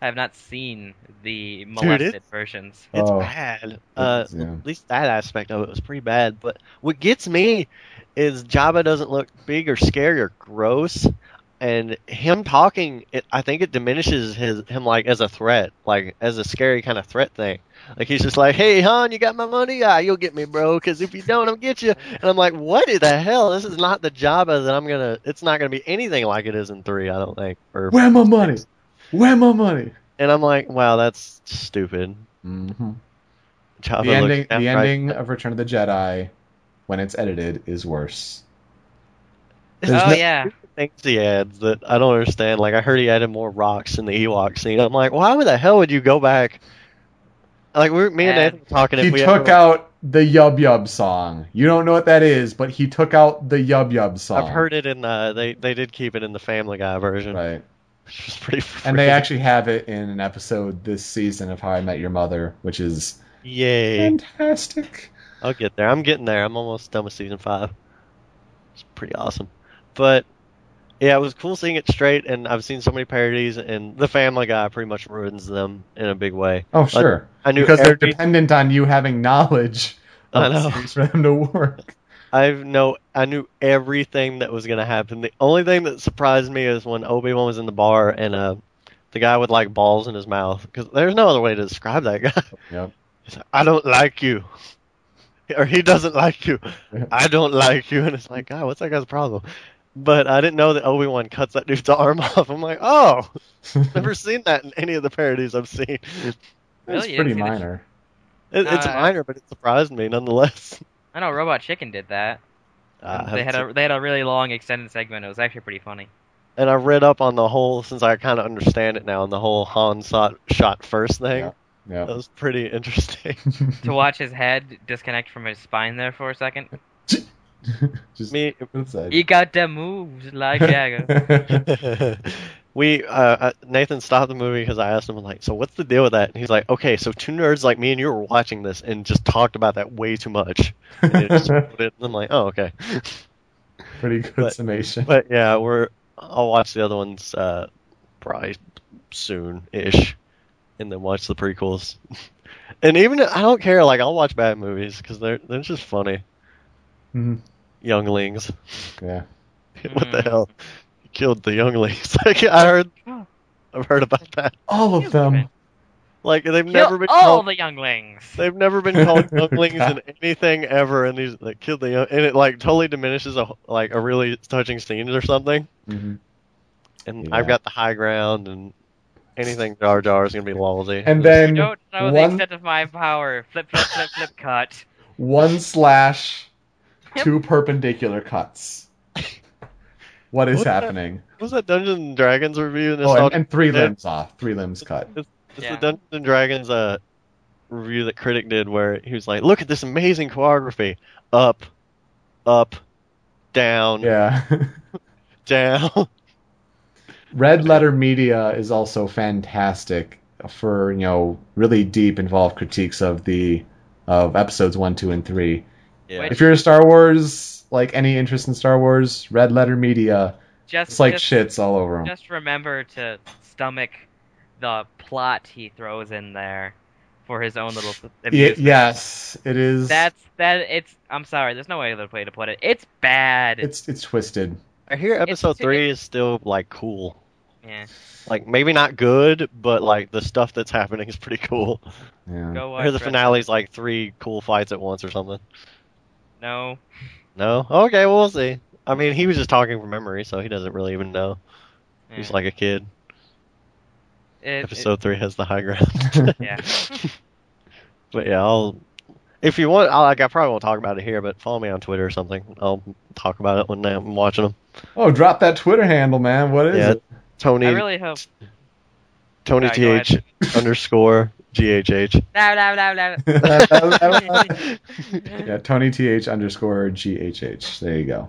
I have not seen the molested versions. It's bad. At least that aspect of it was pretty bad. But what gets me is Jabba doesn't look big or scary or gross. And him talking, I think it diminishes him like as a threat, like as a scary kind of threat thing. Like he's just like, hey, hon, you got my money? Ah, you'll get me, bro, because if you don't, I'll get you. And I'm like, what the hell? This is not the Jabba that I'm going to – it's not going to be anything like it is in 3, I don't think. Where my money? Where my money? And I'm like, wow, that's stupid. Mm-hmm. The ending of Return of the Jedi, when it's edited, is worse. Things he adds that I don't understand. Like I heard he added more rocks in the Ewok scene. I'm like, why the hell would you go back? Like me and Nathan were talking. He took out the Yub Yub song. You don't know what that is, but he took out the Yub Yub song. I've heard it in they did keep it in the Family Guy version, right? Which was pretty freaking. And they actually have it in an episode this season of How I Met Your Mother, which is fantastic. I'll get there. I'm getting there. I'm almost done with season 5. It's pretty awesome. But, yeah, it was cool seeing it straight, and I've seen so many parodies, and The Family Guy pretty much ruins them in a big way. Oh, sure. Because they're dependent on you having knowledge of the series for them to work. I knew everything that was going to happen. The only thing that surprised me is when Obi-Wan was in the bar and the guy with, like, balls in his mouth. Because there's no other way to describe that guy. Yep. He's like, I don't like you. Or he doesn't like you. I don't like you. And it's like, God, what's that guy's problem? But I didn't know that Obi-Wan cuts that dude's arm off. I'm like, oh. Never seen that in any of the parodies I've seen. It's pretty minor. It's minor, but it surprised me nonetheless. I know Robot Chicken did that. They had a really long extended segment. It was actually pretty funny. And I read up on the whole, since I kind of understand it now, on the whole Han shot first thing. Yeah. That was pretty interesting. To watch his head disconnect from his spine there for a second. Just me. He got the moves like Jagger. Nathan stopped the movie because I asked him, like, so what's the deal with that? And he's like, okay, so two nerds like me and you were watching this and just talked about that way too much. And it just put it, and I'm like, oh, okay. Pretty good summation. But yeah, I'll watch the other ones probably soon-ish, and then watch the prequels. And even I don't care, like, I'll watch bad movies because they're just funny. Mm-hmm. Younglings. Yeah. What the hell? You killed the younglings. Like, I've heard about that. All of them. Like, they've never been called all the younglings. They've never been called younglings in anything ever. And these like killed the young, and it like totally diminishes a really touching scene or something. Mm-hmm. And yeah. I've got the high ground, and anything Jar Jar is gonna be lousy. And then you don't know the extent of my power. Flip, cut. One slash. Two perpendicular cuts. What is happening? What was that Dungeons and Dragons review? And three limbs off. Three limbs cut. It's the Dungeons and Dragons review that Critic did where he was like, look at this amazing choreography. Up, down. Yeah. Down. Red Letter Media is also fantastic for, really deep, involved critiques of episodes 1, 2, and 3. Yeah. If you're a Star Wars, any interest in Star Wars, Red Letter Media, just shits all over them. Just remember to stomach the plot he throws in there for his own little. Yes, it is. I'm sorry. There's no other way to put it. It's bad. It's twisted. I hear episode 3 is still cool. Yeah. Maybe not good, but the stuff that's happening is pretty cool. Yeah. I hear the finale's 3 cool fights at once or something. No? Okay, we'll see. I mean, he was just talking from memory, so he doesn't really even know. Yeah. He's like a kid. Episode 3 has the high ground. Yeah. But yeah, if you want, I probably won't talk about it here, but follow me on Twitter or something. I'll talk about it when I'm watching them. Oh, drop that Twitter handle, man. What is it? Tony. I really hope. Tony TH _ GHH. No. Yeah, Tony TH _ GHH. There you go.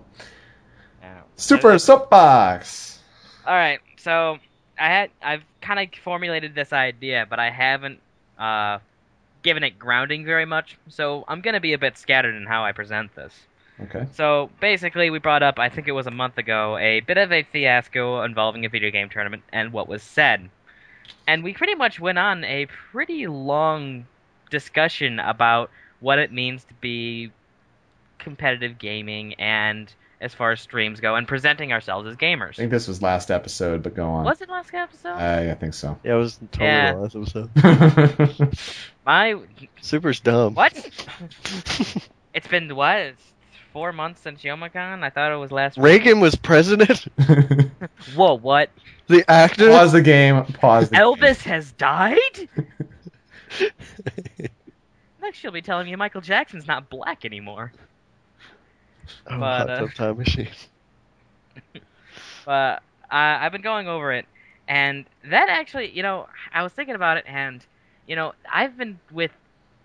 Yeah. Super Soapbox! Alright, so I've kind of formulated this idea, but I haven't given it grounding very much, so I'm going to be a bit scattered in how I present this. Okay. So, basically, we brought up, I think it was a month ago, a bit of a fiasco involving a video game tournament and what was said. And we pretty much went on a pretty long discussion about what it means to be competitive gaming and as far as streams go and presenting ourselves as gamers. I think this was last episode, but go on. Was it last episode? I think so. Yeah, it was totally last episode. Super's dumb. What? It's been, what? It's 4 months since Yomicon? I thought it was last week. Reagan was president? Whoa, what? The actor? Pause the game. Elvis has died? Next she'll be telling you Michael Jackson's not black anymore. Oh, but, time machine. But I've been going over it, and that actually, I was thinking about it, and, I've been with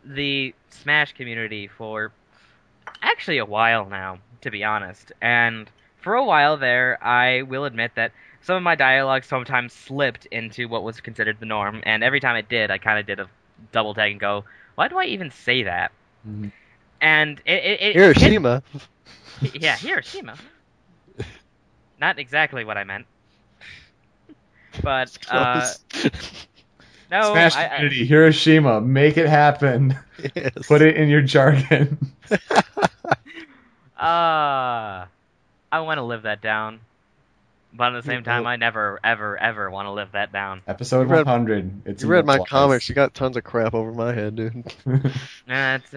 the Smash community for actually a while now, to be honest. And for a while there, I will admit that some of my dialogue sometimes slipped into what was considered the norm. And every time it did, I kind of did a double take and go, why do I even say that? Mm-hmm. And it Hiroshima. Yeah, Hiroshima. Not exactly what I meant. But, no. Smash community, Hiroshima, make it happen. Yes. Put it in your jargon. I want to live that down, but at the same time, I never, ever, ever want to live that down. Episode 100. You read my comics. You got tons of crap over my head, dude. That's.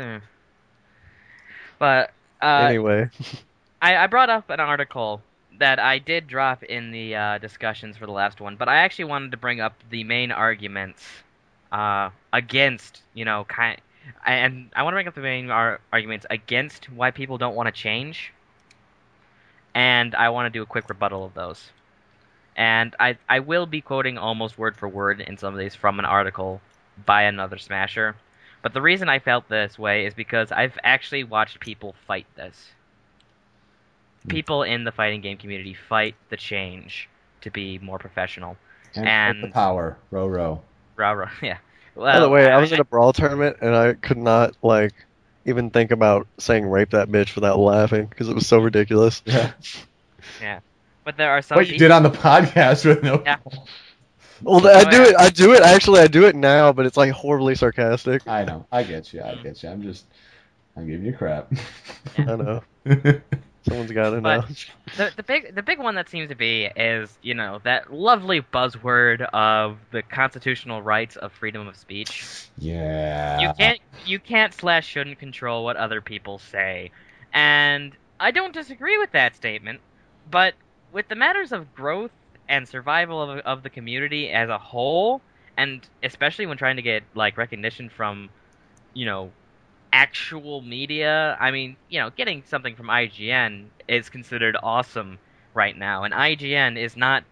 But anyway, I brought up an article that I did drop in the discussions for the last one, but I actually wanted to bring up the main arguments against, and I want to bring up the main arguments against why people don't want to change, and I want to do a quick rebuttal of those. And I will be quoting almost word for word in some of these from an article by another Smasher, but the reason I felt this way is because I've actually watched people fight this. People in the fighting game community fight the change to be more professional. And the power. Row, yeah. Well, by the way, I was in a brawl tournament, and I could not, even think about saying rape that bitch without laughing, because it was so ridiculous. Yeah. Yeah. But there are some... What you did on the podcast with no... Yeah. Well, I do it. Actually, I do it now, but it's, horribly sarcastic. I know. I get you. I'm giving you crap. Yeah. I know. Someone's got to know. The big one that seems to be is, that lovely buzzword of the constitutional rights of freedom of speech. Yeah. You can't /shouldn't control what other people say. And I don't disagree with that statement, but with the matters of growth and survival of the community as a whole, and especially when trying to get, recognition from, actual media, getting something from IGN is considered awesome right now, and IGN is not...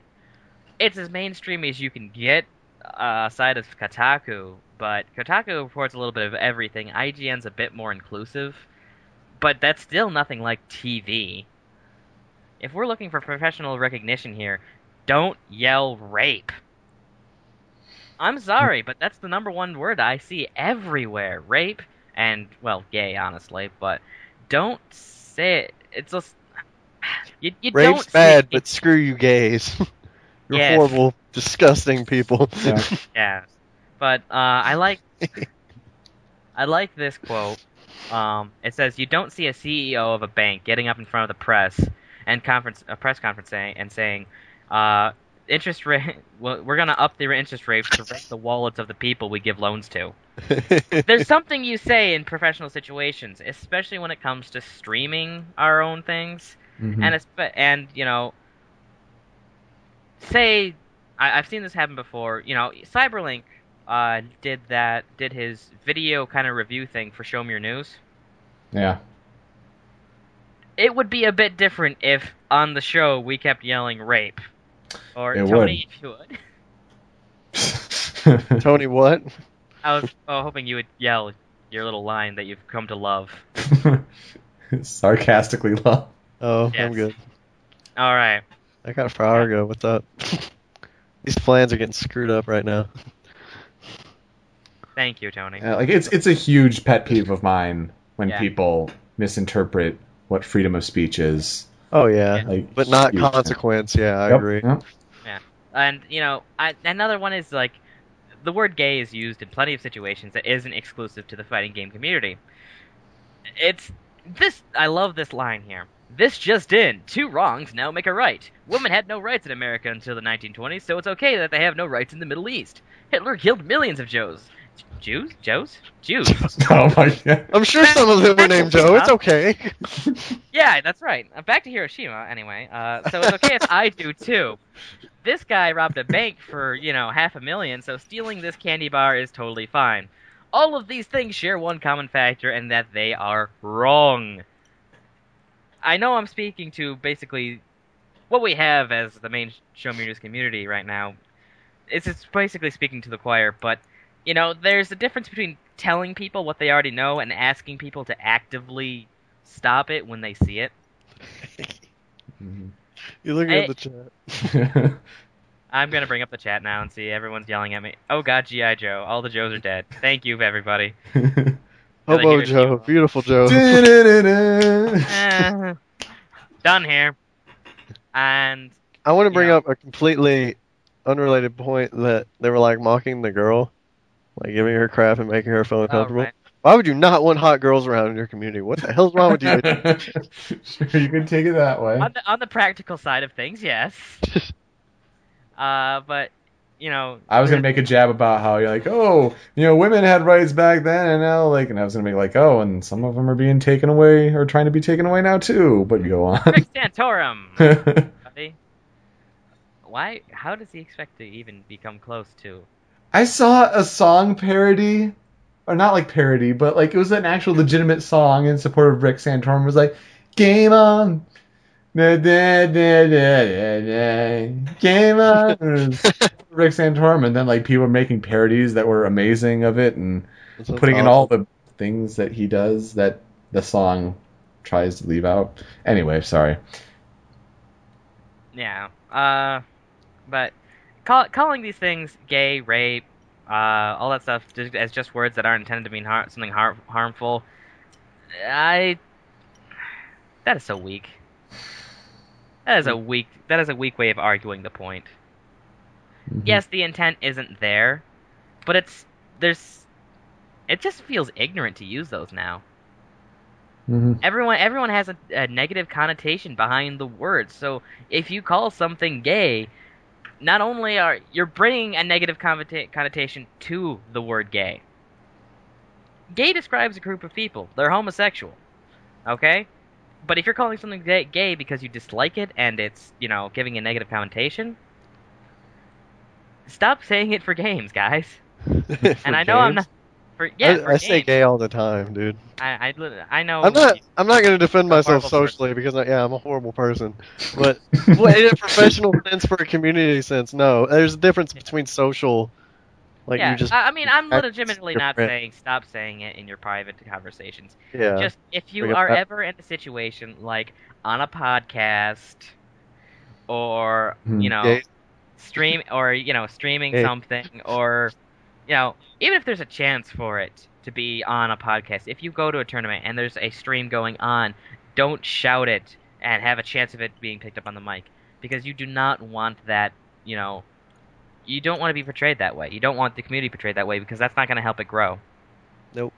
It's as mainstream as you can get, aside of Kotaku, but Kotaku reports a little bit of everything. IGN's a bit more inclusive, but that's still nothing like TV. If we're looking for professional recognition here, don't yell rape. I'm sorry, but that's the number one word I see everywhere. Rape... And, gay, honestly, but don't say it. It's just... You don't rape's bad, but screw you gays. You're horrible, disgusting people. Yeah. Yeah. But I like this quote. It says, "You don't see a CEO of a bank getting up in front of the press and a press conference saying, interest rate. Well, we're gonna up the interest rates to wreck the wallets of the people we give loans to." There's something you say in professional situations, especially when it comes to streaming our own things, mm-hmm. Say I've seen this happen before. Cyberlink did his video kind of review thing for Show Me Your News. Yeah. It would be a bit different if on the show we kept yelling rape. Or it Tony, would. If you would. Tony, what? I was hoping you would yell your little line that you've come to love. Sarcastically love. Oh, yes. I'm good. All right. I got Fargo. What's up? These plans are getting screwed up right now. Thank you, Tony. It's a huge pet peeve of mine when people misinterpret what freedom of speech is. Oh, yeah, but not consequence. Yeah, I agree. Yep. Yeah, and, another one is, the word gay is used in plenty of situations that isn't exclusive to the fighting game community. I love this line here. "This just in, two wrongs now make a right. Women had no rights in America until the 1920s, so it's okay that they have no rights in the Middle East. Hitler killed millions of Jews." Jews? Oh my God. I'm sure some of them were named Joe. It's okay. Yeah, that's right. Back to Hiroshima, anyway. So it's okay if I do, too. This guy robbed a bank for, $500,000, so stealing this candy bar is totally fine. All of these things share one common factor, and that they are wrong. I know I'm speaking to basically what we have as the main Show Me Your News community right now. It's basically speaking to the choir, but... there's a difference between telling people what they already know and asking people to actively stop it when they see it. You're looking at the chat. I'm going to bring up the chat now and see everyone's yelling at me. Oh, God, G.I. Joe. All the Joes are dead. Thank you, everybody. Hobo Joe. Beautiful Joe. Done here. And I want to bring up a completely unrelated point that they were, mocking the girl. Giving her crap and making her feel uncomfortable. Right. Why would you not want hot girls around in your community? What the hell's wrong with you? Sure, you can take it that way. On the practical side of things, yes. But, I was going to make a jab about how you're women had rights back then, and now, and I was going to be and some of them are being taken away, or trying to be taken away now, too. But you go on. Rick Santorum! Why? How does he expect to even become close to... I saw a song parody, or not parody, but it was an actual legitimate song in support of Rick Santorum. It was "Game on, da, da, da, da, da, da. Game on," Rick Santorum, and then people were making parodies that were amazing of it, and putting in all the things that he does that the song tries to leave out. Anyway, sorry. Yeah. But calling these things gay, rape, all that stuff as just words that aren't intended to mean something harmful, that is so weak. That is a weak way of arguing the point. Mm-hmm. Yes, the intent isn't there, but it just feels ignorant to use those now. Mm-hmm. Everyone has a negative connotation behind the word. So if you call something gay, not only are you're bringing a negative connotation to the word gay. Gay describes a group of people. They're homosexual. Okay? But if you're calling something gay because you dislike it and it's, giving a negative connotation, stop saying it for games, guys. I say gay all the time, dude. I know. I'm not going to defend myself socially because I'm a horrible person. But in a professional sense, for a community sense, no. There's a difference between social. I'm legitimately not saying stop saying it in your private conversations. Yeah. Just if you are ever in a situation like on a podcast or streaming something or. Even if there's a chance for it to be on a podcast, if you go to a tournament and there's a stream going on, don't shout it and have a chance of it being picked up on the mic. Because you do not want that, you don't want to be portrayed that way. You don't want the community portrayed that way because that's not going to help it grow. Nope.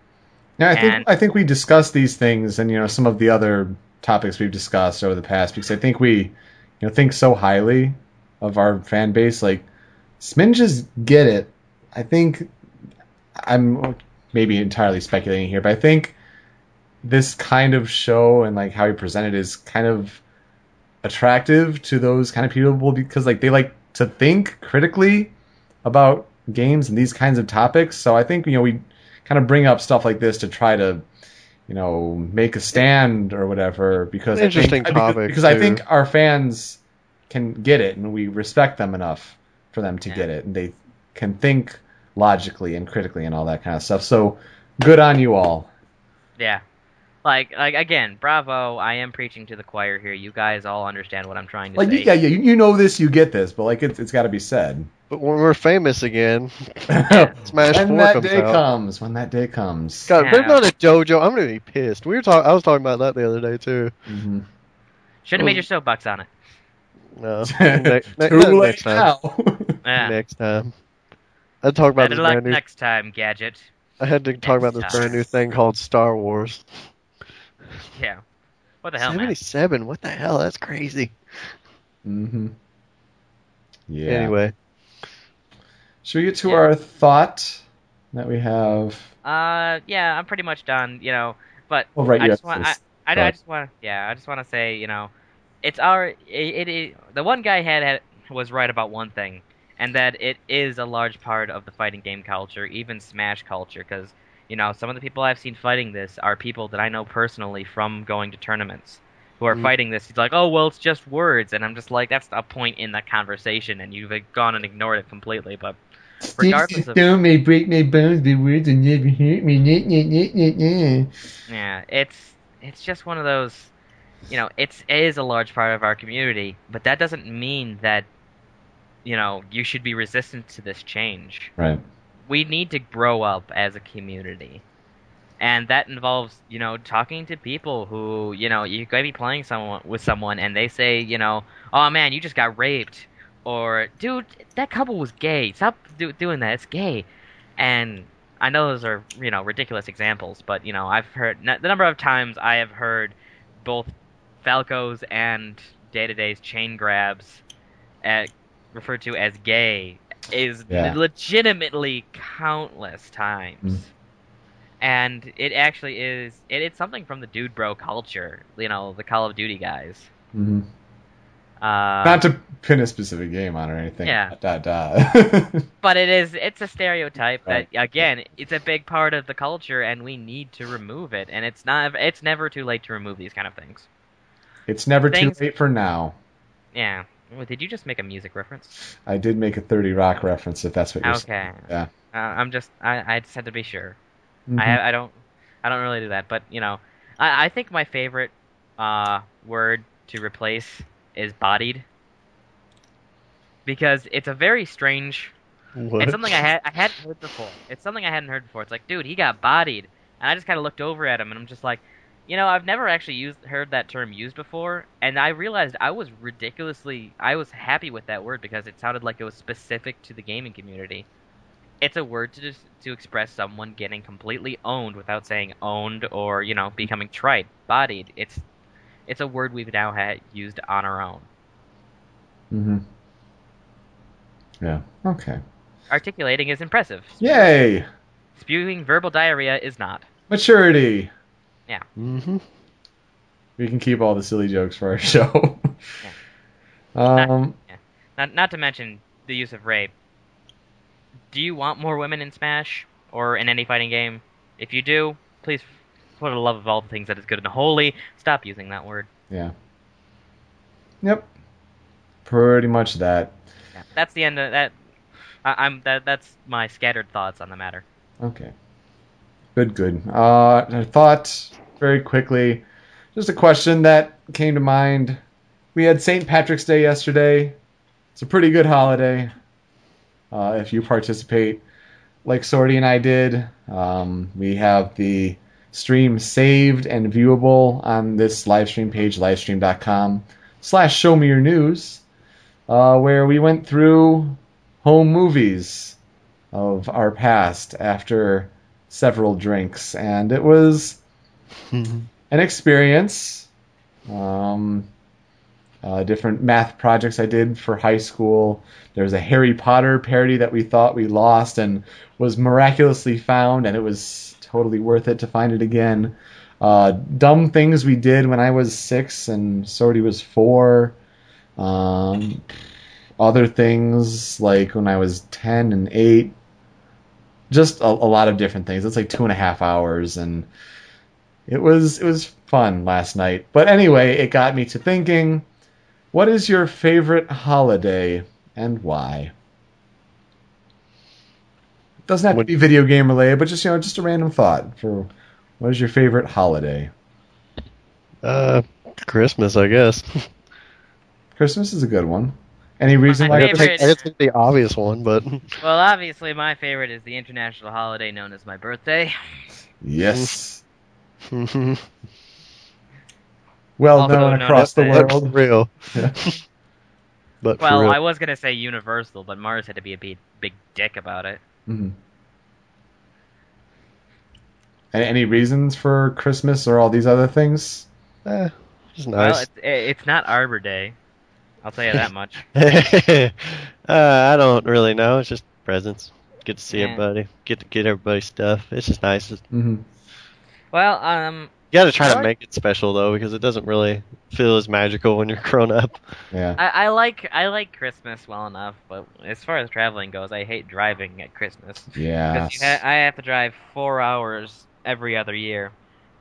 Now, I think we discussed these things and, some of the other topics we've discussed over the past because I think we, think so highly of our fan base. Like, Sminges get it. I think I'm maybe entirely speculating here, but I think this kind of show and like how he presented is kind of attractive to those kind of people because like they like to think critically about games and these kinds of topics. So I think we kind of bring up stuff like this to try to make a stand or whatever because I think our fans can get it and we respect them enough for them to get it and they can think logically and critically and all that kind of stuff. So, good on you all. Yeah. Like again, bravo. I am preaching to the choir here. You guys all understand what I'm trying to say. Yeah, you know this, you get this, but it's got to be said. But when we're famous again, Smash 4 comes out. When that day comes. God, they're not a dojo. I'm going to be pissed. I was talking about that the other day, too. Mm-hmm. Should have made your soapbox on it. No. Next time. Yeah. Next time. I had to talk about this brand new... next time, Gadget. I had to talk about this brand new thing called Star Wars. Yeah. What the hell, 77, man? What the hell? That's crazy. Mm-hmm. Yeah. Anyway. Should we get to our thought that we have? Yeah, I'm pretty much done, but... Oh, right, I just want to say, it's our... the one guy was right about one thing. And that it is a large part of the fighting game culture, even Smash culture, because, some of the people I've seen fighting this are people that I know personally from going to tournaments who are fighting this. It's like, oh, well, it's just words. And I'm just like, that's a point in the conversation, and you've gone and ignored it completely. But regardless of... Stone may break my bones, the words will never hurt me. Yeah, it's just one of those, it is a large part of our community, but that doesn't mean that you should be resistant to this change. Right. We need to grow up as a community. And that involves, talking to people who, you could be playing with someone and they say, oh man, you just got raped. Or, dude, that couple was gay. Stop doing that. It's gay. And I know those are, ridiculous examples, but, I've heard the number of times I have heard both Falco's and Day-to-Day's chain grabs referred to as gay is legitimately countless times. Mm. And it actually is... It's something from the dude bro culture. The Call of Duty guys. Mm-hmm. Not to pin a specific game on or anything. Yeah. But it's a stereotype that, again, it's a big part of the culture and we need to remove it. And it's never too late to remove these kind of things. It's never too late for now. Yeah. Did you just make a music reference? I did make a 30 Rock reference, if that's what you're saying. Okay. Yeah. I just had to be sure. Mm-hmm. I don't really do that, but I think my favorite word to replace is bodied. because it's a very strange... What? It's something I hadn't heard before. It's something I hadn't heard before. It's like, dude, he got bodied. And I just kind of looked over at him, and I'm just like, you know, I've never actually heard that term used before. And I realized I was happy with that word because it sounded like it was specific to the gaming community. It's a word to express someone getting completely owned without saying owned or, you know, becoming trite, bodied. It's a word we've now used on our own. Mm-hmm. Yeah. Okay. Articulating is impressive. Yay! Spewing verbal diarrhea is not. Maturity! Yeah. Mm-hmm. We can keep all the silly jokes for our show. Yeah. Not to mention the use of rape. Do you want more women in Smash or in any fighting game? If you do, please, for the love of all the things that is good and holy, stop using that word. Yeah. Yep. Pretty much that. Yeah. That's the end of that. That's my scattered thoughts on the matter. Okay. Good. I thought very quickly, just a question that came to mind. We had St. Patrick's Day yesterday. It's a pretty good holiday. If you participate like Sortie and I did, we have the stream saved and viewable on this live stream page, livestream.com/showmeyournews, where we went through home movies of our past after several drinks, and it was an experience. Different math projects I did for high school. There was a Harry Potter parody that we thought we lost and was miraculously found, and it was totally worth it to find it again. Dumb things we did when I was 6 and Sortie was 4. Other things like when I was 10 and 8. Just a lot of different things. It's like 2.5 hours, and it was fun last night. But anyway, it got me to thinking... What is your favorite holiday and why? It doesn't have to be video game related, but just, you know, just a random thought for what is your favorite holiday? Christmas, I guess. Christmas is a good one. Any reason why it's the obvious one, but well, obviously my favorite is the international holiday known as my birthday. Yes. Well known across the world. Real. Yeah. But well, real. I was going to say universal, but Mars had to be a big dick about it. Mm-hmm. Any reasons for Christmas or all these other things? Just nice. Well, it's not Arbor Day. I'll tell you that much. I don't really know. It's just presents. Get to see everybody. Get to get everybody's stuff. It's just nice. Mm-hmm. Well, you gotta try to make it special though, because it doesn't really feel as magical when you're grown up. Yeah, I like Christmas well enough, but as far as traveling goes, I hate driving at Christmas. Yeah, because I have to drive 4 hours every other year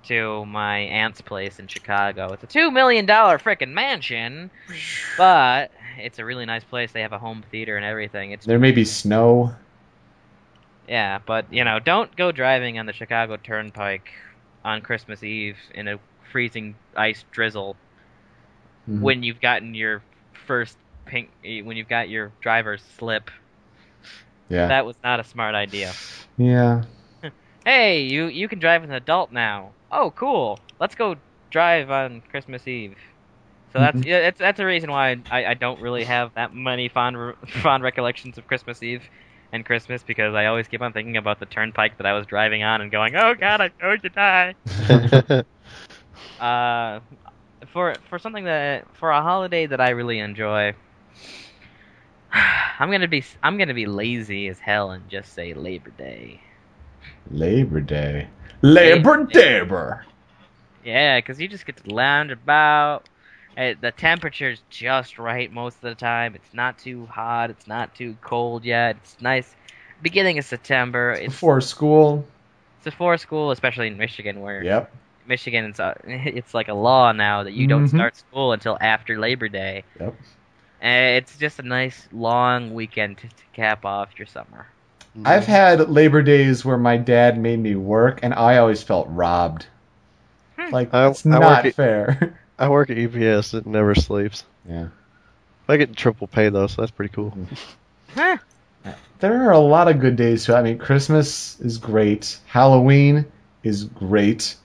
to my aunt's place in Chicago. It's a $2 million frickin' mansion, but it's a really nice place. They have a home theater and everything. There may be snow. Yeah, but you know, don't go driving on the Chicago Turnpike on Christmas Eve in a freezing ice drizzle when you've gotten your when you've got your driver's slip. Yeah. That was not a smart idea. Yeah. Hey, you can drive as an adult now. Oh, cool. Let's go drive on Christmas Eve. So that's a reason why I don't really have that many fond recollections of Christmas Eve. And Christmas, because I always keep on thinking about the turnpike that I was driving on and going, oh god, I'm going to die. For a holiday that I really enjoy, I'm gonna be lazy as hell and just say Labor Day. Labor Day. Yeah, because you just get to lounge about. The temperature's just right most of the time. It's not too hot. It's not too cold yet. It's nice. Beginning of September. It's before school. It's before school, especially in Michigan, where Michigan, it's like a law now that you don't start school until after Labor Day. Yep. And it's just a nice long weekend to cap off your summer. I've had Labor Days where my dad made me work, and I always felt robbed. Like, it's not fair. I work at UPS. It never sleeps. Yeah. I get triple pay, though, so that's pretty cool. There are a lot of good days, too. I mean, Christmas is great. Halloween is great.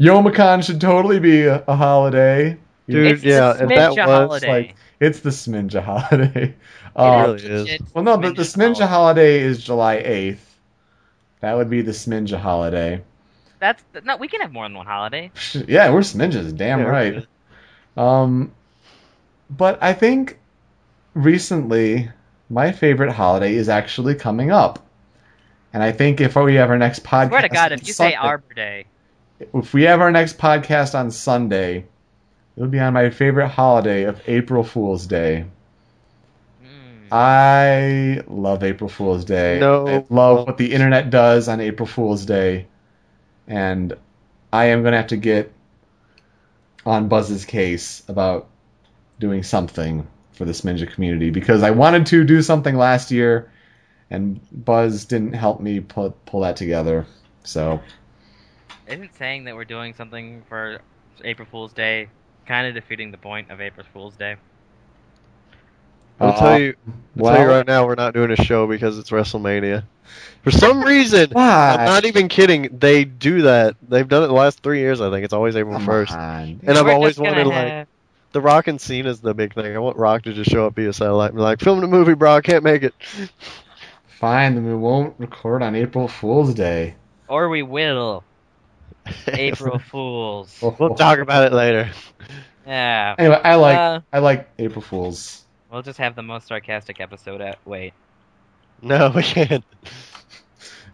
Yomicon should totally be a holiday. Dude, it's the Sminja holiday. Like, it's the Sminja holiday. It really is. Well, no, the Sminja holiday is July 8th. That would be the Sminja holiday. No, we can have more than one holiday. Yeah, we're Sminjas, damn right. But I think recently my favorite holiday is actually coming up. And I think if we have our next podcast... I swear to God, if you say Arbor Day... If we have our next podcast on Sunday, it'll be on my favorite holiday of April Fool's Day. I love April Fool's Day. I love what the internet does on April Fool's Day. And I am going to have to get on Buzz's case about doing something for the Sminja community, because I wanted to do something last year, and Buzz didn't help me pull that together. So... Isn't saying that we're doing something for April Fool's Day kind of defeating the point of April Fool's Day? I'll tell you right now, we're not doing a show because it's WrestleMania. For some reason, why? I'm not even kidding, they do that. They've done it the last 3 years, I think. It's always April 1st. And I've always wanted, like, the Rock and Cena is the big thing. I want Rock to just show up via satellite and be like, film the movie, bro, I can't make it. Fine, then we won't record on April Fool's Day. Or we will. April Fools. We'll talk about it later. Yeah. Anyway, I like April Fools. We'll just have the most sarcastic episode at... Wait. No, we can't.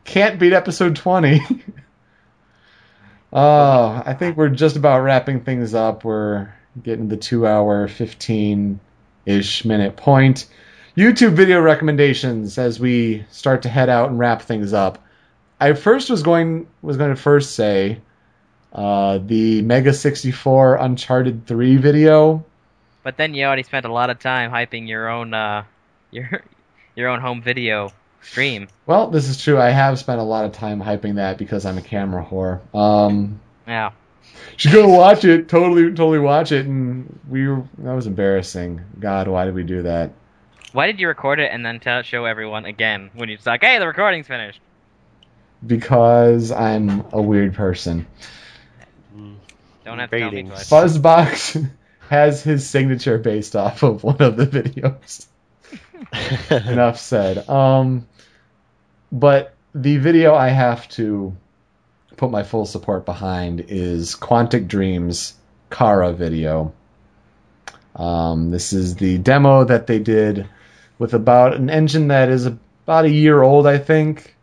Can't beat episode 20. Oh, I think we're just about wrapping things up. We're getting the 2 hour, 15-ish minute point. YouTube video recommendations as we start to head out and wrap things up. I first was going to say the Mega 64 Uncharted 3 video, but then you already spent a lot of time hyping your own your own home video stream. Well, this is true. I have spent a lot of time hyping that because I'm a camera whore. Yeah. Should go watch it. Totally watch it. And that was embarrassing. God, why did we do that? Why did you record it and then show everyone again when you're like, hey, the recording's finished? Because I'm a weird person. Don't have to tell me twice. Fuzzbox has his signature based off of one of the videos. Enough said. But the video I have to put my full support behind is Quantic Dream's Kara video. This is the demo that they did with about an engine that is about a year old, I think.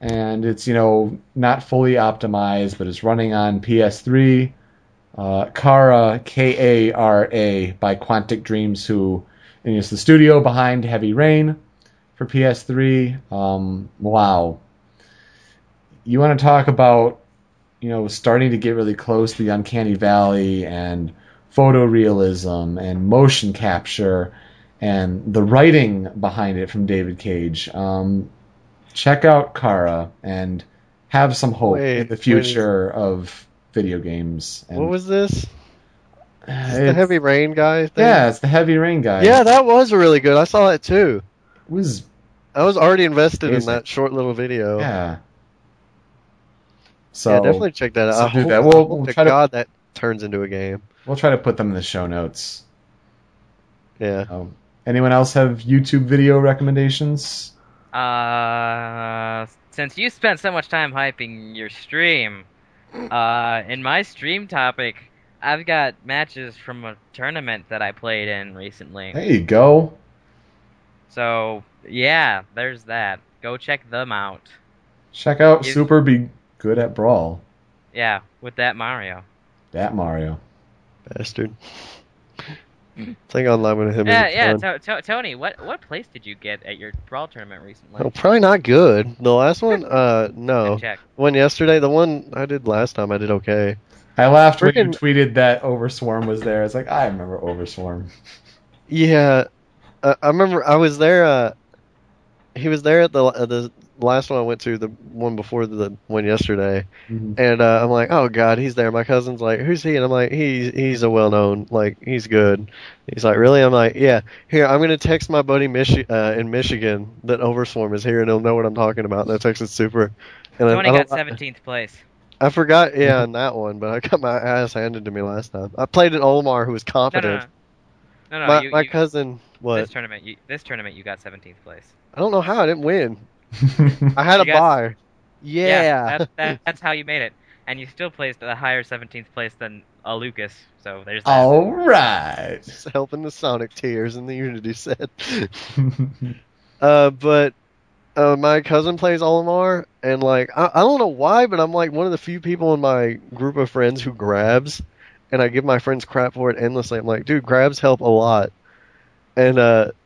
And it's, not fully optimized, but it's running on PS3. Kara, K-A-R-A, by Quantic Dreams, and it's the studio behind Heavy Rain for PS3. Wow. You want to talk about, starting to get really close to the Uncanny Valley and photorealism and motion capture and the writing behind it from David Cage. Check out Kara and have some hope in the future of video games. And what was this? It's the Heavy Rain guy thing? Yeah, it's the Heavy Rain guy. Yeah, that was really good. I saw that too. I was already invested in that short little video. Yeah. So yeah, definitely check that out. So do that. We'll try to God that turns into a game. We'll try to put them in the show notes. Yeah. Anyone else have YouTube video recommendations? Since you spent so much time hyping your stream, in my stream topic, I've got matches from a tournament that I played in recently. There you go. So, yeah, there's that. Go check them out. Check out Super Be Good at Brawl. Yeah, with that Mario. That Mario. Bastard. Playing online with him. Tony, what place did you get at your Brawl tournament recently? Oh, probably not good. The last one, no. One yesterday, the one I did last time, I did okay. I laughed when you tweeted that Overswarm was there. It's like, I remember Overswarm. Yeah, I remember I was there. he was there at the last one I went to, the one before the one yesterday, and I'm like, oh god, he's there. My cousin's like, who's he? And I'm like, he's a well known, like he's good. He's like, really? I'm like, yeah. Here, I'm gonna text my buddy in Michigan that Overswarm is here, and he'll know what I'm talking about. And I texted Super. And I got 17th place. I forgot, yeah, on that one, but I got my ass handed to me last time. I played an Olimar who was competent. No. My cousin. What? This tournament, you got 17th place. I don't know how. I didn't win. I had a buy. Yeah. That's how you made it. And you still placed a higher 17th place than a Lucas. So there's that. All right. Just helping the Sonic tears in the Unity set. But my cousin plays Olimar. And, like, I don't know why, but I'm, like, one of the few people in my group of friends who grabs. And I give my friends crap for it endlessly. I'm like, dude, grabs help a lot. And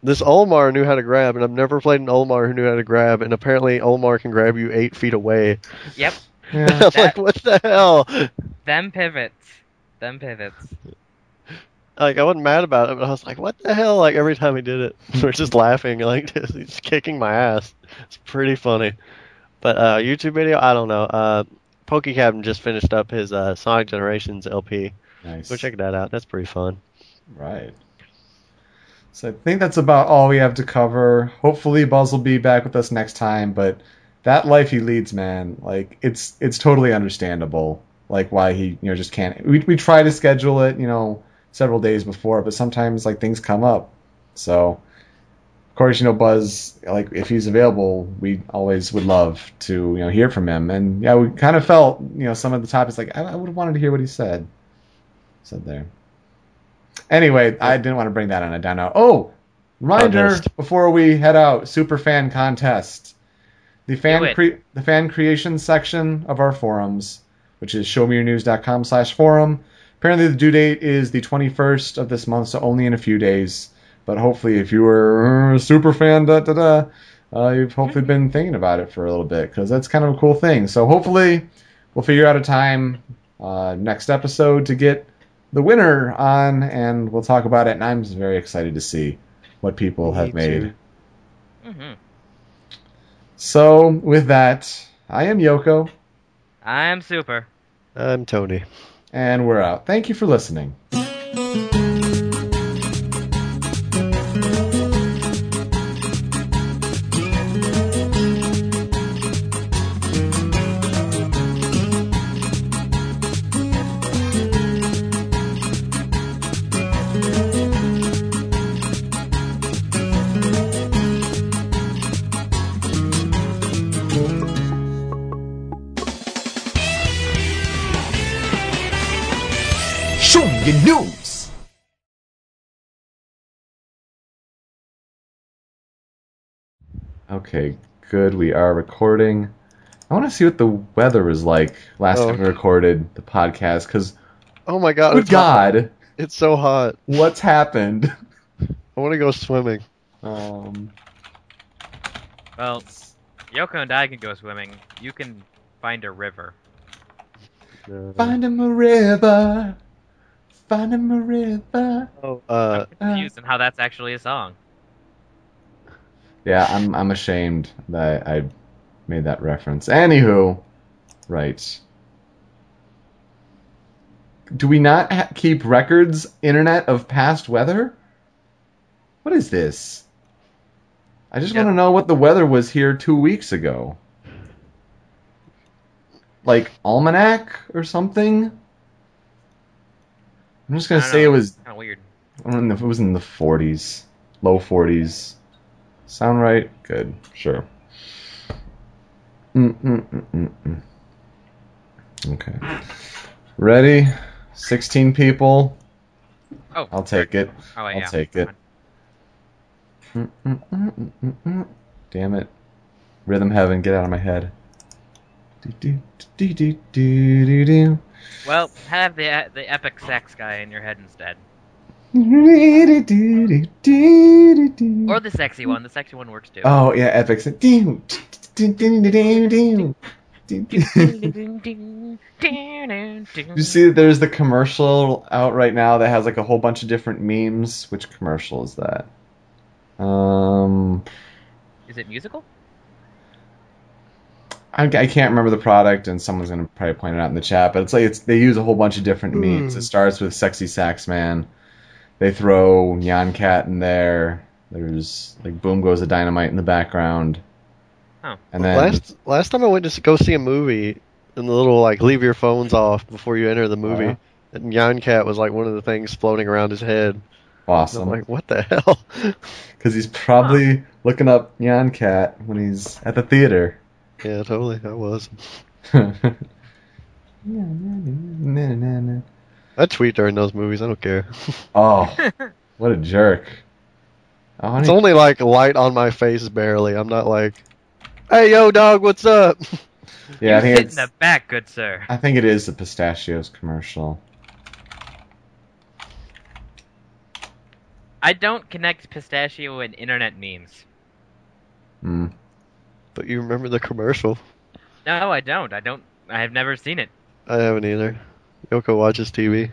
this Olimar knew how to grab, and I've never played an Olimar who knew how to grab, and apparently Olimar can grab you 8 feet away. Yep. Yeah. I'm like, what the hell? Them pivots. Like, I wasn't mad about it, but I was like, what the hell? Like, every time he did it, we're just laughing, like, he's kicking my ass. It's pretty funny. But YouTube video, I don't know. PokeCabin just finished up his Sonic Generations LP. Nice. Go check that out. That's pretty fun. Right. So I think that's about all we have to cover. Hopefully Buzz will be back with us next time, but that life he leads, man, like it's totally understandable, like why he, you know, just can't. We try to schedule it, you know, several days before, but sometimes like things come up. So of course, you know, Buzz, like if he's available, we always would love to, you know, hear from him. And yeah, we kind of felt, you know, some of the topics, like I would have wanted to hear what he said there. Anyway, I didn't want to bring that on a down note. Oh, reminder before we head out, Super Fan Contest. The fan creation section of our forums, which is showmeyournews.com/forum. Apparently the due date is the 21st of this month, so only in a few days. But hopefully if you were a super fan, you've hopefully been thinking about it for a little bit, because that's kind of a cool thing. So hopefully we'll figure out a time next episode to get the winner on, and we'll talk about it, and I'm very excited to see what people have made. Mm-hmm. So, with that, I am Yoko. I'm Super. I'm Tony. And we're out. Thank you for listening. Okay, good. We are recording. I want to see what the weather was like last time we recorded the podcast, because... Oh my god. Good god. It's so hot. What's happened? I want to go swimming. Well, Yoko and I can go swimming. You can find a river. Find him a river. Find him a river. I'm confused on how that's actually a song. Yeah, I'm ashamed that I made that reference. Anywho, right. Do we not keep records, internet, of past weather? What is this? I just want to know what the weather was here 2 weeks ago. Like, almanac or something? I'm just going to say it was... kind of weird. It was in the 40s. Low 40s. Sound right? Good. Sure. Okay. Ready? 16 people. Oh. I'll take it. Oh, yeah. I'll take it. Damn it. Rhythm Heaven, get out of my head. Well, have the epic sax guy in your head instead. Or the sexy one. The sexy one works too. Oh, yeah, epic. You see, there's the commercial out right now that has like a whole bunch of different memes. Which commercial is that? Is it musical? I can't remember the product, and someone's going to probably point it out in the chat, but it's like they use a whole bunch of different memes. It starts with Sexy Sax Man. They throw Nyan Cat in there. There's, like, Boom Goes the Dynamite in the background. Oh. And then, last time I went to go see a movie, and the little, like, leave your phones off before you enter the movie, and Nyan Cat was, like, one of the things floating around his head. Awesome. I'm like, what the hell? Because he's probably looking up Nyan Cat when he's at the theater. Yeah, totally. I was. I tweet during those movies. I don't care. Oh, what a jerk. Oh, it's only like light on my face, barely. I'm not like, hey, yo, dog, what's up? Yeah, I think it's in the back, good sir. I think it is the pistachios commercial. I don't connect pistachio and internet memes. Hmm. But you remember the commercial? No, I don't. I have never seen it. I haven't either. Yoko watches TV.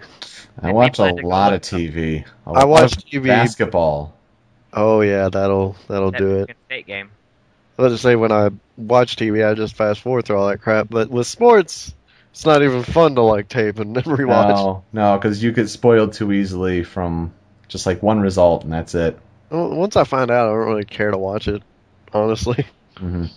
I watch a lot of TV. I watch TV basketball. Oh yeah, that'll do it. State game. Let's just say when I watch TV, I just fast forward through all that crap. But with sports, it's not even fun to like tape and then rewatch. No, because you get spoiled too easily from just like one result, and that's it. Once I find out, I don't really care to watch it, honestly. Mm-hmm.